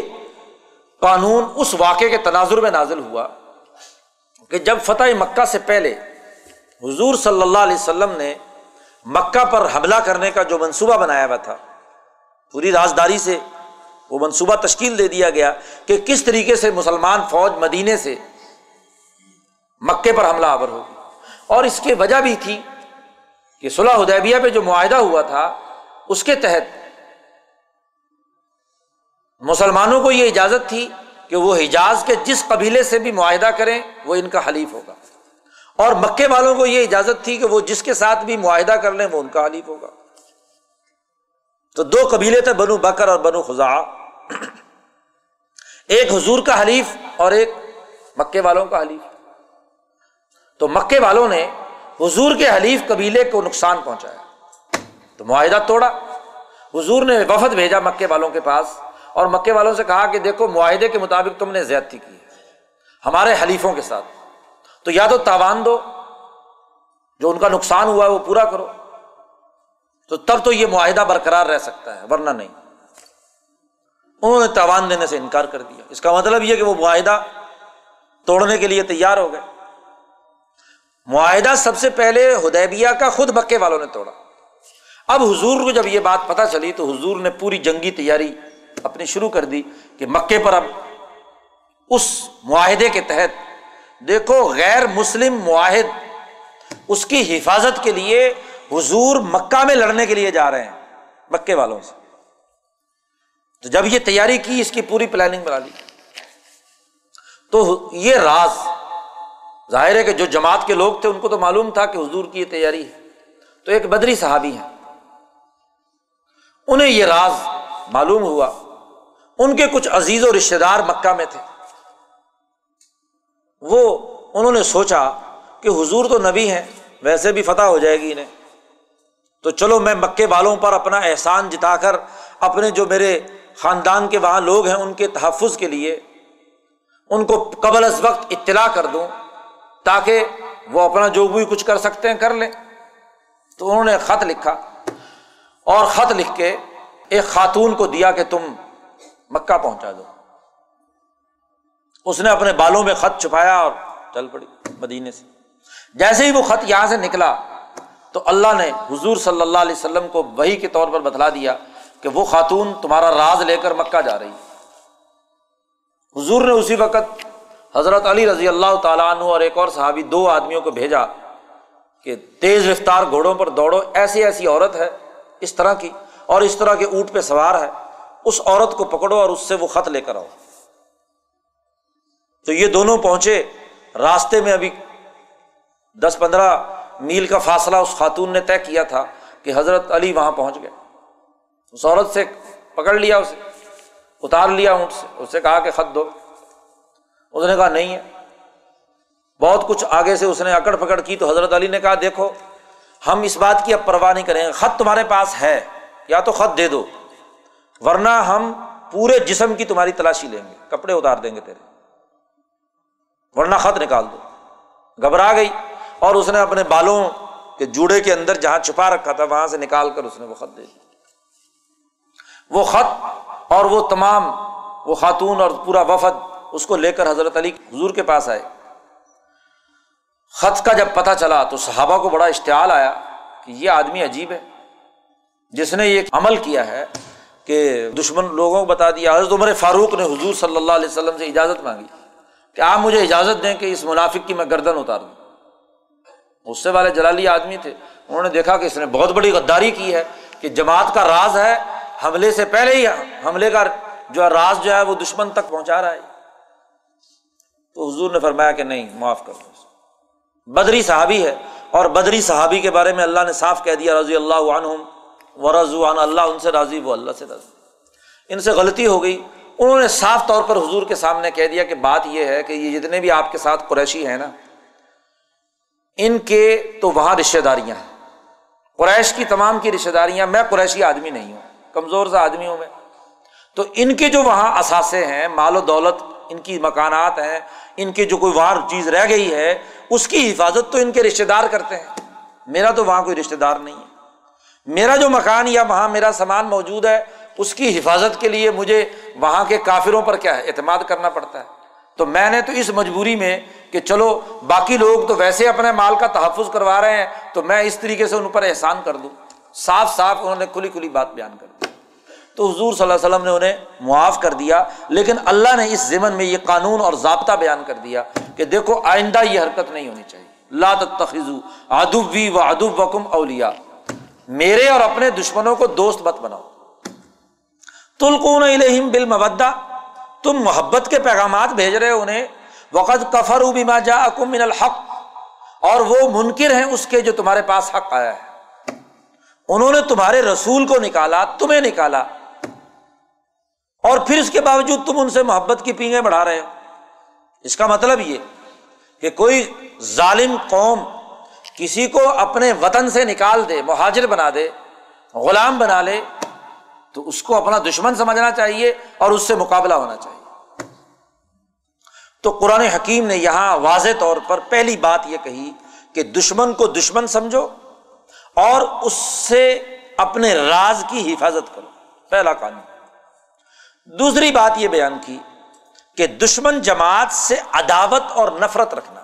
قانون اس واقعے کے تناظر میں نازل ہوا کہ جب فتح مکہ سے پہلے حضور صلی اللہ علیہ وسلم نے مکہ پر حملہ کرنے کا جو منصوبہ بنایا ہوا تھا، پوری رازداری سے وہ منصوبہ تشکیل دے دیا گیا کہ کس طریقے سے مسلمان فوج مدینے سے مکے پر حملہ آور ہوگی، اور اس کی وجہ بھی تھی کہ صلح حدیبیہ پہ جو معاہدہ ہوا تھا اس کے تحت مسلمانوں کو یہ اجازت تھی کہ وہ حجاز کے جس قبیلے سے بھی معاہدہ کریں وہ ان کا حلیف ہوگا، اور مکے والوں کو یہ اجازت تھی کہ وہ جس کے ساتھ بھی معاہدہ کر لیں وہ ان کا حلیف ہوگا۔ تو دو قبیلے تھے، بنو بکر اور بنو خزاعہ، ایک حضور کا حلیف اور ایک مکے والوں کا حلیف۔ تو مکے والوں نے حضور کے حلیف قبیلے کو نقصان پہنچایا تو معاہدہ توڑا۔ حضور نے وفد بھیجا مکے والوں کے پاس اور مکے والوں سے کہا کہ دیکھو معاہدے کے مطابق تم نے زیادتی کی ہے ہمارے حلیفوں کے ساتھ، تو یا تو تاوان دو، جو ان کا نقصان ہوا ہے وہ پورا کرو، تو تب تو یہ معاہدہ برقرار رہ سکتا ہے، ورنہ نہیں۔ انہوں نے تاوان دینے سے انکار کر دیا، اس کا مطلب یہ کہ وہ معاہدہ توڑنے کے لیے تیار ہو گئے۔ معاہدہ سب سے پہلے حدیبیہ کا خود مکے والوں نے توڑا۔ اب حضور کو جب یہ بات پتہ چلی تو حضور نے پوری جنگی تیاری اپنی شروع کر دی کہ مکے پر اب اس معاہدے کے تحت دیکھو غیر مسلم معاہد، اس کی حفاظت کے لیے حضور مکہ میں لڑنے کے لیے جا رہے ہیں مکے والوں سے۔ تو جب یہ تیاری کی، اس کی پوری پلاننگ بنا لی، تو یہ راز ظاہر ہے کہ جو جماعت کے لوگ تھے ان کو تو معلوم تھا کہ حضور کی یہ تیاری ہے۔ تو ایک بدری صحابی ہیں، انہیں یہ راز معلوم ہوا، ان کے کچھ عزیز و رشتے دار مکہ میں تھے، وہ انہوں نے سوچا کہ حضور تو نبی ہیں، ویسے بھی فتح ہو جائے گی انہیں، تو چلو میں مکے والوں پر اپنا احسان جتا کر اپنے جو میرے خاندان کے وہاں لوگ ہیں ان کے تحفظ کے لیے ان کو قبل از وقت اطلاع کر دوں تاکہ وہ اپنا جو بھی کچھ کر سکتے ہیں کر لیں۔ تو انہوں نے خط لکھا اور خط لکھ کے ایک خاتون کو دیا کہ تم مکہ پہنچا دو۔ اس نے اپنے بالوں میں خط چھپایا اور چل پڑی مدینے سے۔ جیسے ہی وہ خط یہاں سے نکلا تو اللہ نے حضور صلی اللہ علیہ وسلم کو وحی کے طور پر بتلا دیا کہ وہ خاتون تمہارا راز لے کر مکہ جا رہی ہے۔ حضور نے اسی وقت حضرت علی رضی اللہ تعالیٰ عنہ اور ایک اور صحابی، دو آدمیوں کو بھیجا کہ تیز رفتار گھوڑوں پر دوڑو، ایسی ایسی عورت ہے اس طرح کی اور اس طرح کے اونٹ پہ سوار ہے، اس عورت کو پکڑو اور اس سے وہ خط لے کر آؤ۔ تو یہ دونوں پہنچے، راستے میں ابھی 10-15 میل کا فاصلہ اس خاتون نے طے کیا تھا کہ حضرت علی وہاں پہنچ گئے۔ اس عورت سے پکڑ لیا، اسے اتار لیا اونٹ سے، اس سے کہا کہ خط دو۔ اس نے کہا نہیں ہے۔ بہت کچھ آگے سے اس نے اکڑ پکڑ کی تو حضرت علی نے کہا دیکھو ہم اس بات کی اب پرواہ نہیں کریں گے، خط تمہارے پاس ہے، یا تو خط دے دو ورنہ ہم پورے جسم کی تمہاری تلاشی لیں گے، کپڑے اتار دیں گے تیرے، ورنہ خط نکال دو۔ گھبرا گئی اور اس نے اپنے بالوں کے جوڑے کے اندر جہاں چھپا رکھا تھا وہاں سے نکال کر اس نے وہ خط دے دیا۔ وہ خط اور وہ تمام وہ خاتون اور پورا وفد اس کو لے کر حضرت علی حضور کے پاس آئے۔ خط کا جب پتہ چلا تو صحابہ کو بڑا اشتعال آیا کہ یہ آدمی عجیب ہے جس نے یہ عمل کیا ہے کہ دشمن لوگوں کو بتا دیا۔ حضرت عمر فاروق نے حضور صلی اللہ علیہ وسلم سے اجازت مانگی کہ آپ مجھے اجازت دیں کہ اس منافق کی میں گردن اتار دوں۔ غصے والے جلالی آدمی تھے، انہوں نے دیکھا کہ اس نے بہت بڑی غداری کی ہے کہ جماعت کا راز ہے، حملے سے پہلے ہی حملے کا جو راز جو ہے وہ دشمن تک پہنچا رہا ہے۔ تو حضور نے فرمایا کہ نہیں، معاف کرو، بدری صحابی ہے، اور بدری صحابی کے بارے میں اللہ نے صاف کہہ دیا رضی اللہ عنہم ورضوان، اللہ ان سے راضی وہ اللہ سے راضی۔ ان سے غلطی ہو گئی، انہوں نے صاف طور پر حضور کے سامنے کہہ دیا کہ بات یہ ہے کہ یہ جتنے بھی آپ کے ساتھ قریشی ہیں نا، ان کے تو وہاں رشتہ داریاں ہیں، قریش کی تمام کی رشتہ داریاں، میں قریشی آدمی نہیں ہوں، کمزور سا آدمی ہوں میں، تو ان کے جو وہاں اثاثے ہیں، مال و دولت، ان کی مکانات ہیں، ان کے جو کوئی وہاں چیز رہ گئی ہے اس کی حفاظت تو ان کے رشتہ دار کرتے ہیں، میرا تو وہاں کوئی رشتہ دار نہیں ہے، میرا جو مکان یا وہاں میرا سامان موجود ہے اس کی حفاظت کے لیے مجھے وہاں کے کافروں پر کیا ہے اعتماد کرنا پڑتا ہے۔ تو میں نے تو اس مجبوری میں کہ چلو باقی لوگ تو ویسے اپنے مال کا تحفظ کروا رہے ہیں تو میں اس طریقے سے ان پر احسان کر دوں، صاف صاف انہوں نے کھلی کھلی بات بیان کر دی۔ تو حضور صلی اللہ علیہ وسلم نے انہیں معاف کر دیا، لیکن اللہ نے اس ضمن میں یہ قانون اور ضابطہ بیان کر دیا کہ دیکھو آئندہ یہ حرکت نہیں ہونی چاہیے، لا تتخذوا عدوی و عدوکم اولیاء، میرے اور اپنے دشمنوں کو دوست مت بناؤ، تلقون الیہم بالمودہ، تم محبت کے پیغامات بھیج رہے ہو انہیں، وقد کفروا بما جاءکم من الحق، اور وہ منکر ہیں اس کے جو تمہارے پاس حق آیا ہے، انہوں نے تمہارے رسول کو نکالا، تمہیں نکالا، اور پھر اس کے باوجود تم ان سے محبت کی پینگیں بڑھا رہے ہو۔ اس کا مطلب یہ کہ کوئی ظالم قوم کسی کو اپنے وطن سے نکال دے، مہاجر بنا دے، غلام بنا لے، تو اس کو اپنا دشمن سمجھنا چاہیے اور اس سے مقابلہ ہونا چاہیے۔ تو قرآن حکیم نے یہاں واضح طور پر پہلی بات یہ کہی کہ دشمن کو دشمن سمجھو اور اس سے اپنے راز کی حفاظت کرو، پہلا قانون۔ دوسری بات یہ بیان کی کہ دشمن جماعت سے عداوت اور نفرت رکھنا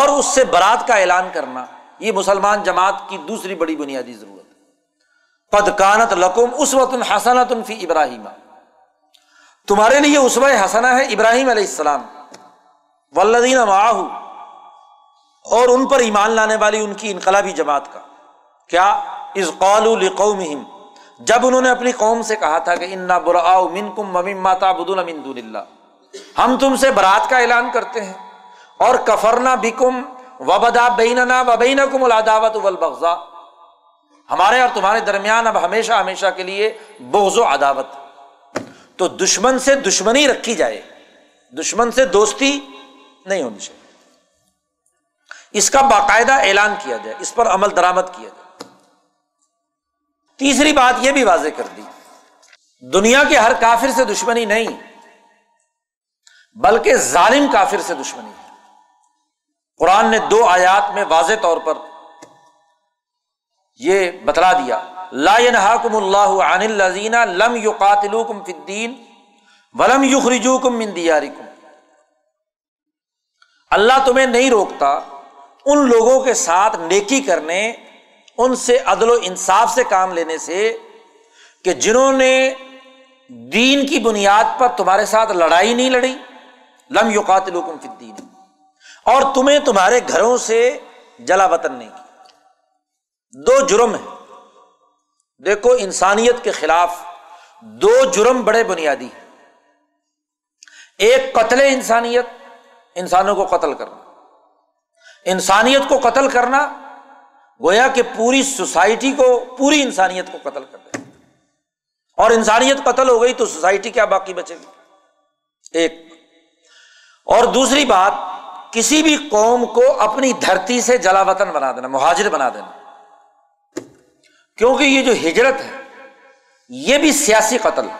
اور اس سے برات کا اعلان کرنا، یہ مسلمان جماعت کی دوسری بڑی بنیادی ضرورت ہے۔ قد کانت لکم اسوۃ حسنۃ فی ابراہیم، تمہارے لیے اسوہ حسنہ ہے ابراہیم علیہ السلام، والذین معہ، اور ان پر ایمان لانے والی ان کی انقلابی جماعت کا۔ کیا؟ اذ قالوا لقومہم، جب انہوں نے اپنی قوم سے کہا تھا کہ انا براء منکم ومما تعبدون من دون اللہ، ہم تم سے برات کا اعلان کرتے ہیں، اور کفرنا بکم وبدا بیننا وبینکم العداوۃ والبغضاء، ہمارے اور تمہارے درمیان اب ہمیشہ ہمیشہ کے لیے بغض و عداوت۔ تو دشمن سے دشمنی رکھی جائے، دشمن سے دوستی نہیں ہونی چاہیے، اس کا باقاعدہ اعلان کیا جائے، اس پر عمل درآمد کیا جائے۔ تیسری بات یہ بھی واضح کر دی، دنیا کے ہر کافر سے دشمنی نہیں بلکہ ظالم کافر سے دشمنی ہے۔ قرآن نے دو آیات میں واضح طور پر یہ بتلا دیا، لا ینہاکم اللہ عن الذین لم یقاتلوکم فی الدین ولم یخرجوکم من دیارکم، اللہ تمہیں نہیں روکتا ان لوگوں کے ساتھ نیکی کرنے، ان سے عدل و انصاف سے کام لینے سے، کہ جنہوں نے دین کی بنیاد پر تمہارے ساتھ لڑائی نہیں لڑی، لم یقاتلوکم فی الدین، اور تمہیں تمہارے گھروں سے جلا وطن نہیں کی۔ دو جرم ہیں، دیکھو انسانیت کے خلاف دو جرم بڑے بنیادی ہیں، ایک قتل انسانیت، انسانوں کو قتل کرنا، انسانیت کو قتل کرنا گویا کہ پوری سوسائٹی کو، پوری انسانیت کو قتل کر دے، اور انسانیت قتل ہو گئی تو سوسائٹی کیا باقی بچے گی، ایک۔ اور دوسری بات، کسی بھی قوم کو اپنی دھرتی سے جلا وطن بنا دینا، مہاجر بنا دینا، کیونکہ یہ جو ہجرت ہے یہ بھی سیاسی قتل ہے۔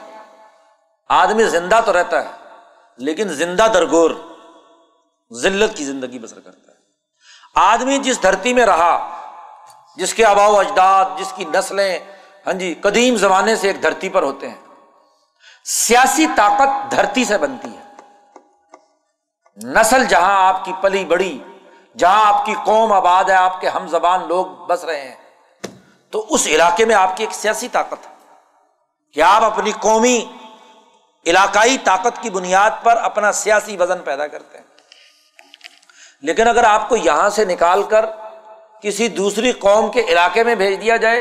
آدمی زندہ تو رہتا ہے لیکن زندہ درگور ذلت کی زندگی بسر کرتا ہے۔ آدمی جس دھرتی میں رہا، جس کے آباؤ اجداد، جس کی نسلیں ہاں جی قدیم زمانے سے ایک دھرتی پر ہوتے ہیں، سیاسی طاقت دھرتی سے بنتی ہے۔ نسل جہاں آپ کی پلی بڑی، جہاں آپ کی قوم آباد ہے، آپ کے ہم زبان لوگ بس رہے ہیں، تو اس علاقے میں آپ کی ایک سیاسی طاقت ہے کہ آپ اپنی قومی علاقائی طاقت کی بنیاد پر اپنا سیاسی وزن پیدا کرتے ہیں۔ لیکن اگر آپ کو یہاں سے نکال کر کسی دوسری قوم کے علاقے میں بھیج دیا جائے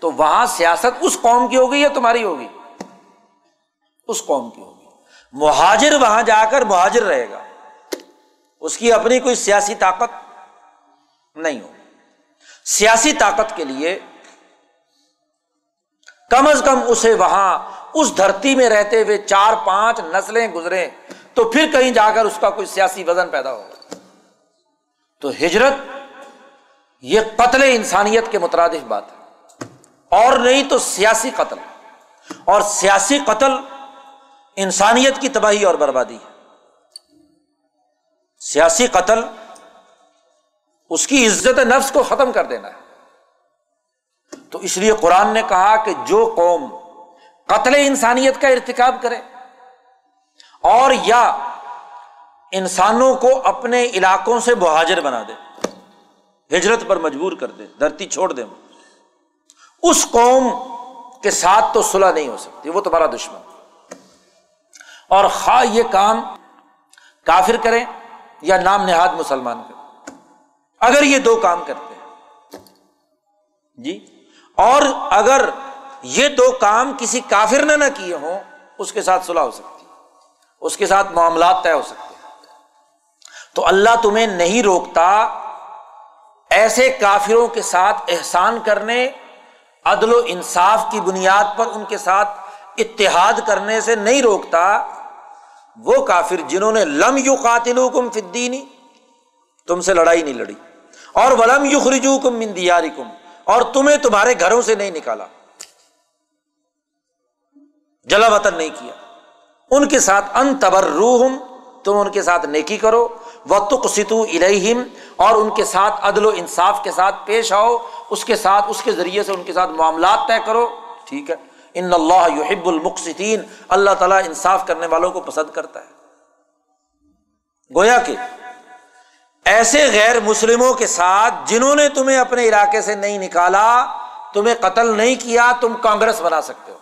تو وہاں سیاست اس قوم کی ہوگی یا تمہاری ہوگی؟ اس قوم کی ہوگی۔ مہاجر وہاں جا کر مہاجر رہے گا، اس کی اپنی کوئی سیاسی طاقت نہیں ہوگی۔ سیاسی طاقت کے لیے کم از کم اسے وہاں اس دھرتی میں رہتے ہوئے 4-5 نسلیں گزریں تو پھر کہیں جا کر اس کا کوئی سیاسی وزن پیدا ہوگا۔ تو ہجرت یہ قتل انسانیت کے مترادف بات ہے، اور نہیں تو سیاسی قتل، اور سیاسی قتل انسانیت کی تباہی اور بربادی ہے۔ سیاسی قتل اس کی عزت نفس کو ختم کر دینا ہے۔ تو اس لیے قرآن نے کہا کہ جو قوم قتل انسانیت کا ارتکاب کرے اور یا انسانوں کو اپنے علاقوں سے مہاجر بنا دے، ہجرت پر مجبور کر دے، دھرتی چھوڑ دے، اس قوم کے ساتھ تو صلح نہیں ہو سکتی، وہ تمہارا دشمن، اور خواہ یہ کام کافر کریں یا نام نہاد مسلمان کریں، اگر یہ دو کام کرتے ہیں جی، اور اگر یہ دو کام کسی کافر نے نہ کیے ہوں، اس کے ساتھ صلح ہو سکتی ہے، اس کے ساتھ معاملات طے ہو سکتے ہیں۔ تو اللہ تمہیں نہیں روکتا ایسے کافروں کے ساتھ احسان کرنے، عدل و انصاف کی بنیاد پر ان کے ساتھ اتحاد کرنے سے نہیں روکتا۔ وہ کافر جنہوں نے لم یقاتلوکم فی الدین، تم سے لڑائی نہیں لڑی، اور ولم یخرجوکم من دیارکم، اور تمہیں تمہارے گھروں سے نہیں نکالا، جلا وطن نہیں کیا، ان کے ساتھ ان تبروہم، تم ان کے ساتھ نیکی کرو، وتقسطوا الیہم، اور ان کے ساتھ عدل و انصاف کے ساتھ پیش آؤ، اس کے ساتھ اس کے ذریعے سے ان کے ساتھ معاملات طے کرو، ٹھیک ہے، ان اللہ یحب المقسطین، اللہ تعالیٰ انصاف کرنے والوں کو پسند کرتا ہے۔ گویا کہ ایسے غیر مسلموں کے ساتھ جنہوں نے تمہیں اپنے علاقے سے نہیں نکالا، تمہیں قتل نہیں کیا، تم کانگریس بنا سکتے ہو،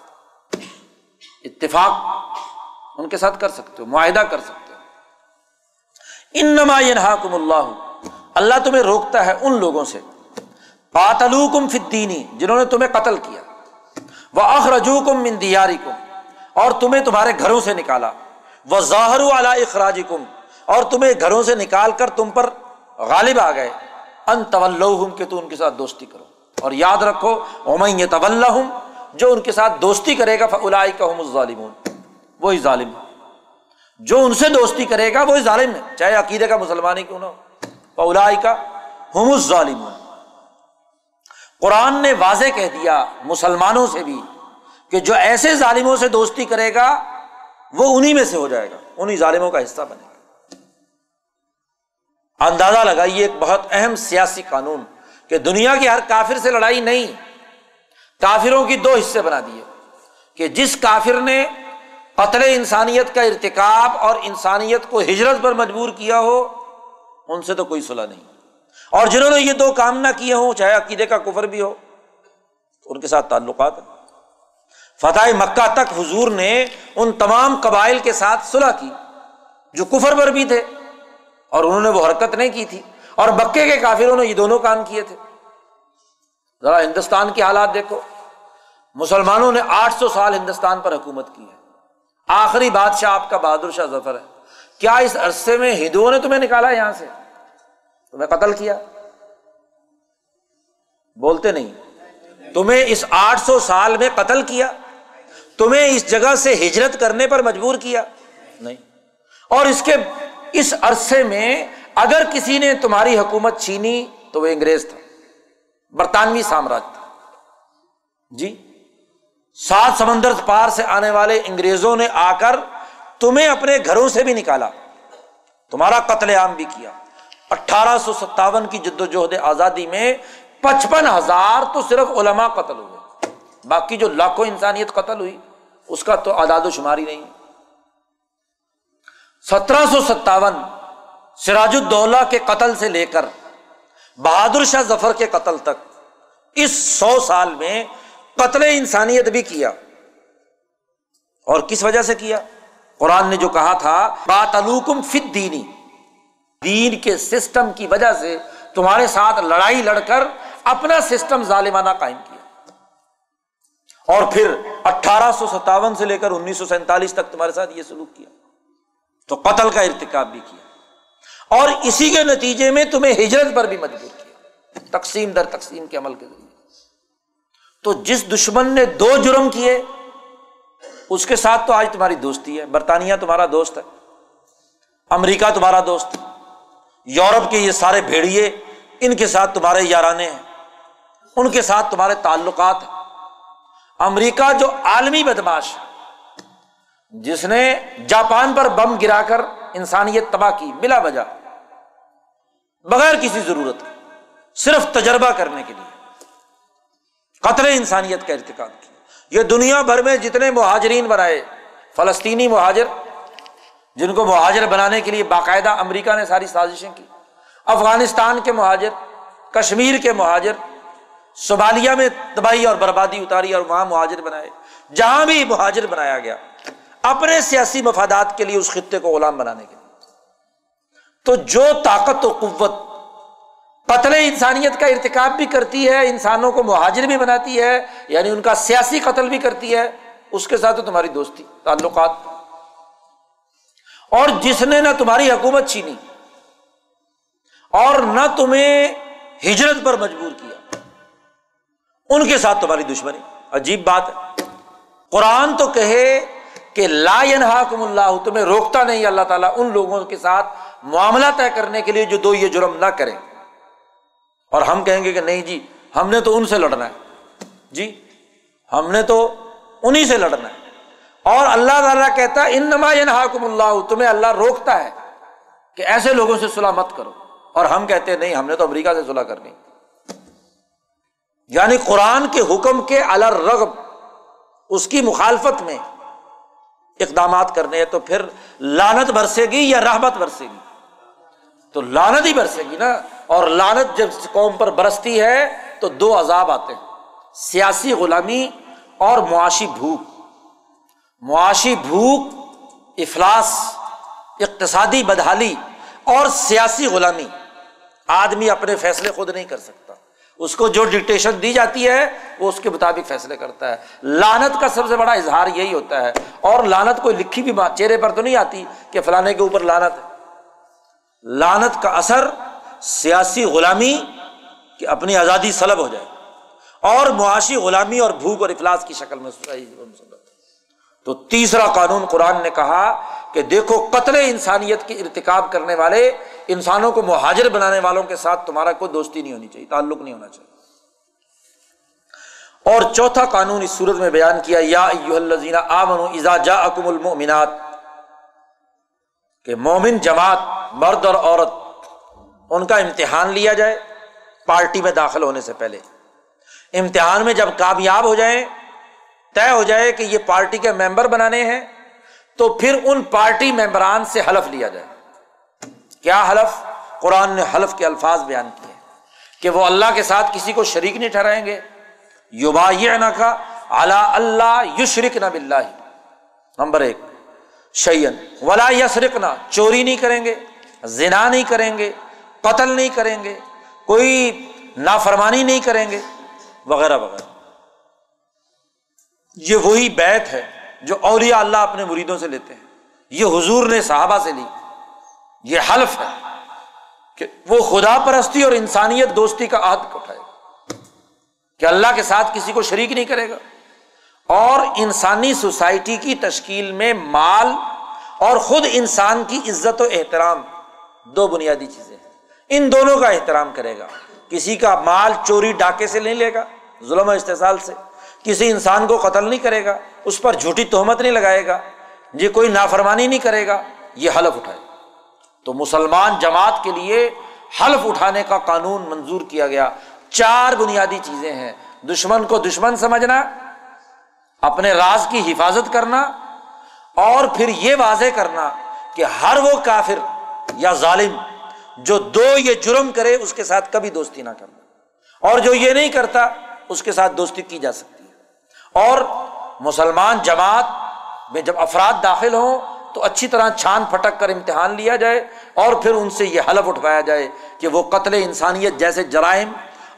اتفاق ان کے ساتھ کر سکتے ہو، معاہدہ کر سکتے ہو۔ انما ینہاکم اللہ، اللہ تمہیں روکتا ہے ان لوگوں سے، قاتلوکم فی الدین، جنہوں نے تمہیں قتل کیا، وَأَخْرَجُوكُم مِّن دِيَارِكُم، اور تمہیں تمہارے گھروں سے نکالا، وَظَاهَرُوا عَلَىٰ إِخْرَاجِكُم، اور تمہیں گھروں سے نکال کر تم پر غالب آ گئے، أَن تَوَلَّوْهُمْ، کہ تو ان کے ساتھ دوستی کرو، اور یاد رکھو وَمَن يَتَوَلَّهُمْ، جو ان کے ساتھ دوستی کرے گا فَأُولَٰئِكَ هُمُ الظَّالِمُونَ، وہی ظالم ہے، جو ان سے دوستی کرے گا وہی ظالم ہے، چاہے عقیدہ کا مسلمان ہی کیوں نہ ہو، فَأُولَٰئِكَ هُمُ الظَّالِمُونَ۔ قرآن نے واضح کہہ دیا مسلمانوں سے بھی کہ جو ایسے ظالموں سے دوستی کرے گا وہ انہی میں سے ہو جائے گا، انہی ظالموں کا حصہ بنے گا۔ اندازہ لگائیے ایک بہت اہم سیاسی قانون کہ دنیا کے ہر کافر سے لڑائی نہیں، کافروں کی دو حصے بنا دیے کہ جس کافر نے قتل انسانیت کا ارتکاب اور انسانیت کو ہجرت پر مجبور کیا ہو، ان سے تو کوئی صلح نہیں، اور جنہوں نے یہ دو کام نہ کیے ہوں، چاہے عقیدے کا کفر بھی ہو، ان کے ساتھ تعلقات ہیں۔ فتح مکہ تک حضور نے ان تمام قبائل کے ساتھ صلح کی جو کفر پر بھی تھے، اور انہوں نے وہ حرکت نہیں کی تھی، اور مکے کے کافروں نے یہ دونوں کام کیے تھے۔ ذرا ہندوستان کے حالات دیکھو، مسلمانوں نے 800 سال ہندوستان پر حکومت کی ہے، آخری بادشاہ آپ کا بہادر شاہ ظفر ہے، کیا اس عرصے میں ہندوؤں نے تمہیں نکالا یہاں سے، تمہیں قتل کیا؟ بولتے نہیں، تمہیں اس 800 سال میں قتل کیا، تمہیں اس جگہ سے ہجرت کرنے پر مجبور کیا؟ نہیں۔ اور اس کے اس عرصے میں اگر کسی نے تمہاری حکومت چھینی تو وہ انگریز تھا، برطانوی سامراج تھا جی، 7 سمندر پار سے آنے والے انگریزوں نے آ کر تمہیں اپنے گھروں سے بھی نکالا، تمہارا قتل عام بھی کیا۔ 1857 کی جدوجہد آزادی میں 55,000 تو صرف علماء قتل ہوئے، باقی جو لاکھوں انسانیت قتل ہوئی اس کا تو اعداد و شمار ہی نہیں۔ 1757 سراج الدولہ کے قتل سے لے کر بہادر شاہ ظفر کے قتل تک، اس 100 سال میں قتل انسانیت بھی کیا، اور کس وجہ سے کیا؟ قرآن نے جو کہا تھا قاتلوکم فی الدینی، دین کے سسٹم کی وجہ سے تمہارے ساتھ لڑائی لڑ کر اپنا سسٹم ظالمانہ قائم کیا، اور پھر 1857 سے لے کر 1947 تک تمہارے ساتھ یہ سلوک کیا، تو قتل کا ارتکاب بھی کیا، اور اسی کے نتیجے میں تمہیں ہجرت پر بھی مجبور کیا، تقسیم در تقسیم کے عمل کے ذریعے۔ تو جس دشمن نے 2 جرم کیے اس کے ساتھ تو آج تمہاری دوستی ہے، برطانیہ تمہارا دوست ہے، امریکہ تمہارا دوست ہے، یورپ کے یہ سارے بھیڑیے ان کے ساتھ تمہارے یارانے ہیں، ان کے ساتھ تمہارے تعلقات ہیں۔ امریکہ جو عالمی بدماش، جس نے جاپان پر بم گرا کر انسانیت تباہ کی بلا وجہ، بغیر کسی ضرورت کے، صرف تجربہ کرنے کے لیے قتل انسانیت کا ارتکاب کیا۔ یہ دنیا بھر میں جتنے مہاجرین بنائے، فلسطینی مہاجر جن کو مہاجر بنانے کے لیے باقاعدہ امریکہ نے ساری سازشیں کی، افغانستان کے مہاجر، کشمیر کے مہاجر، صومالیہ میں تباہی اور بربادی اتاری اور وہاں مہاجر بنائے، جہاں بھی مہاجر بنایا گیا اپنے سیاسی مفادات کے لیے، اس خطے کو غلام بنانے کے لیے۔ تو جو طاقت و قوت قتل انسانیت کا ارتکاب بھی کرتی ہے، انسانوں کو مہاجر بھی بناتی ہے، یعنی ان کا سیاسی قتل بھی کرتی ہے، اس کے ساتھ تو تمہاری دوستی تعلقات، اور جس نے نہ تمہاری حکومت چھینی اور نہ تمہیں ہجرت پر مجبور کیا، ان کے ساتھ تمہاری دشمنی۔ عجیب بات ہے، قرآن تو کہے کہ لا ینہاکم اللہ، تمہیں روکتا نہیں اللہ تعالیٰ ان لوگوں کے ساتھ معاملہ طے کرنے کے لیے جو دو یہ جرم نہ کریں، اور ہم کہیں گے کہ نہیں جی ہم نے تو ان سے لڑنا ہے، جی ہم نے تو انہی سے لڑنا ہے۔ اور اللہ تعالیٰ کہتا ہے انما ینہاکم اللہ، تمہیں اللہ روکتا ہے کہ ایسے لوگوں سے صلح مت کرو، اور ہم کہتے ہیں نہیں ہم نے تو امریکہ سے صلح کرنی۔ یعنی قرآن کے حکم کے علی الرغم، اس کی مخالفت میں اقدامات کرنے ہیں تو پھر لعنت برسے گی یا رحمت برسے گی؟ تو لعنت ہی برسے گی نا، اور لعنت جب قوم پر برستی ہے تو دو عذاب آتے ہیں، سیاسی غلامی اور معاشی بھوک۔ معاشی بھوک، افلاس، اقتصادی بدحالی، اور سیاسی غلامی، آدمی اپنے فیصلے خود نہیں کر سکتا، اس کو جو ڈکٹیشن دی جاتی ہے وہ اس کے مطابق فیصلے کرتا ہے۔ لعنت کا سب سے بڑا اظہار یہی ہوتا ہے، اور لعنت کوئی لکھی بھی بات چہرے پر تو نہیں آتی کہ فلانے کے اوپر لعنت ہے، لعنت کا اثر سیاسی غلامی کہ اپنی آزادی سلب ہو جائے، اور معاشی غلامی اور بھوک اور افلاس کی شکل میں۔ تو تیسرا قانون قرآن نے کہا کہ دیکھو قتل انسانیت کی ارتکاب کرنے والے انسانوں کو مہاجر بنانے والوں کے ساتھ تمہارا کوئی دوستی نہیں ہونی چاہیے، تعلق نہیں ہونا چاہیے۔ اور چوتھا قانون اس صورت میں بیان کیا، یا ایھا الذین آمنوا اذا جاءکم المؤمنات، کہ مومن جماعت مرد اور عورت ان کا امتحان لیا جائے پارٹی میں داخل ہونے سے پہلے۔ امتحان میں جب کامیاب ہو جائیں، طے ہو جائے کہ یہ پارٹی کے ممبر بنانے ہیں، تو پھر ان پارٹی ممبران سے حلف لیا جائے۔ کیا حلف؟ قرآن نے حلف کے الفاظ بیان کیے کہ وہ اللہ کے ساتھ کسی کو شریک نہیں ٹھہرائیں گے، یبایعنک علی اللہ یشرکن باللہ، نمبر ایک، شیئا ولا یسرقن، چوری نہیں کریں گے، زنا نہیں کریں گے، قتل نہیں کریں گے، کوئی نافرمانی نہیں کریں گے، وغیرہ وغیرہ۔ یہ وہی بیعت ہے جو اولیاء اللہ اپنے مریدوں سے لیتے ہیں، یہ حضور نے صحابہ سے لی، یہ حلف ہے کہ وہ خدا پرستی اور انسانیت دوستی کا عہد اٹھائے گا کہ اللہ کے ساتھ کسی کو شریک نہیں کرے گا، اور انسانی سوسائٹی کی تشکیل میں مال اور خود انسان کی عزت و احترام، دو بنیادی چیزیں ہیں، ان دونوں کا احترام کرے گا۔ کسی کا مال چوری ڈاکے سے نہیں لے گا، ظلم و استحصال سے، کسی انسان کو قتل نہیں کرے گا، اس پر جھوٹی تہمت نہیں لگائے گا، یہ کوئی نافرمانی نہیں کرے گا، یہ حلف اٹھائے۔ تو مسلمان جماعت کے لیے حلف اٹھانے کا قانون منظور کیا گیا۔ چار بنیادی چیزیں ہیں، دشمن کو دشمن سمجھنا، اپنے راز کی حفاظت کرنا، اور پھر یہ واضح کرنا کہ ہر وہ کافر یا ظالم جو دو یہ جرم کرے اس کے ساتھ کبھی دوستی نہ کرنا، اور جو یہ نہیں کرتا اس کے ساتھ دوستی کی جا سکتی۔ اور مسلمان جماعت میں جب افراد داخل ہوں تو اچھی طرح چھان پھٹک کر امتحان لیا جائے، اور پھر ان سے یہ حلف اٹھوایا جائے کہ وہ قتل انسانیت جیسے جرائم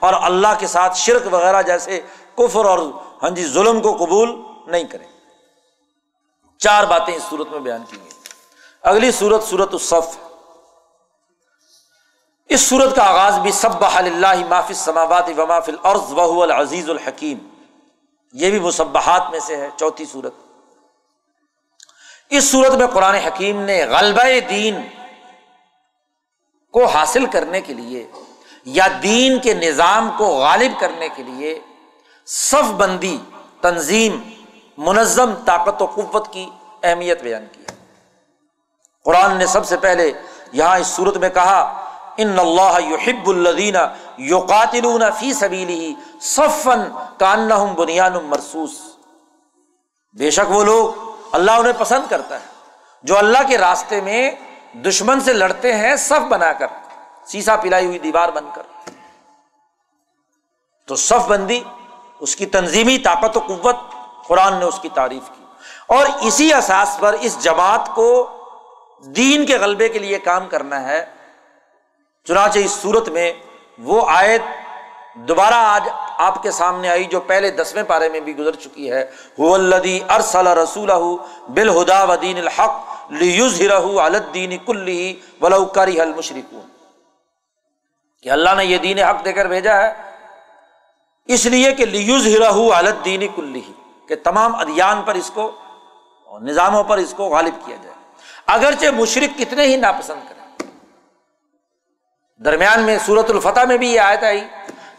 اور اللہ کے ساتھ شرک وغیرہ جیسے کفر اور ظلم کو قبول نہیں کریں۔ چار باتیں اس صورت میں بیان کی گئی۔ اگلی صورت صورت الصف، اس صورت کا آغاز بھی سبح للہ ما فی السماوات و ما فی الارض وہو العزیز الحکیم، یہ بھی مسبحات میں سے ہے، چوتھی صورت۔ اس صورت میں قرآن حکیم نے غلبہ دین کو حاصل کرنے کے لیے یا دین کے نظام کو غالب کرنے کے لیے صف بندی، تنظیم، منظم طاقت و قوت کی اہمیت بیان کی ہے۔ قرآن نے سب سے پہلے یہاں اس صورت میں کہا ان اللہ یحب الذین یقاتلون فی سبیلہ صفا کانہم بنیان مرصوص، بے شک وہ لوگ اللہ انہیں پسند کرتا ہے جو اللہ کے راستے میں دشمن سے لڑتے ہیں صف بنا کر، سیسا پلائی ہوئی دیوار بن کر۔ تو صف بندی، اس کی تنظیمی طاقت و قوت، قرآن نے اس کی تعریف کی، اور اسی اساس پر اس جماعت کو دین کے غلبے کے لیے کام کرنا ہے۔ چنانچہ اس صورت میں وہ آیت دوبارہ آج آپ کے سامنے آئی جو پہلے 10ویں پارے میں بھی گزر چکی ہے، هو الذی ارسل رسولہ بالہدی ودین الحق لیظہرہ علی الدین کلہ ولو کرہ المشرکون۔ کہ اللہ نے یہ دین حق دے کر بھیجا ہے اس لیے کہ لیظہرہ علی الدین کلہ، کہ تمام ادیان پر اس کو، نظاموں پر اس کو غالب کیا جائے، اگرچہ مشرک کتنے ہی ناپسند کریں۔ درمیان میں سورۃ الفتح میں بھی یہ آیت آئی،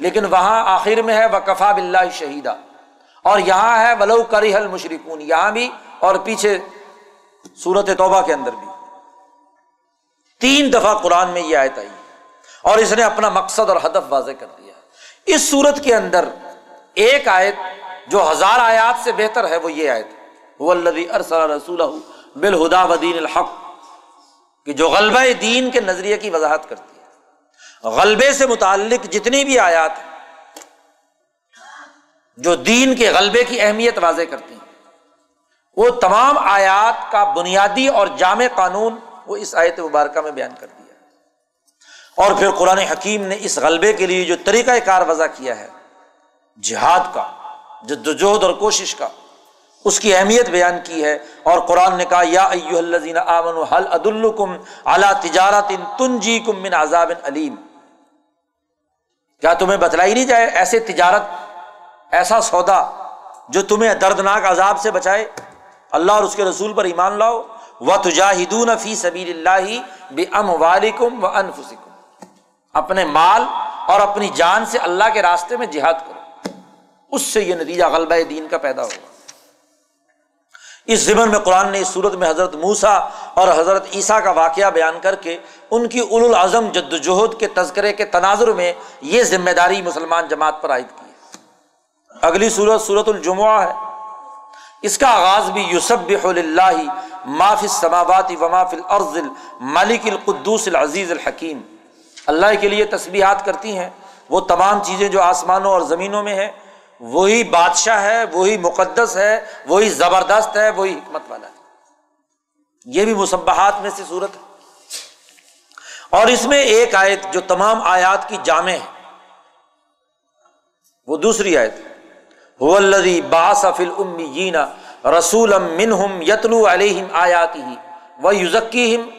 لیکن وہاں آخر میں ہے وَکَفَىٰ بِاللَّهِ شَهِیدًا، اور یہاں ہے وَلَوْ كَرِهَ الْمُشْرِكُونَ، یہاں بھی اور پیچھے سورۃ توبہ کے اندر بھی 3 دفعہ قرآن میں یہ آیت آئی، اور اس نے اپنا مقصد اور ہدف واضح کر دیا۔ اس سورت کے اندر ایک آیت جو 1000 آیات سے بہتر ہے وہ یہ آیت هُوَ الَّذِي أَرْسَلَ رَسُولَهُ بِالْهُدَىٰ وَدِينِ الْحَقِّ، کہ جو غلبہ دین کے نظریے کی وضاحت کرتی ہے۔ غلبے سے متعلق جتنی بھی آیات جو دین کے غلبے کی اہمیت واضح کرتی ہیں، وہ تمام آیات کا بنیادی اور جامع قانون وہ اس آیت مبارکہ میں بیان کر دیا۔ اور پھر قرآن حکیم نے اس غلبے کے لیے جو طریقہ کار وضع کیا ہے، جہاد کا، جدوجہد اور کوشش کا، اس کی اہمیت بیان کی ہے۔ اور قرآن نے کہا یا ایھا الذین آمنوا هل ادلکم علی تجارۃ تنجیکم من عذاب الیم، کیا تمہیں بتلائی نہیں جائے ایسے تجارت، ایسا سودا جو تمہیں دردناک عذاب سے بچائے؟ اللہ اور اس کے رسول پر ایمان لاؤ، وتجاہدون فی سبیل اللہ باموالکم وانفسکم، اپنے مال اور اپنی جان سے اللہ کے راستے میں جہاد کرو، اس سے یہ نتیجہ غلبہ دین کا پیدا ہوگا۔ اس ضمن میں قرآن نے اس صورت میں حضرت موسیٰ اور حضرت عیسیٰ کا واقعہ بیان کر کے ان کی اولو العزم جدوجہد کے تذکرے کے تناظر میں یہ ذمہ داری مسلمان جماعت پر عائد کی ہے۔ اگلی صورت صورت الجمعہ ہے، اس کا آغاز بھی یسبح للہ ما فی السماوات و ما فی الارض الملک القدوس العزیز الحکیم، اللہ کے لیے تسبیحات کرتی ہیں وہ تمام چیزیں جو آسمانوں اور زمینوں میں ہیں، وہی بادشاہ ہے، وہی مقدس ہے، وہی زبردست ہے، وہی حکمت والا ہے۔ یہ بھی مسبحات میں سے صورت ہے، اور اس میں ایک آیت جو تمام آیات کی جامع ہے وہ دوسری آیت ہے، هو الذی بعث فی الامیین رسولا منہم یتلو علیہم آیاتہ ویزکیہم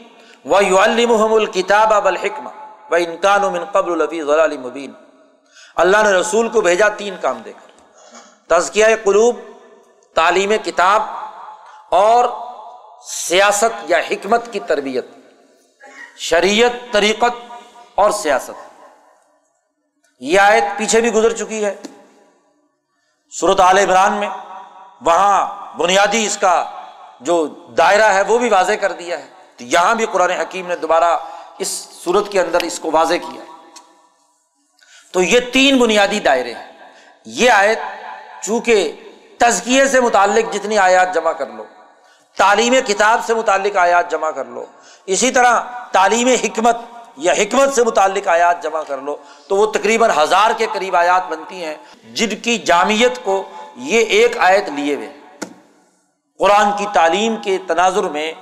ویعلمہم الکتاب والحکمہ وان کانوا من قبل لفی ضلال مبین۔ اللہ نے رسول کو بھیجا 3 کام دے کر، تزکیہ قلوب، تعلیم کتاب، اور سیاست یا حکمت کی تربیت، شریعت، طریقت اور سیاست۔ یہ آیت پیچھے بھی گزر چکی ہے سورۃ آل عمران میں، وہاں بنیادی اس کا جو دائرہ ہے وہ بھی واضح کر دیا ہے، تو یہاں بھی قرآن حکیم نے دوبارہ اس سورت کے اندر اس کو واضح کیا ہے۔ تو یہ 3 بنیادی دائرے ہیں۔ یہ آیت چونکہ تزکیے سے متعلق جتنی آیات جمع کر لو، تعلیم کتاب سے متعلق آیات جمع کر لو، اسی طرح تعلیم حکمت یا حکمت سے متعلق آیات جمع کر لو، تو وہ تقریباً 1000 کے قریب آیات بنتی ہیں، جن کی جامعیت کو یہ ایک آیت لیے ہوئے قرآن کی تعلیم کے تناظر میں،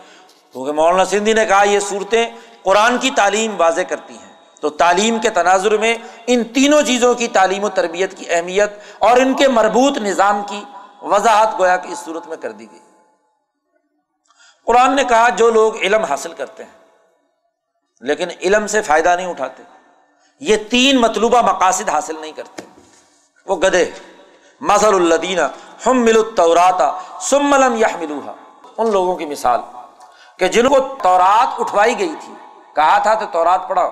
کیونکہ مولانا سندھی نے کہا یہ صورتیں قرآن کی تعلیم واضح کرتی ہیں، تو تعلیم کے تناظر میں ان 3 چیزوں کی، تعلیم و تربیت کی اہمیت اور ان کے مربوط نظام کی وضاحت گویا کہ اس صورت میں کر دی گئی۔ قرآن نے کہا جو لوگ علم حاصل کرتے ہیں لیکن علم سے فائدہ نہیں اٹھاتے، یہ 3 مطلوبہ مقاصد حاصل نہیں کرتے، وہ گدھے۔ مثل الذین حملوا التوراۃ ثم لم یحملوها، ان لوگوں کی مثال کہ جن کو تورات اٹھوائی گئی تھی، کہا تھا تو تورات پڑھاؤ،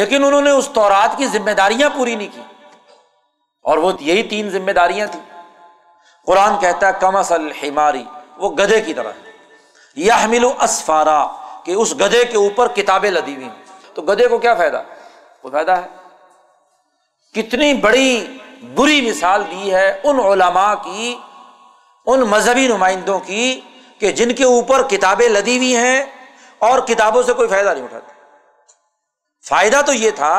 لیکن انہوں نے اس تورات کی ذمہ داریاں پوری نہیں کی، اور وہ یہی 3 ذمہ داریاں تھیں۔ قرآن کہتا ہے کمثل الحمار، وہ گدھے کی طرح ہے، یحمل اسفارا، کہ اس گدھے کے اوپر کتابیں لدی ہوئی ہیں، تو گدھے کو کیا فائدہ؟ کوئی فائدہ ہے؟ کتنی بڑی بری مثال دی ہے ان علماء کی، ان مذہبی نمائندوں کی، کہ جن کے اوپر کتابیں لدی ہوئی ہیں اور کتابوں سے کوئی فائدہ نہیں اٹھاتے۔ فائدہ تو یہ تھا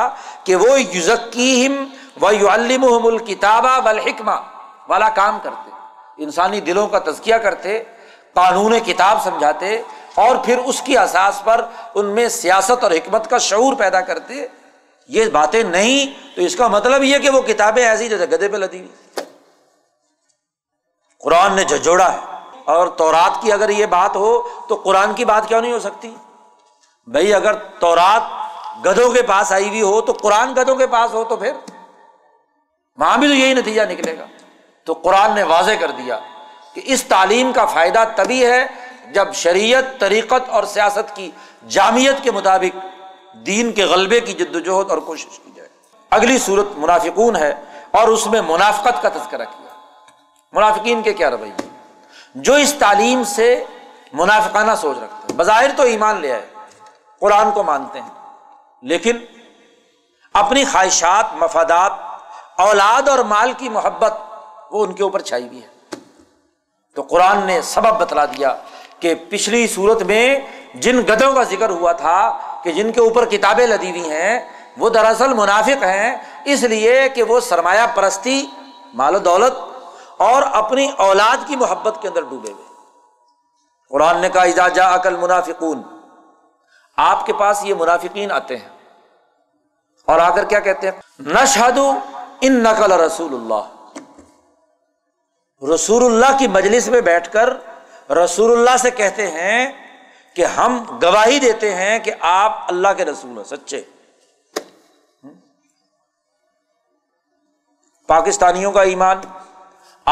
کہ وہ یزکیہم ویعلمہم الکتاب والحکمہ والا کام کرتے، انسانی دلوں کا تزکیہ کرتے، قانون کتاب سمجھاتے، اور پھر اس کی اساس پر ان میں سیاست اور حکمت کا شعور پیدا کرتے۔ یہ باتیں نہیں، تو اس کا مطلب یہ کہ وہ کتابیں ایسی جیسے گدھے پہ لدی ہوئی۔ قرآن نے جھجوڑا ہے، اور تورات کی اگر یہ بات ہو تو قرآن کی بات کیوں نہیں ہو سکتی؟ بھائی اگر تورات گدھوں کے پاس آئی ہوئی ہو تو قرآن گدھوں کے پاس ہو تو پھر وہاں بھی تو یہی نتیجہ نکلے گا۔ تو قرآن نے واضح کر دیا کہ اس تعلیم کا فائدہ تبھی ہے جب شریعت، طریقت اور سیاست کی جامعیت کے مطابق دین کے غلبے کی جدوجہد اور کوشش کی جائے۔ اگلی صورت منافقون ہے اور اس میں منافقت کا تذکرہ کیا۔ منافقین کے کیا رویے جو اس تعلیم سے منافقانہ سوچ رکھتے ہیں، بظاہر تو ایمان لے آئے، قرآن کو مانتے ہیں، لیکن اپنی خواہشات، مفادات، اولاد اور مال کی محبت وہ ان کے اوپر چھائی ہوئی ہے۔ تو قرآن نے سبب بتلا دیا کہ پچھلی صورت میں جن گدھوں کا ذکر ہوا تھا کہ جن کے اوپر کتابیں لدی ہوئی ہیں وہ دراصل منافق ہیں، اس لیے کہ وہ سرمایہ پرستی، مال و دولت اور اپنی اولاد کی محبت کے اندر ڈوبے ہوئے۔ قرآن نے کہا اذا جاءک المنافقون، آپ کے پاس یہ منافقین آتے ہیں اور آ کر کیا کہتے ہیں، نشہد انک لرسول اللہ، رسول اللہ کی مجلس میں بیٹھ کر رسول اللہ سے کہتے ہیں کہ ہم گواہی دیتے ہیں کہ آپ اللہ کے رسول ہیں سچے۔ پاکستانیوں کا ایمان،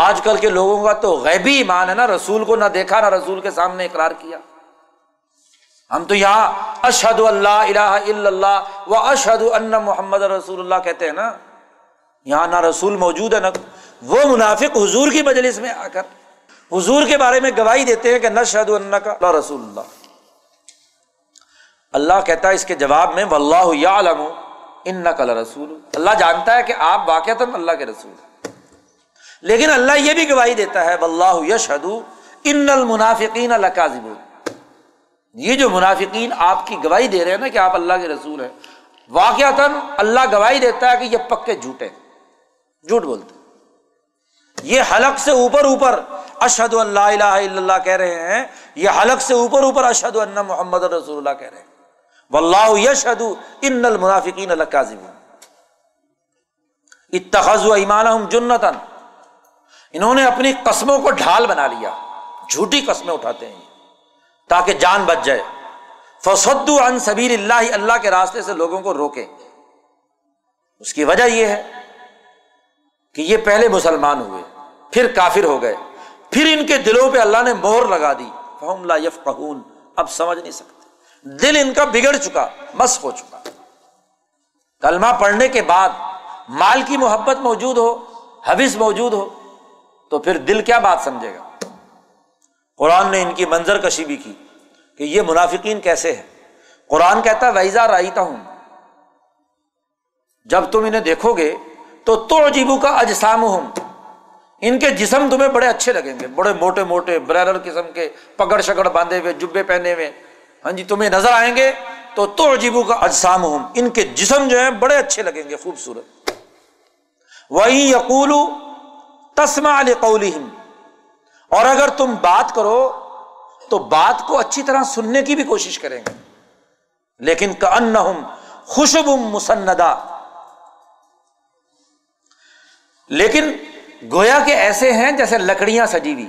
آج کل کے لوگوں کا تو غیبی ایمان ہے نا، رسول کو نہ دیکھا نہ رسول کے سامنے اقرار کیا۔ ہم تو یہاں اشہد اللہ الہ الا اللہ و اشہد ان محمد رسول اللہ کہتے ہیں نا، یہاں نہ رسول موجود ہے نہ وہ منافق حضور کی مجلس میں آ کر حضور کے بارے میں گواہی دیتے ہیں کہ نشہد انک لرسول اللہ۔ اللہ کہتا ہے اس کے جواب میں واللہ یعلم انک لرسول، اللہ جانتا ہے کہ آپ واقعتاً اللہ کے رسول ہیں، لیکن اللہ یہ بھی گواہی دیتا ہے واللہ یشہد ان المنافقین لکاذبون، یہ جو منافقین آپ کی گواہی دے رہے ہیں نا کہ آپ اللہ کے رسول ہیں، واقعتاً اللہ گواہی دیتا ہے کہ یہ پکے جھوٹے، جھوٹ بولتے ہیں۔ یہ حلق سے اوپر اوپر اشہد ان لا الہ الا اللہ کہہ رہے ہیں، یہ حلق سے اوپر اوپر اشہد ان محمد رسول اللہ کہہ رہے ہیں، واللہ یشہد ان المنافقین لکاذبون۔ اتخذوا ایمانہم جنۃ، انہوں نے اپنی قسموں کو ڈھال بنا لیا، جھوٹی قسمیں اٹھاتے ہیں تاکہ جان بچ جائے۔ فصدوا عن سبیل اللہ، اللہ کے راستے سے لوگوں کو روکیں۔ اس کی وجہ یہ ہے کہ یہ پہلے مسلمان ہوئے، پھر کافر ہو گئے، پھر ان کے دلوں پہ اللہ نے مہر لگا دی، فہم لا یفقہون، اب سمجھ نہیں سکتے، دل ان کا بگڑ چکا، مس ہو چکا۔ کلمہ پڑھنے کے بعد مال کی محبت موجود ہو، حوث موجود ہو، تو پھر دل کیا بات سمجھے گا۔ قرآن نے ان کی منظر کشی بھی کی کہ یہ منافقین کیسے ہیں۔ قرآن کہتا ہے وَإِذَا رَأَيْتَهُمْ، جب تم انہیں دیکھو گے تو تُعْجِبُكَ أَجْسَامُهُمْ، ان کے جسم تمہیں بڑے اچھے لگیں گے، بڑے موٹے موٹے برائلر قسم کے، پگڑ شگڑ باندھے ہوئے، جبے پہنے ہوئے، ہاں جی تمہیں نظر آئیں گے تو تُعْجِبُكَ أَجْسَامُهُمْ، ان کے جسم جو ہیں بڑے اچھے لگیں گے، خوبصورت۔ وَإِن يَقُولُوا تَسْمَعْ لِقَوْلِهِمْ، اور اگر تم بات کرو تو بات کو اچھی طرح سننے کی بھی کوشش کریں گے، لیکن كَأَنَّهُمْ خُشُبٌ مُّسَنَّدَةٌ، لیکن گویا کہ ایسے ہیں جیسے لکڑیاں سجی ہوئی،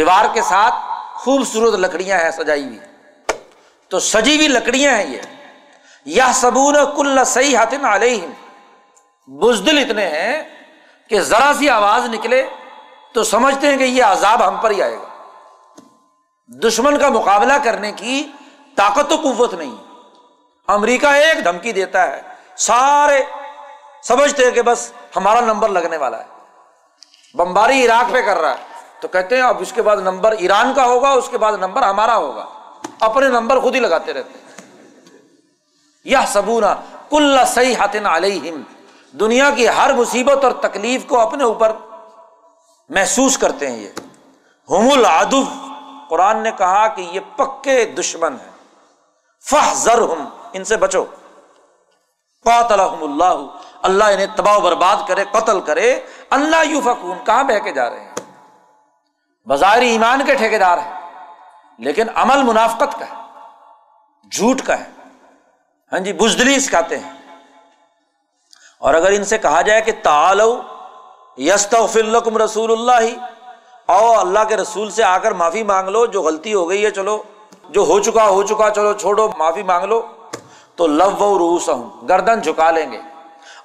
دیوار کے ساتھ خوبصورت لکڑیاں ہیں سجائی ہوئی، تو سجی ہوئی لکڑیاں ہیں یہ۔ یحسبون کل صیحۃ علیہم، بزدل اتنے ہیں کہ ذرا سی آواز نکلے تو سمجھتے ہیں کہ یہ عذاب ہم پر ہی آئے گا۔ دشمن کا مقابلہ کرنے کی طاقت و قوت نہیں۔ امریکہ ایک دھمکی دیتا ہے، سارے سمجھتے ہیں کہ بس ہمارا نمبر لگنے والا ہے، بمباری عراق پہ کر رہا ہے تو کہتے ہیں اب اس کے بعد نمبر ایران کا ہوگا، اس کے بعد نمبر ہمارا ہوگا، اپنے نمبر خود ہی لگاتے رہتے ہیں۔ یحسبون کل صیحۃ علیہم، دنیا کی ہر مصیبت اور تکلیف کو اپنے اوپر محسوس کرتے ہیں یہ۔ ہم العدو، قرآن نے کہا کہ یہ پکے دشمن ہیں، فاحذرہم، ان سے بچو۔ قاتلہم اللہ، اللہ انہیں تباہ و برباد کرے، قتل کرے۔ اللہ یوفکون، کہاں بہکے جا رہے ہیں؟ بظاہر ایمان کے ٹھیکیدار ہیں لیکن عمل منافقت کا ہے، جھوٹ کا ہے، ہاں جی بزدلی سکھاتے ہیں۔ اور اگر ان سے کہا جائے کہ تعالو یستغفر لکم رسول اللہ، آؤ اللہ کے رسول سے آ کر معافی مانگ لو، جو غلطی ہو گئی ہے چلو، جو ہو چکا چلو چھوڑو، معافی مانگ لو، تو لووا رؤوسہم، گردن جھکا لیں گے،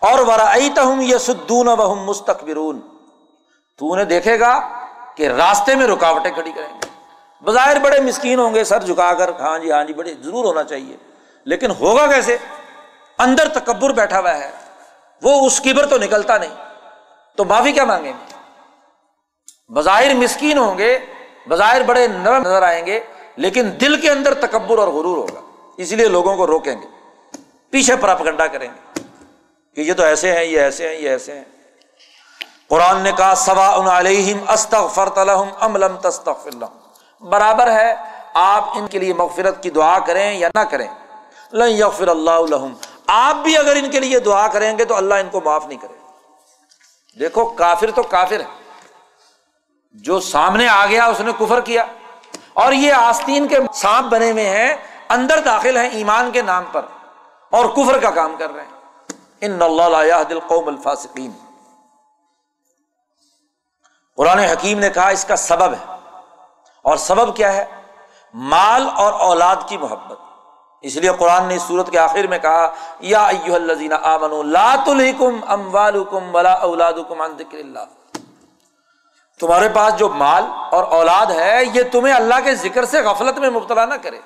اور ورأیتہم یصدون وہم مستکبرون، تو انہیں دیکھے گا کہ راستے میں رکاوٹیں کھڑی کریں گے۔ بظاہر بڑے مسکین ہوں گے، سر جھکا کر ہاں جی ہاں جی بڑے ضرور ہونا چاہیے، لیکن ہوگا کیسے؟ اندر تکبر بیٹھا ہوا ہے، وہ اس کبر تو نکلتا نہیں، تو معافی کیا مانگیں گے؟ بظاہر مسکین ہوں گے، بظاہر بڑے نرم نظر آئیں گے، لیکن دل کے اندر تکبر اور غرور ہوگا، اس لیے لوگوں کو روکیں گے، پیچھے پراپگنڈا کریں گے کہ یہ تو ایسے ہیں، یہ ایسے ہیں، یہ ایسے ہیں۔ قرآن نے کہا سواء علیہم استغفرت لہم ام لم تستغفر لہم، برابر ہے آپ ان کے لیے مغفرت کی دعا کریں یا نہ کریں، لن یغفر اللہ لہم، آپ بھی اگر ان کے لیے دعا کریں گے تو اللہ ان کو معاف نہیں کرے گا۔ دیکھو کافر تو کافر ہے، جو سامنے آ گیا اس نے کفر کیا، اور یہ آستین کے سانپ بنے ہوئے ہیں، اندر داخل ہیں ایمان کے نام پر اور کفر کا کام کر رہے ہیں۔ ان اللہ لا یہدی القوم الفاسقین، قرآن حکیم نے کہا اس کا سبب ہے، اور سبب کیا ہے؟ مال اور اولاد کی محبت۔ اس لیے قرآن نے اس سورت کے آخر میں کہا یا ایھا الذین آمنوا لا تلھکم اموالکم ولا اولادکم عن ذکر اللہ، تمہارے پاس جو مال اور اولاد ہے یہ تمہیں اللہ کے ذکر سے غفلت میں مبتلا نہ کرے۔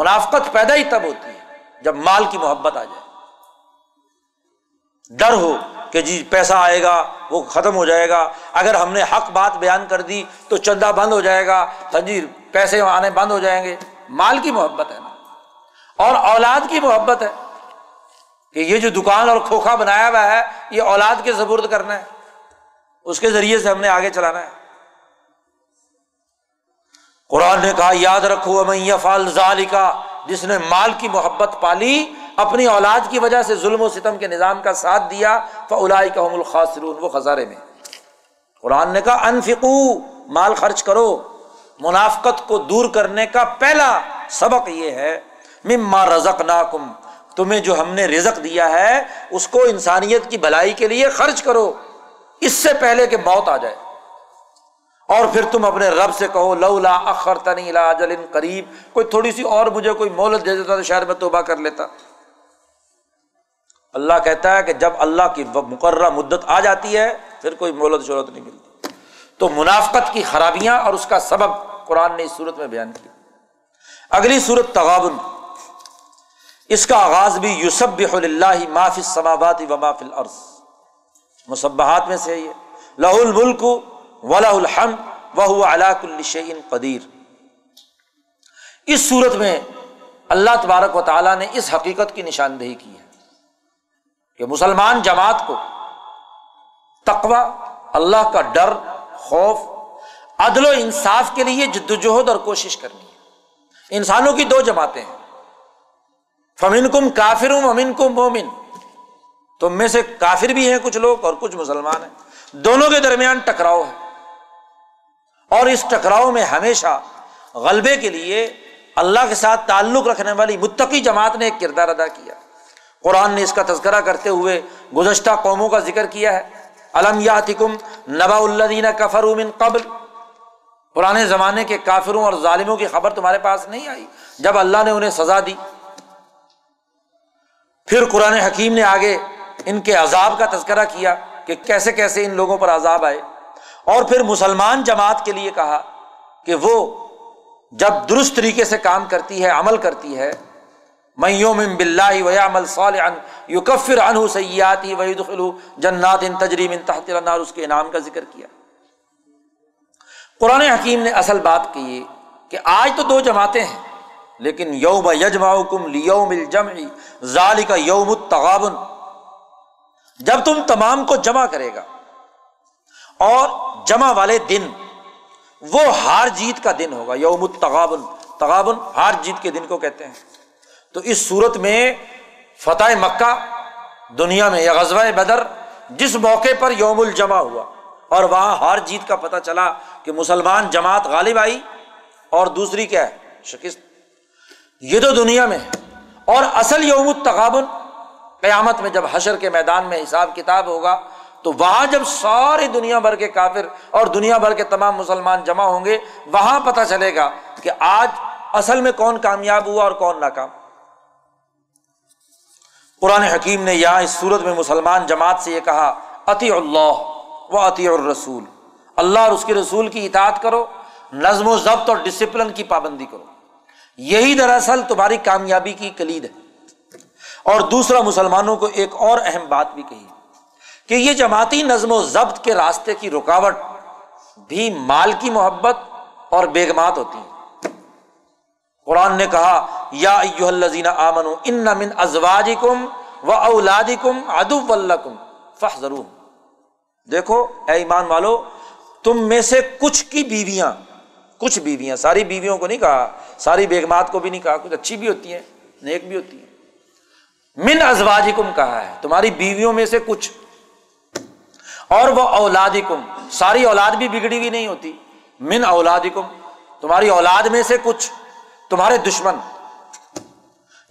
منافقت پیدا ہی تب ہوتی ہے جب مال کی محبت آ جائے، ڈر ہو کہ جی پیسہ آئے گا وہ ختم ہو جائے گا، اگر ہم نے حق بات بیان کر دی تو چندہ بند ہو جائے گا، تنجیر پیسے آنے بند ہو جائیں گے۔ مال کی محبت ہے نا، اور اولاد کی محبت ہے کہ یہ جو دکان اور کھوکھا بنایا ہوا ہے یہ اولاد کے سپرد کرنا ہے، اس کے ذریعے سے ہم نے آگے چلانا ہے۔ قرآن نے کہا یاد رکھو ومن یفعل ذلک، جس نے مال کی محبت پالی، اپنی اولاد کی وجہ سے ظلم و ستم کے نظام کا ساتھ دیا، فاولئک هم الخاسرون، وہ خسارے میں۔ قرآن نے کہا انفقوا، مال خرچ کرو۔ منافقت کو دور کرنے کا پہلا سبق یہ ہے مما رزقناکم، تمہیں جو ہم نے رزق دیا ہے اس کو انسانیت کی بھلائی کے لیے خرچ کرو، اس سے پہلے کہ موت آ جائے، اور پھر تم اپنے رب سے کہو لولا اخرتنی الی اجل قریب، کوئی تھوڑی سی اور مجھے کوئی مہلت دے دیتا تو شاید میں توبہ کر لیتا۔ اللہ کہتا ہے کہ جب اللہ کی مقررہ مدت آ جاتی ہے پھر کوئی مہلت شہرت نہیں ملتی۔ تو منافقت کی خرابیاں اور اس کا سبب قرآن نے اس صورت میں بیان کیا۔ اگلی صورت تغابن، اس کا آغاز بھی یسبح للہ ما فی السماوات و ما فی الارض، مسبحات میں سے یہ لہ الملک ولہ الحمد وہو علی کل شیء قدیر۔ اس صورت میں اللہ تبارک و تعالیٰ نے اس حقیقت کی نشاندہی کی ہے کہ مسلمان جماعت کو تقوی، اللہ کا ڈر، خوف، عدل و انصاف کے لیے جدوجہد اور کوشش کرنی ہے۔ انسانوں کی دو جماعتیں ہیں، فمنکم کافر ومنکم مومن، تم میں سے کافر بھی ہیں کچھ لوگ اور کچھ مسلمان ہیں، دونوں کے درمیان ٹکراؤ ہے، اور اس ٹکراؤ میں ہمیشہ غلبے کے لیے اللہ کے ساتھ تعلق رکھنے والی متقی جماعت نے ایک کردار ادا کیا۔ قرآن نے اس کا تذکرہ کرتے ہوئے گزشتہ قوموں کا ذکر کیا ہے، الم یاتکم نبأ الذین کفروا من قبل، پرانے زمانے کے کافروں اور ظالموں کی خبر تمہارے پاس نہیں آئی جب اللہ نے انہیں سزا دی۔ پھر قرآن حکیم نے آگے ان کے عذاب کا تذکرہ کیا کہ کیسے کیسے ان لوگوں پر عذاب آئے، اور پھر مسلمان جماعت کے لیے کہا کہ وہ جب درست طریقے سے کام کرتی ہے، عمل کرتی ہے، من یؤمن باللہ ویعمل صالحا یکفر عنہ سیئاتہ ویدخلہ جنات تجری من تحتہا الانہار، اس کے انعام کا ذکر کیا۔ قرآن حکیم نے اصل بات کی کہ آج تو دو جماعتیں ہیں، لیکن یوم یجمعکم لیوم الجمع ذالک یوم التغابن، جب تم تمام کو جمع کرے گا، اور جمع والے دن وہ ہار جیت کا دن ہوگا، یوم التغابن، تغابن ہار جیت کے دن کو کہتے ہیں۔ تو اس صورت میں فتح مکہ دنیا میں یا غزوہ بدر، جس موقع پر یوم الجمع ہوا اور وہاں ہار جیت کا پتہ چلا کہ مسلمان جماعت غالب آئی اور دوسری کیا ہے، شکست۔ یہ تو دنیا میں ہے، اور اصل یوم التغابن قیامت میں جب حشر کے میدان میں حساب کتاب ہوگا، تو وہاں جب ساری دنیا بھر کے کافر اور دنیا بھر کے تمام مسلمان جمع ہوں گے، وہاں پتہ چلے گا کہ آج اصل میں کون کامیاب ہوا اور کون ناکام۔ قرآن حکیم نے یہاں اس صورت میں مسلمان جماعت سے یہ کہا اطیع اللہ و اطیع الرسول، اللہ اور اس کے رسول کی اطاعت کرو، نظم و ضبط اور ڈسپلن کی پابندی کرو، یہی دراصل تمہاری کامیابی کی کلید ہے۔ اور دوسرا مسلمانوں کو ایک اور اہم بات بھی کہی کہ یہ جماعتی نظم و ضبط کے راستے کی رکاوٹ بھی مال کی محبت اور بیگمات ہوتی ہیں۔ قرآن نے کہا یا ایھا الذین آمنوا ان من ازواجکم و اولادکم عدوا لکم فاحذروہم، دیکھو اے ایمان والو، تم میں سے کچھ کی بیویاں، کچھ بیویاں، ساری بیویوں کو نہیں کہا، ساری بیگمات کو بھی نہیں کہا، کچھ اچھی بھی ہوتی ہیں نیک بھی ہوتی ہیں، من ازواجکم کہا ہے، تمہاری بیویوں میں سے کچھ، اور وہ اولادکم، ساری اولاد بھی بگڑی ہوئی نہیں ہوتی، من اولادکم تمہاری اولاد میں سے کچھ، تمہارے دشمن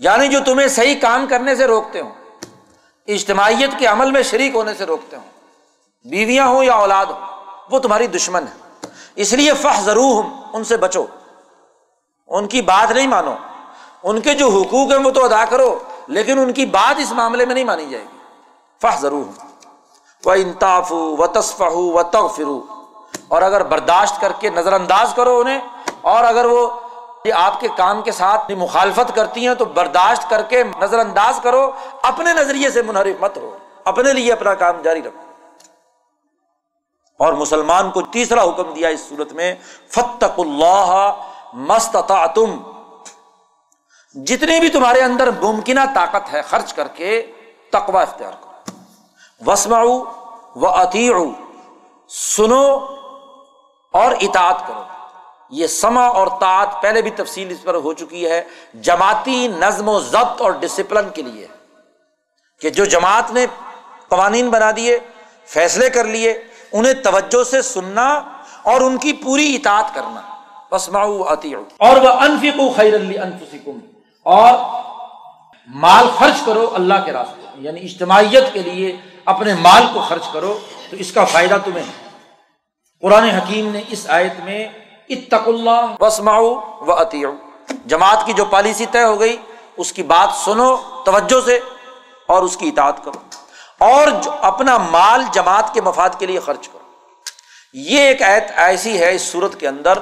یعنی جو تمہیں صحیح کام کرنے سے روکتے ہوں، اجتماعیت کے عمل میں شریک ہونے سے روکتے ہوں، بیویاں ہوں یا اولاد ہوں، وہ تمہاری دشمن ہے، اس لیے فاحذروہم، ان سے بچو، ان کی بات نہیں مانو، ان کے جو حقوق ہیں وہ تو ادا کرو لیکن ان کی بات اس معاملے میں نہیں مانی جائے گی۔ فاحذروہم وان تعفوا وتصفحوا وتغفروا، اور اگر برداشت کر کے نظر انداز کرو انہیں، اور اگر وہ آپ کے کام کے ساتھ مخالفت کرتی ہیں تو برداشت کر کے نظر انداز کرو، اپنے نظریے سے منحرف مت ہو، اپنے لیے اپنا کام جاری رکھو۔ اور مسلمان کو تیسرا حکم دیا اس صورت میں فاتقوا اللہ ما استطعتم، جتنی بھی تمہارے اندر ممکنہ طاقت ہے خرچ کر کے تقوی اختیار کرو، واسمعوا واطیعوا، سنو اور اطاعت کرو۔ یہ سمع اور طاعت پہلے بھی تفصیل اس پر ہو چکی ہے، جماعتی نظم و ضبط اور ڈسپلن کے لیے، کہ جو جماعت نے قوانین بنا دیے، فیصلے کر لیے، انہیں توجہ سے سننا اور ان کی پوری اطاعت کرنا، واسمعوا واطیعوا۔ اور وانفقوا خیرا لانفسکم، اور مال خرچ کرو اللہ کے راستے میں، یعنی اجتماعیت کے لیے اپنے مال کو خرچ کرو تو اس کا فائدہ تمہیں ہے۔ قرآن حکیم نے اس آیت میں اتقوا اللہ واسمعوا واطیعوا، جماعت کی جو پالیسی طے ہو گئی اس کی بات سنو توجہ سے اور اس کی اطاعت کرو، اور اپنا مال جماعت کے مفاد کے لیے خرچ کرو۔ یہ ایک آیت ایسی ہے اس صورت کے اندر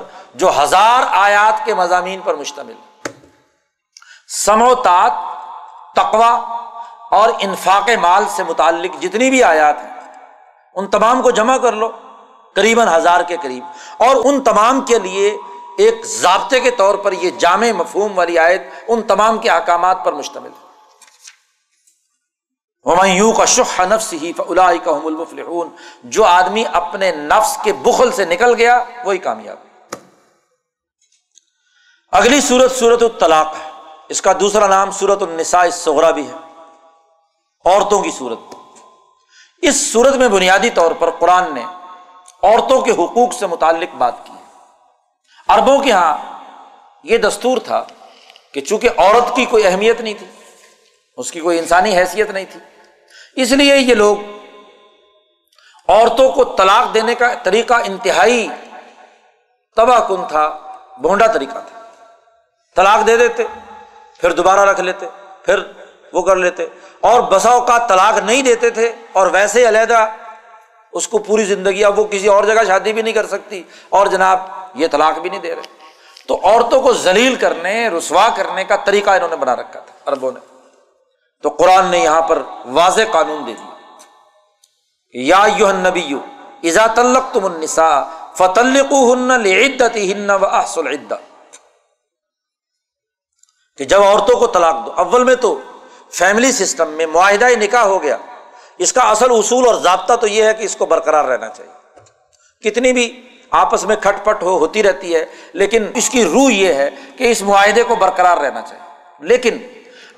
جو ہزار آیات کے مضامین پر مشتمل ہے، سمع و طاعت، تقوی اور انفاق مال سے متعلق جتنی بھی آیات ہیں ان تمام کو جمع کر لو، قریباً 1000 کے قریب، اور ان تمام کے لیے ایک ضابطے کے طور پر یہ جامع مفہوم والی آیت ان تمام کے احکامات پر مشتمل ہے۔ وَمَن يُوقَ شُحَّ نَفْسِهِ فَأُولَٰئِكَ هُمُ الْمُفْلِحُونَ، جو آدمی اپنے نفس کے بخل سے نکل گیا وہی کامیاب ہے۔ اگلی سورت سورت الطلاق ہے، اس کا دوسرا نام سورت النساء الصغریٰ بھی ہے، عورتوں کی سورت۔ اس سورت میں بنیادی طور پر قرآن نے عورتوں کے حقوق سے متعلق بات کی ہے۔ عربوں کے ہاں یہ دستور تھا کہ چونکہ عورت کی کوئی اہمیت نہیں تھی، اس کی کوئی انسانی حیثیت نہیں تھی، اس لیے یہ لوگ عورتوں کو طلاق دینے کا طریقہ انتہائی تباہ کن تھا، بھونڈا طریقہ تھا۔ طلاق دے دیتے، پھر دوبارہ رکھ لیتے، پھر وہ کر لیتے، اور بسا اوقات طلاق نہیں دیتے تھے اور ویسے علیحدہ اس کو پوری زندگی، اب وہ کسی اور جگہ شادی بھی نہیں کر سکتی اور جناب یہ طلاق بھی نہیں دے رہے۔ تو عورتوں کو ذلیل کرنے، رسوا کرنے کا طریقہ انہوں نے بنا رکھا تھا عربوں نے۔ تو قرآن نے یہاں پر واضح قانون دے دیا، یا ایھا النبی اذا طلقتم النساء فطلقوہن لعدتہن واحصوا العدہ، کہ جب عورتوں کو طلاق دو، اول میں تو فیملی سسٹم میں معاہدہ نکاح ہو گیا، اس کا اصل اصول اور ضابطہ تو یہ ہے کہ اس کو برقرار رہنا چاہیے، کتنی بھی آپس میں کھٹ پٹ ہوتی رہتی ہے لیکن اس کی روح یہ ہے کہ اس معاہدے کو برقرار رہنا چاہیے۔ لیکن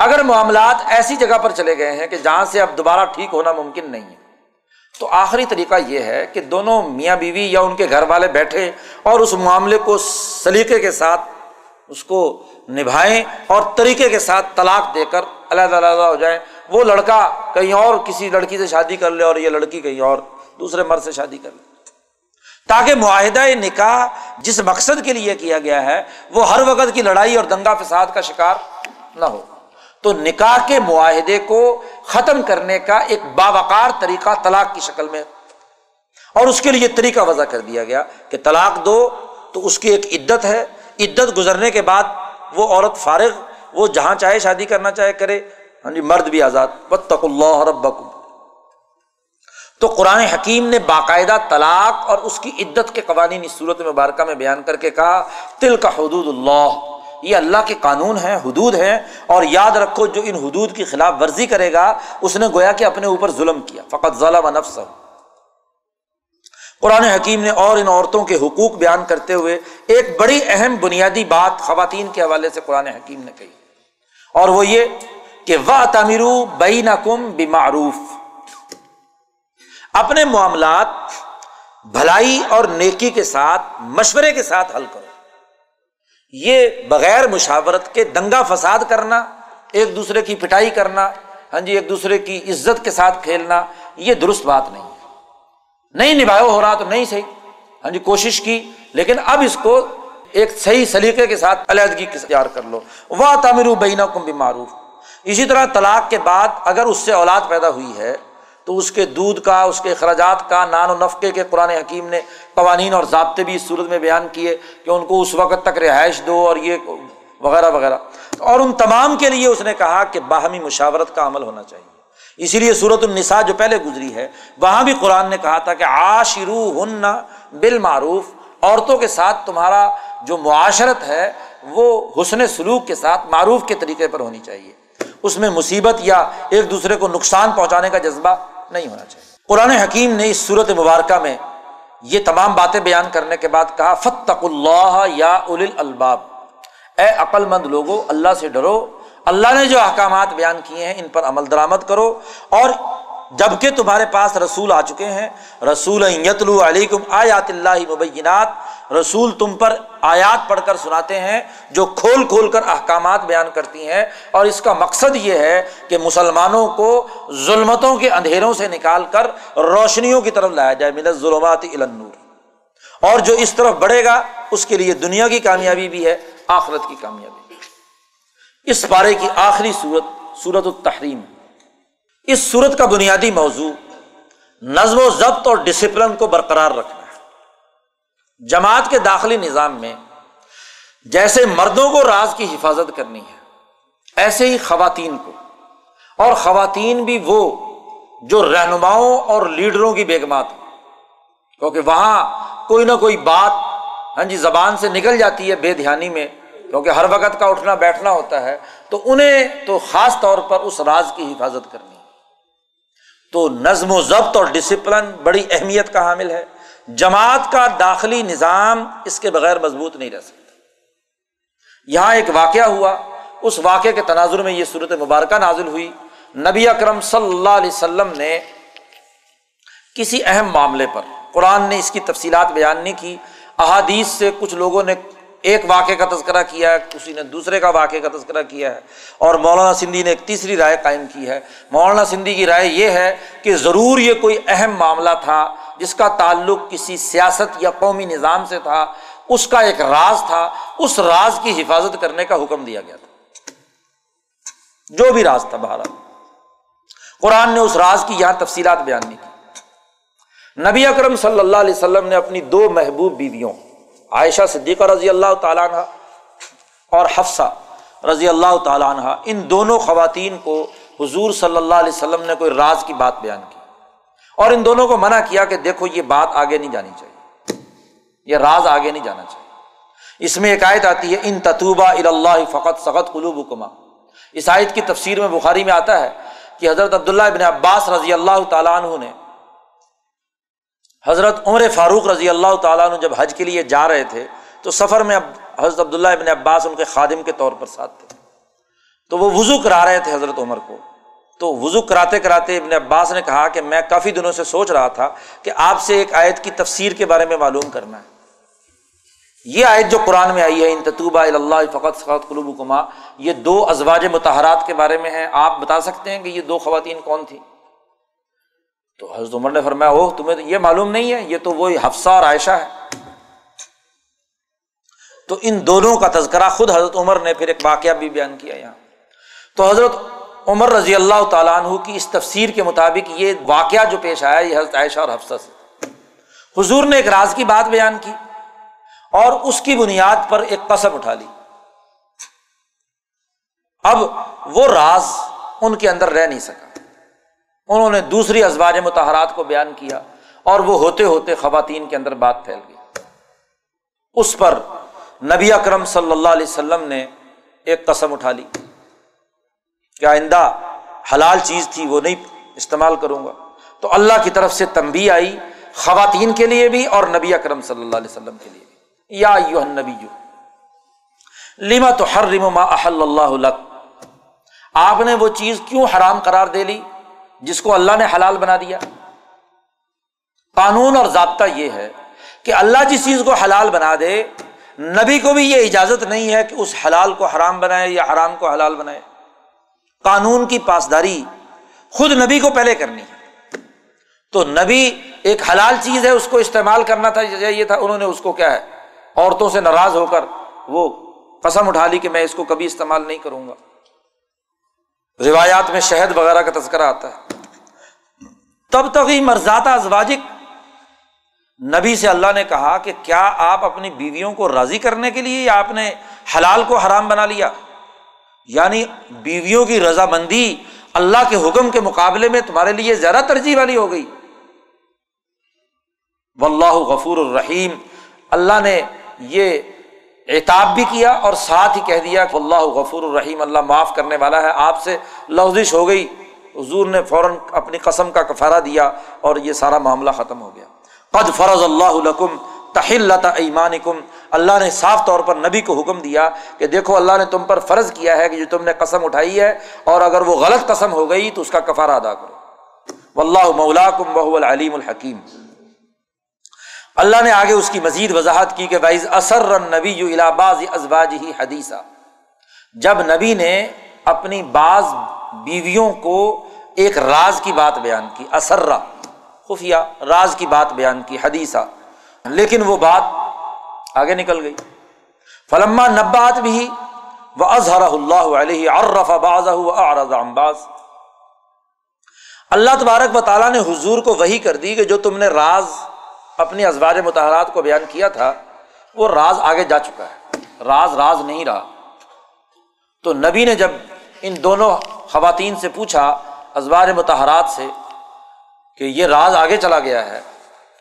اگر معاملات ایسی جگہ پر چلے گئے ہیں کہ جہاں سے اب دوبارہ ٹھیک ہونا ممکن نہیں ہے، تو آخری طریقہ یہ ہے کہ دونوں میاں بیوی یا ان کے گھر والے بیٹھے اور اس معاملے کو سلیقے کے ساتھ اس کو نبھائیں اور طریقے کے ساتھ طلاق دے کر علیحدہ علیحدہ ہو جائیں، وہ لڑکا کہیں اور کسی لڑکی سے شادی کر لے اور یہ لڑکی کہیں اور دوسرے مرد سے شادی کر لے، تاکہ معاہدہ نکاح جس مقصد کے لیے کیا گیا ہے وہ ہر وقت کی لڑائی اور دنگا فساد کا شکار نہ ہو۔ تو نکاح کے معاہدے کو ختم کرنے کا ایک باوقار طریقہ طلاق کی شکل میں، اور اس کے لیے طریقہ وضع کر دیا گیا کہ طلاق دو تو اس کی ایک عدت ہے، عدت گزرنے کے بعد وہ عورت فارغ، وہ جہاں چاہے شادی کرنا چاہے کرے، مرد بھی آزاد، واتقوا اللہ ربکم۔ تو قرآن حکیم نے باقاعدہ طلاق اور اس کی عدت کے قوانین اس صورت مبارکہ میں بیان کر کے کہا تلک حدود اللہ، یہ اللہ کے قانون ہیں، حدود ہیں، اور یاد رکھو جو ان حدود کی خلاف ورزی کرے گا اس نے گویا کہ اپنے اوپر ظلم کیا، فقد ظلم نفسہ۔ قرآن حکیم نے اور ان عورتوں کے حقوق بیان کرتے ہوئے ایک بڑی اہم بنیادی بات خواتین کے حوالے سے قرآن حکیم نے کہی، اور وہ یہ کہ وَأْتَمِرُوا بَيْنَكُمْ بِمَعْرُوفٍ، اپنے معاملات بھلائی اور نیکی کے ساتھ، مشورے کے ساتھ حل کرو۔ یہ بغیر مشاورت کے دنگا فساد کرنا، ایک دوسرے کی پٹائی کرنا، ہاں جی ایک دوسرے کی عزت کے ساتھ کھیلنا، یہ درست بات نہیں ہے۔ نہیں نبھاؤ ہو رہا تو نہیں صحیح، ہاں جی کوشش کی لیکن اب اس کو ایک صحیح سلیقے کے ساتھ علیحدگی اختیار کر لو، وَأْتَمِرُوا بَيْنَكُمْ بِمَعْرُوفٍ۔ اسی طرح طلاق کے بعد اگر اس سے اولاد پیدا ہوئی ہے تو اس کے دودھ کا، اس کے اخراجات کا، نان و نفقے کے قرآن حکیم نے قوانین اور ضابطے بھی اس صورت میں بیان کیے کہ ان کو اس وقت تک رہائش دو اور یہ وغیرہ وغیرہ، اور ان تمام کے لیے اس نے کہا کہ باہمی مشاورت کا عمل ہونا چاہیے۔ اسی لیے سورۃ النساء جو پہلے گزری ہے وہاں بھی قرآن نے کہا تھا کہ عاشروہن بالمعروف، عورتوں کے ساتھ تمہارا جو معاشرت ہے وہ حسن سلوک کے ساتھ معروف کے طریقے پر ہونی چاہیے، اس میں مصیبت یا ایک دوسرے کو نقصان پہنچانے کا جذبہ نہیں ہونا چاہیے۔ قرآن حکیم نے اس سورۃ مبارکہ میں یہ تمام باتیں بیان کرنے کے بعد کہا فاتقوا اللہ یا اولی الالباب، اے عقل مند لوگو اللہ سے ڈرو، اللہ نے جو احکامات بیان کیے ہیں ان پر عمل درآمد کرو، اور جبکہ تمہارے پاس رسول آ چکے ہیں، رسول یتلو علیکم آیات اللہ مبینات، رسول تم پر آیات پڑھ کر سناتے ہیں جو کھول کھول کر احکامات بیان کرتی ہیں، اور اس کا مقصد یہ ہے کہ مسلمانوں کو ظلمتوں کے اندھیروں سے نکال کر روشنیوں کی طرف لایا جائے، من الظلمات الی النور، اور جو اس طرف بڑھے گا اس کے لیے دنیا کی کامیابی بھی ہے، آخرت کی کامیابی۔ اس پارے کی آخری سورت، سورت التحریم، اس سورت کا بنیادی موضوع نظم و ضبط اور ڈسپلن کو برقرار رکھنا ہے۔ جماعت کے داخلی نظام میں جیسے مردوں کو راز کی حفاظت کرنی ہے ایسے ہی خواتین کو، اور خواتین بھی وہ جو رہنماؤں اور لیڈروں کی بیگمات ہیں، کیونکہ وہاں کوئی نہ کوئی بات ہاں جی زبان سے نکل جاتی ہے بے دھیانی میں، کیونکہ ہر وقت کا اٹھنا بیٹھنا ہوتا ہے، تو انہیں تو خاص طور پر اس راز کی حفاظت کرنی ہے۔ تو نظم و ضبط اور ڈسپلن بڑی اہمیت کا حامل ہے، جماعت کا داخلی نظام اس کے بغیر مضبوط نہیں رہ سکتا۔ یہاں ایک واقعہ ہوا، اس واقعے کے تناظر میں یہ سورت مبارکہ نازل ہوئی۔ نبی اکرم صلی اللہ علیہ وسلم نے کسی اہم معاملے پر، قرآن نے اس کی تفصیلات بیان نہیں کی، احادیث سے کچھ لوگوں نے ایک واقعے کا تذکرہ کیا ہے، کسی نے دوسرے کا واقعے کا تذکرہ کیا ہے، اور مولانا سندھی نے ایک تیسری رائے قائم کی ہے۔ مولانا سندھی کی رائے یہ ہے کہ ضرور یہ کوئی اہم معاملہ تھا جس کا تعلق کسی سیاست یا قومی نظام سے تھا، اس کا ایک راز تھا، اس راز کی حفاظت کرنے کا حکم دیا گیا تھا، جو بھی راز تھا۔ بہرحال قرآن نے اس راز کی یہاں تفصیلات بیان نہیں کی۔ نبی اکرم صلی اللہ علیہ وسلم نے اپنی دو محبوب بیویوں عائشہ صدیقہ رضی اللہ تعالیٰ عنہ اور حفصہ رضی اللہ تعالیٰ عنہ، ان دونوں خواتین کو حضور صلی اللہ علیہ وسلم نے کوئی راز کی بات بیان کی، اور ان دونوں کو منع کیا کہ دیکھو یہ بات آگے نہیں جانی چاہیے، یہ راز آگے نہیں جانا چاہیے۔ اس میں ایک آیت آتی ہے ان تتوبا الی اللہ فقد سغت قلوبکما، اس آیت کی تفسیر میں بخاری میں آتا ہے کہ حضرت عبداللہ ابن عباس رضی اللہ تعالیٰ عنہ نے حضرت عمر فاروق رضی اللہ تعالیٰ عنہ جب حج کے لیے جا رہے تھے تو سفر میں حضرت عبداللہ ابن عباس ان کے خادم کے طور پر ساتھ تھے، تو وہ وضو کرا رہے تھے حضرت عمر کو، تو وضو کراتے کراتے ابن عباس نے کہا کہ میں کافی دنوں سے سوچ رہا تھا کہ آپ سے ایک آیت کی تفسیر کے بارے میں معلوم کرنا ہے۔ یہ آیت جو قرآن میں آئی ہے ان تتوبا الی اللہ فقد سغت قلوبکما، یہ دو ازواج مطہرات کے بارے میں ہے، آپ بتا سکتے ہیں کہ یہ دو خواتین کون تھیں؟ تو حضرت عمر نے فرمایا اوہ تمہیں تو یہ معلوم نہیں ہے، یہ تو وہی حفصہ اور عائشہ ہے۔ تو ان دونوں کا تذکرہ خود حضرت عمر نے پھر ایک واقعہ بھی بیان کیا یہاں۔ تو حضرت عمر رضی اللہ تعالیٰ عنہ کی اس تفسیر کے مطابق یہ واقعہ جو پیش آیا یہ حضرت عائشہ اور حفصہ سے، حضور نے ایک راز کی بات بیان کی اور اس کی بنیاد پر ایک قسم اٹھا لی، اب وہ راز ان کے اندر رہ نہیں سکا، انہوں نے دوسری ازواج مطہرات کو بیان کیا اور وہ ہوتے ہوتے خواتین کے اندر بات پھیل گئی۔ اس پر نبی اکرم صلی اللہ علیہ وسلم نے ایک قسم اٹھا لی کہ آئندہ حلال چیز تھی وہ نہیں استعمال کروں گا، تو اللہ کی طرف سے تنبیہ آئی خواتین کے لیے بھی اور نبی اکرم صلی اللہ علیہ وسلم کے لیے بھی، یا ایھا النبی لما تحرم ما احل اللہ لک، آپ نے وہ چیز کیوں حرام قرار دے لی جس کو اللہ نے حلال بنا دیا؟ قانون اور ضابطہ یہ ہے کہ اللہ جس چیز کو حلال بنا دے نبی کو بھی یہ اجازت نہیں ہے کہ اس حلال کو حرام بنائے یا حرام کو حلال بنائے، قانون کی پاسداری خود نبی کو پہلے کرنی ہے۔ تو نبی ایک حلال چیز ہے اس کو استعمال کرنا تھا چاہیے تھا، انہوں نے اس کو کیا ہے عورتوں سے ناراض ہو کر وہ قسم اٹھا لی کہ میں اس کو کبھی استعمال نہیں کروں گا۔ روایات میں شہد وغیرہ کا تذکرہ آتا ہے۔ تب تک ہی مرضات ازواجک، نبی سے اللہ نے کہا کہ کیا آپ اپنی بیویوں کو راضی کرنے کے لیے یا آپ نے حلال کو حرام بنا لیا؟ یعنی بیویوں کی رضامندی اللہ کے حکم کے مقابلے میں تمہارے لیے زیادہ ترجیح والی ہو گئی۔ واللہ غفور الرحیم، اللہ نے یہ عتاب بھی کیا اور ساتھ ہی کہہ دیا کہ اللہ غفور الرحیم، اللہ معاف کرنے والا ہے۔ آپ سے لغزش ہو گئی، حضور نے فوراً اپنی قسم کا کفارہ دیا اور یہ سارا معاملہ ختم ہو گیا۔ قد فرض اللہ لکم تحلۃ ایمانکم، اللہ نے صاف طور پر نبی کو حکم دیا کہ دیکھو اللہ نے تم پر فرض کیا ہے کہ جو تم نے قسم اٹھائی ہے اور اگر وہ غلط قسم ہو گئی تو اس کا کفارہ ادا کرو۔ واللہ مولاکم وہو العلیم الحکیم۔ اللہ نے آگے اس کی مزید وضاحت کی کہ وَإِذْ أَسَرَّ النَّبِيُّ إِلَىٰ بَعْضِ أَزْوَاجِهِ حَدِيثًا، جب نبی نے اپنی بعض بیویوں کو ایک راز کی بات بیان کی، اسرہ خفیہ راز کی بات بیان کی، حدیثہ، لیکن وہ بات آگے نکل گئی۔ فلما نبأت به وأظهره الله عليه عرف بعضه وأعرض عن بعض، اللہ تبارک و تعالیٰ نے حضور کو وحی کر دی کہ جو تم نے راز اپنی ازواج مطہرات کو بیان کیا تھا وہ راز آگے جا چکا ہے، راز نہیں رہا۔ تو نبی نے جب ان دونوں خواتین سے پوچھا ازواج مطہرات سے کہ یہ راز آگے چلا گیا ہے،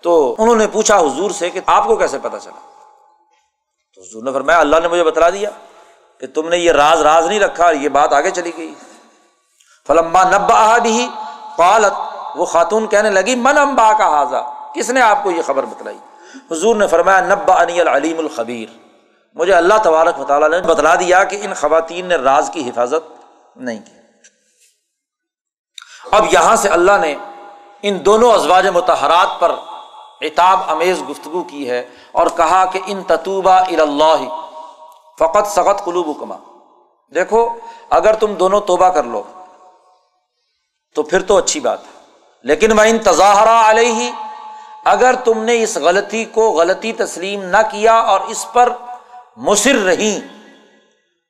تو انہوں نے پوچھا حضور سے کہ آپ کو کیسے پتہ چلا؟ تو حضور نے فرمایا اللہ نے مجھے بتلا دیا کہ تم نے یہ راز نہیں رکھا، یہ بات آگے چلی گئی۔ فلما نبأها به قالت، وہ خاتون کہنے لگی من انبأک ھذا، کس نے آپ کو یہ خبر بتلائی؟ حضور نے فرمایا نبأنی العلیم الخبیر، مجھے اللہ تبارک و تعالیٰ نے بتلا دیا کہ ان خواتین نے راز کی حفاظت نہیں کی۔ اب یہاں سے اللہ نے ان دونوں ازواج مطہرات پر عتاب امیز گفتگو کی ہے اور کہا کہ ان تتوبا الی اللہ فقد سغت قلوبکما، دیکھو اگر تم دونوں توبہ کر لو تو پھر تو اچھی بات ہے، لیکن وان تظاہرا علیہ، اگر تم نے اس غلطی کو غلطی تسلیم نہ کیا اور اس پر مصر رہی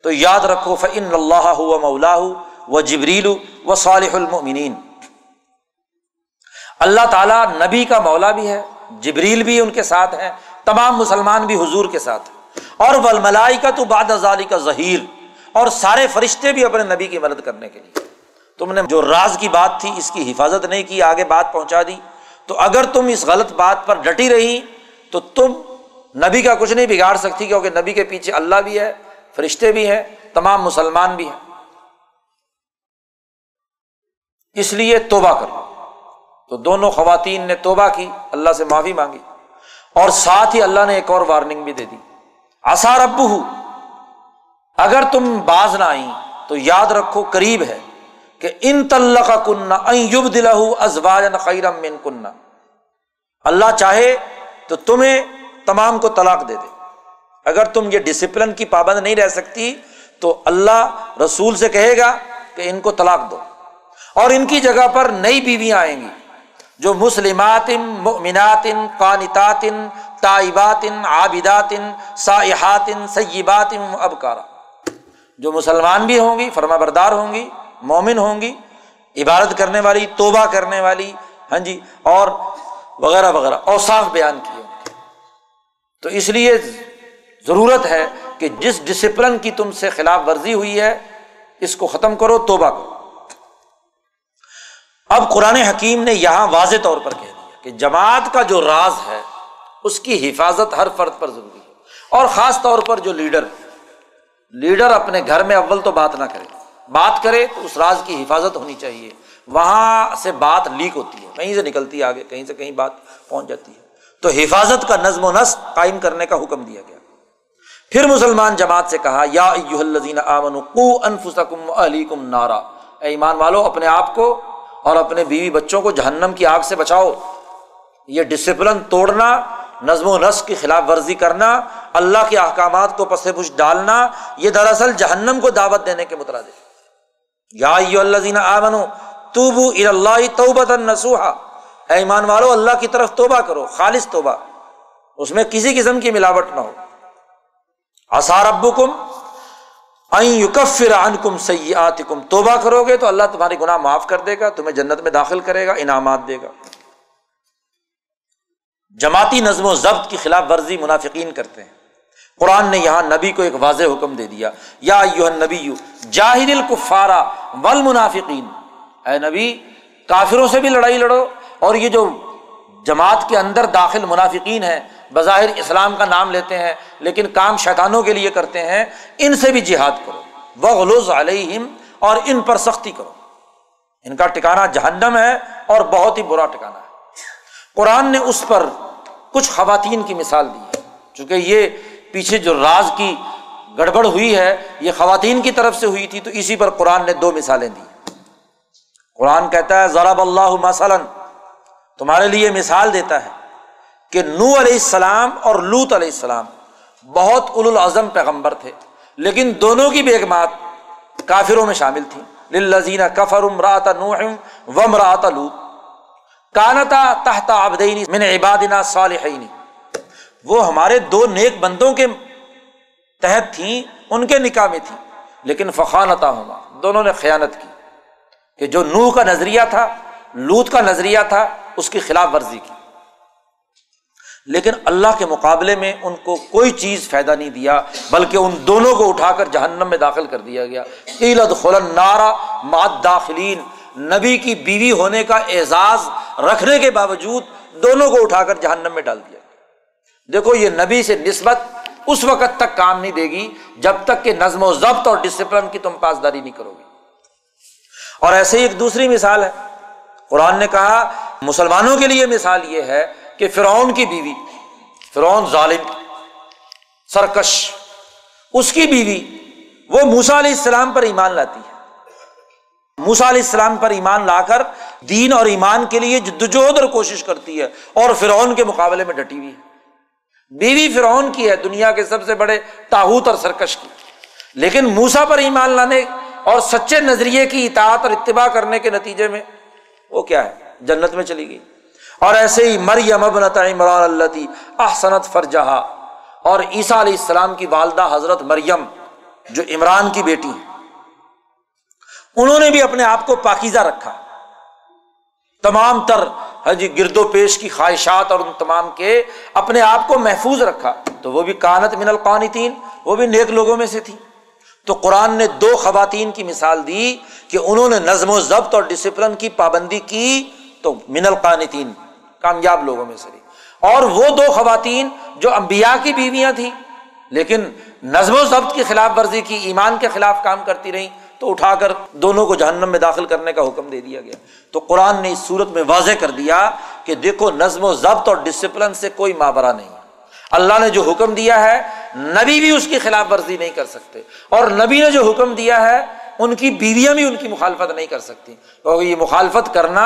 تو یاد رکھو فإن اللہ هو مولاه وجبریل وصالح المؤمنین، اللہ تعالیٰ نبی کا مولا بھی ہے، جبریل بھی ان کے ساتھ ہیں، تمام مسلمان بھی حضور کے ساتھ ہیں، اور والملائکۃ بعد ذلک ظہیر، اور سارے فرشتے بھی اپنے نبی کی مدد کرنے کے لیے۔ تم نے جو راز کی بات تھی اس کی حفاظت نہیں کی، آگے بات پہنچا دی، تو اگر تم اس غلط بات پر ڈٹی رہی تو تم نبی کا کچھ نہیں بگاڑ سکتی، کیونکہ نبی کے پیچھے اللہ بھی ہے، فرشتے بھی ہیں، تمام مسلمان بھی ہیں، اس لیے توبہ کرو۔ تو دونوں خواتین نے توبہ کی، اللہ سے معافی مانگی، اور ساتھ ہی اللہ نے ایک اور وارننگ بھی دے دی عسیٰ ربہ، اگر تم باز نہ آئیں تو یاد رکھو قریب ہے کہ ان طلقکن ان یبدلہ ازواجا خیرا منکن، اللہ چاہے تو تمہیں تمام کو طلاق دے دے، اگر تم یہ ڈسپلن کی پابند نہیں رہ سکتی تو اللہ رسول سے کہے گا کہ ان کو طلاق دو، اور ان کی جگہ پر نئی بیویاں آئیں گی جو مسلمات مؤمنات قانتات تائبات عابدات سائحات سیبات ابکارا، جو مسلمان بھی ہوں گی، فرما بردار ہوں گی، مومن ہوں گی، عبادت کرنے والی، توبہ کرنے والی، ہاں جی، اور وغیرہ وغیرہ اوصاف بیان کیے. تو اس لیے ضرورت ہے کہ جس ڈسپلن کی تم سے خلاف ورزی ہوئی ہے اس کو ختم کرو، توبہ کرو. اب قرآن حکیم نے یہاں واضح طور پر کہہ دیا کہ جماعت کا جو راز ہے اس کی حفاظت ہر فرد پر ضروری ہے، اور خاص طور پر جو لیڈر اپنے گھر میں اول تو بات نہ کرے، بات کرے تو اس راز کی حفاظت ہونی چاہیے. وہاں سے بات لیک ہوتی ہے، کہیں سے نکلتی ہے، آگے کہیں سے کہیں بات پہنچ جاتی ہے. تو حفاظت کا نظم و نسق قائم کرنے کا حکم دیا گیا. پھر مسلمان جماعت سے کہا یا ایھا الذین آمنوا قوا انفسکم واہلیکم نارا، اے ایمان والو اپنے آپ کو اور اپنے بیوی بچوں کو جہنم کی آگ سے بچاؤ. یہ ڈسپلن توڑنا، نظم و نسق کی خلاف ورزی کرنا، اللہ کے احکامات کو پس پش ڈالنا، یہ دراصل جہنم کو دعوت دینے کے مترادف ہے. یا ایھا الذین آمنوا توبوا الی اللہ توبۃ نصوحا، اے ایمان والو اللہ کی طرف توبہ کرو، خالص توبہ، اس میں کسی قسم کی ملاوٹ نہ ہو. عسیٰ ربکم ان یکفر عنکم سیئاتکم، توبہ کرو گے تو اللہ تمہارے گناہ معاف کر دے گا، تمہیں جنت میں داخل کرے گا، انعامات دے گا. جماعتی نظم و ضبط کی خلاف ورزی منافقین کرتے ہیں. قرآن نے یہاں نبی کو ایک واضح حکم دے دیا، یا ایھا النبی جاہد الکفار والمنافقین، اے نبی کافروں سے بھی لڑائی لڑو، اور یہ جو جماعت کے اندر داخل منافقین ہیں، بظاہر اسلام کا نام لیتے ہیں لیکن کام شیطانوں کے لیے کرتے ہیں، ان سے بھی جہاد کرو. وغلظ علیہم، اور ان پر سختی کرو، ان کا ٹھکانہ جہنم ہے اور بہت ہی برا ٹھکانہ ہے. قرآن نے اس پر کچھ خواتین کی مثال دی ہے، چونکہ یہ پیچھے جو راز کی گڑبڑ ہوئی ہے یہ خواتین کی طرف سے ہوئی تھی، تو اسی پر قرآن نے دو مثالیں دی. قرآن کہتا ہے ضرب اللہ مثلا، تمہارے لیے مثال دیتا ہے کہ نوح علیہ السلام اور لوط علیہ السلام بہت اولو العزم پیغمبر تھے، لیکن دونوں کی بیگمات کافروں میں شامل تھیں. للذین کفروا امرأۃ نوح وامرأۃ لوط کانتا تحت عبدین من عبادنا صالحین، وہ ہمارے دو نیک بندوں کے تحت تھیں، ان کے نکاح میں تھیں، لیکن فخانتاہما، دونوں نے خیانت کی، کہ جو نوح کا نظریہ تھا، لوط کا نظریہ تھا، اس کی خلاف ورزی کی، لیکن اللہ کے مقابلے میں ان کو کوئی چیز فائدہ نہیں دیا، بلکہ ان دونوں کو اٹھا کر جہنم میں داخل کر دیا گیا. قیل ادخل النار مع الداخلین، نبی کی بیوی ہونے کا اعزاز رکھنے کے باوجود دونوں کو اٹھا کر جہنم میں ڈال دیا گیا. دیکھو یہ نبی سے نسبت اس وقت تک کام نہیں دے گی جب تک کہ نظم و ضبط اور ڈسپلن کی تم پاسداری نہیں کرو گے. اور ایسے ہی ایک دوسری مثال ہے، قرآن نے کہا مسلمانوں کے لیے مثال یہ ہے کہ فرعون کی بیوی، فرعون ظالم سرکش، اس کی بیوی وہ موسیٰ علیہ السلام پر ایمان لاتی ہے، موسیٰ علیہ السلام پر ایمان لا کر دین اور ایمان کے لیے جدوجہد اور کوشش کرتی ہے، اور فرعون کے مقابلے میں ڈٹی ہوئی ہے. بیوی فرعون کی ہے، دنیا کے سب سے بڑے طاغوت اور سرکش کی، لیکن موسیٰ پر ایمان لانے اور سچے نظریے کی اطاعت اور اتباع کرنے کے نتیجے میں وہ کیا ہے، جنت میں چلی گئی. اور ایسے ہی مریم ابنت عمران اللتی احسنت فرجہا، اور عیسیٰ علیہ السلام کی والدہ حضرت مریم جو عمران کی بیٹی ہیں، انہوں نے بھی اپنے آپ کو پاکیزہ رکھا تمام تر گرد و پیش کی خواہشات اور ان تمام کے، اپنے آپ کو محفوظ رکھا، تو وہ بھی کانت من القانتین، وہ بھی نیک لوگوں میں سے تھی. تو قرآن نے دو خواتین کی مثال دی کہ انہوں نے نظم و ضبط اور ڈسپلن کی پابندی کی تو من القانتین، کامیاب لوگوں میں سے تھی. اور وہ دو خواتین جو انبیاء کی بیویاں تھیں، لیکن نظم و ضبط کی خلاف ورزی کی، ایمان کے خلاف کام کرتی رہیں، تو اٹھا کر دونوں کو جہنم میں داخل کرنے کا حکم دے دیا گیا. تو قرآن نے اس صورت میں واضح کر دیا کہ دیکھو نظم و ضبط اور ڈسپلن سے کوئی ماورا نہیں ہے. اللہ نے جو حکم دیا ہے نبی بھی اس کی خلاف ورزی نہیں کر سکتے، اور نبی نے جو حکم دیا ہے ان کی بیویاں بھی ان کی مخالفت نہیں کر سکتی، کیونکہ یہ مخالفت کرنا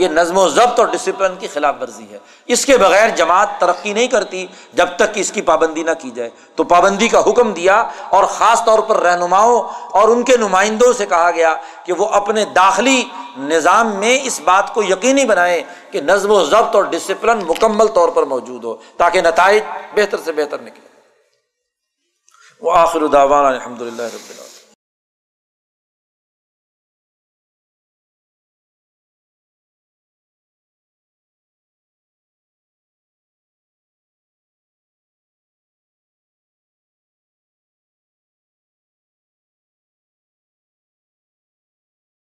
یہ نظم و ضبط اور ڈسپلن کی خلاف ورزی ہے. اس کے بغیر جماعت ترقی نہیں کرتی جب تک کہ اس کی پابندی نہ کی جائے. تو پابندی کا حکم دیا، اور خاص طور پر رہنماؤں اور ان کے نمائندوں سے کہا گیا کہ وہ اپنے داخلی نظام میں اس بات کو یقینی بنائیں کہ نظم و ضبط اور ڈسپلن مکمل طور پر موجود ہو، تاکہ نتائج بہتر سے بہتر نکلے. وآخر دعوانا الحمد للہ رب العالمین.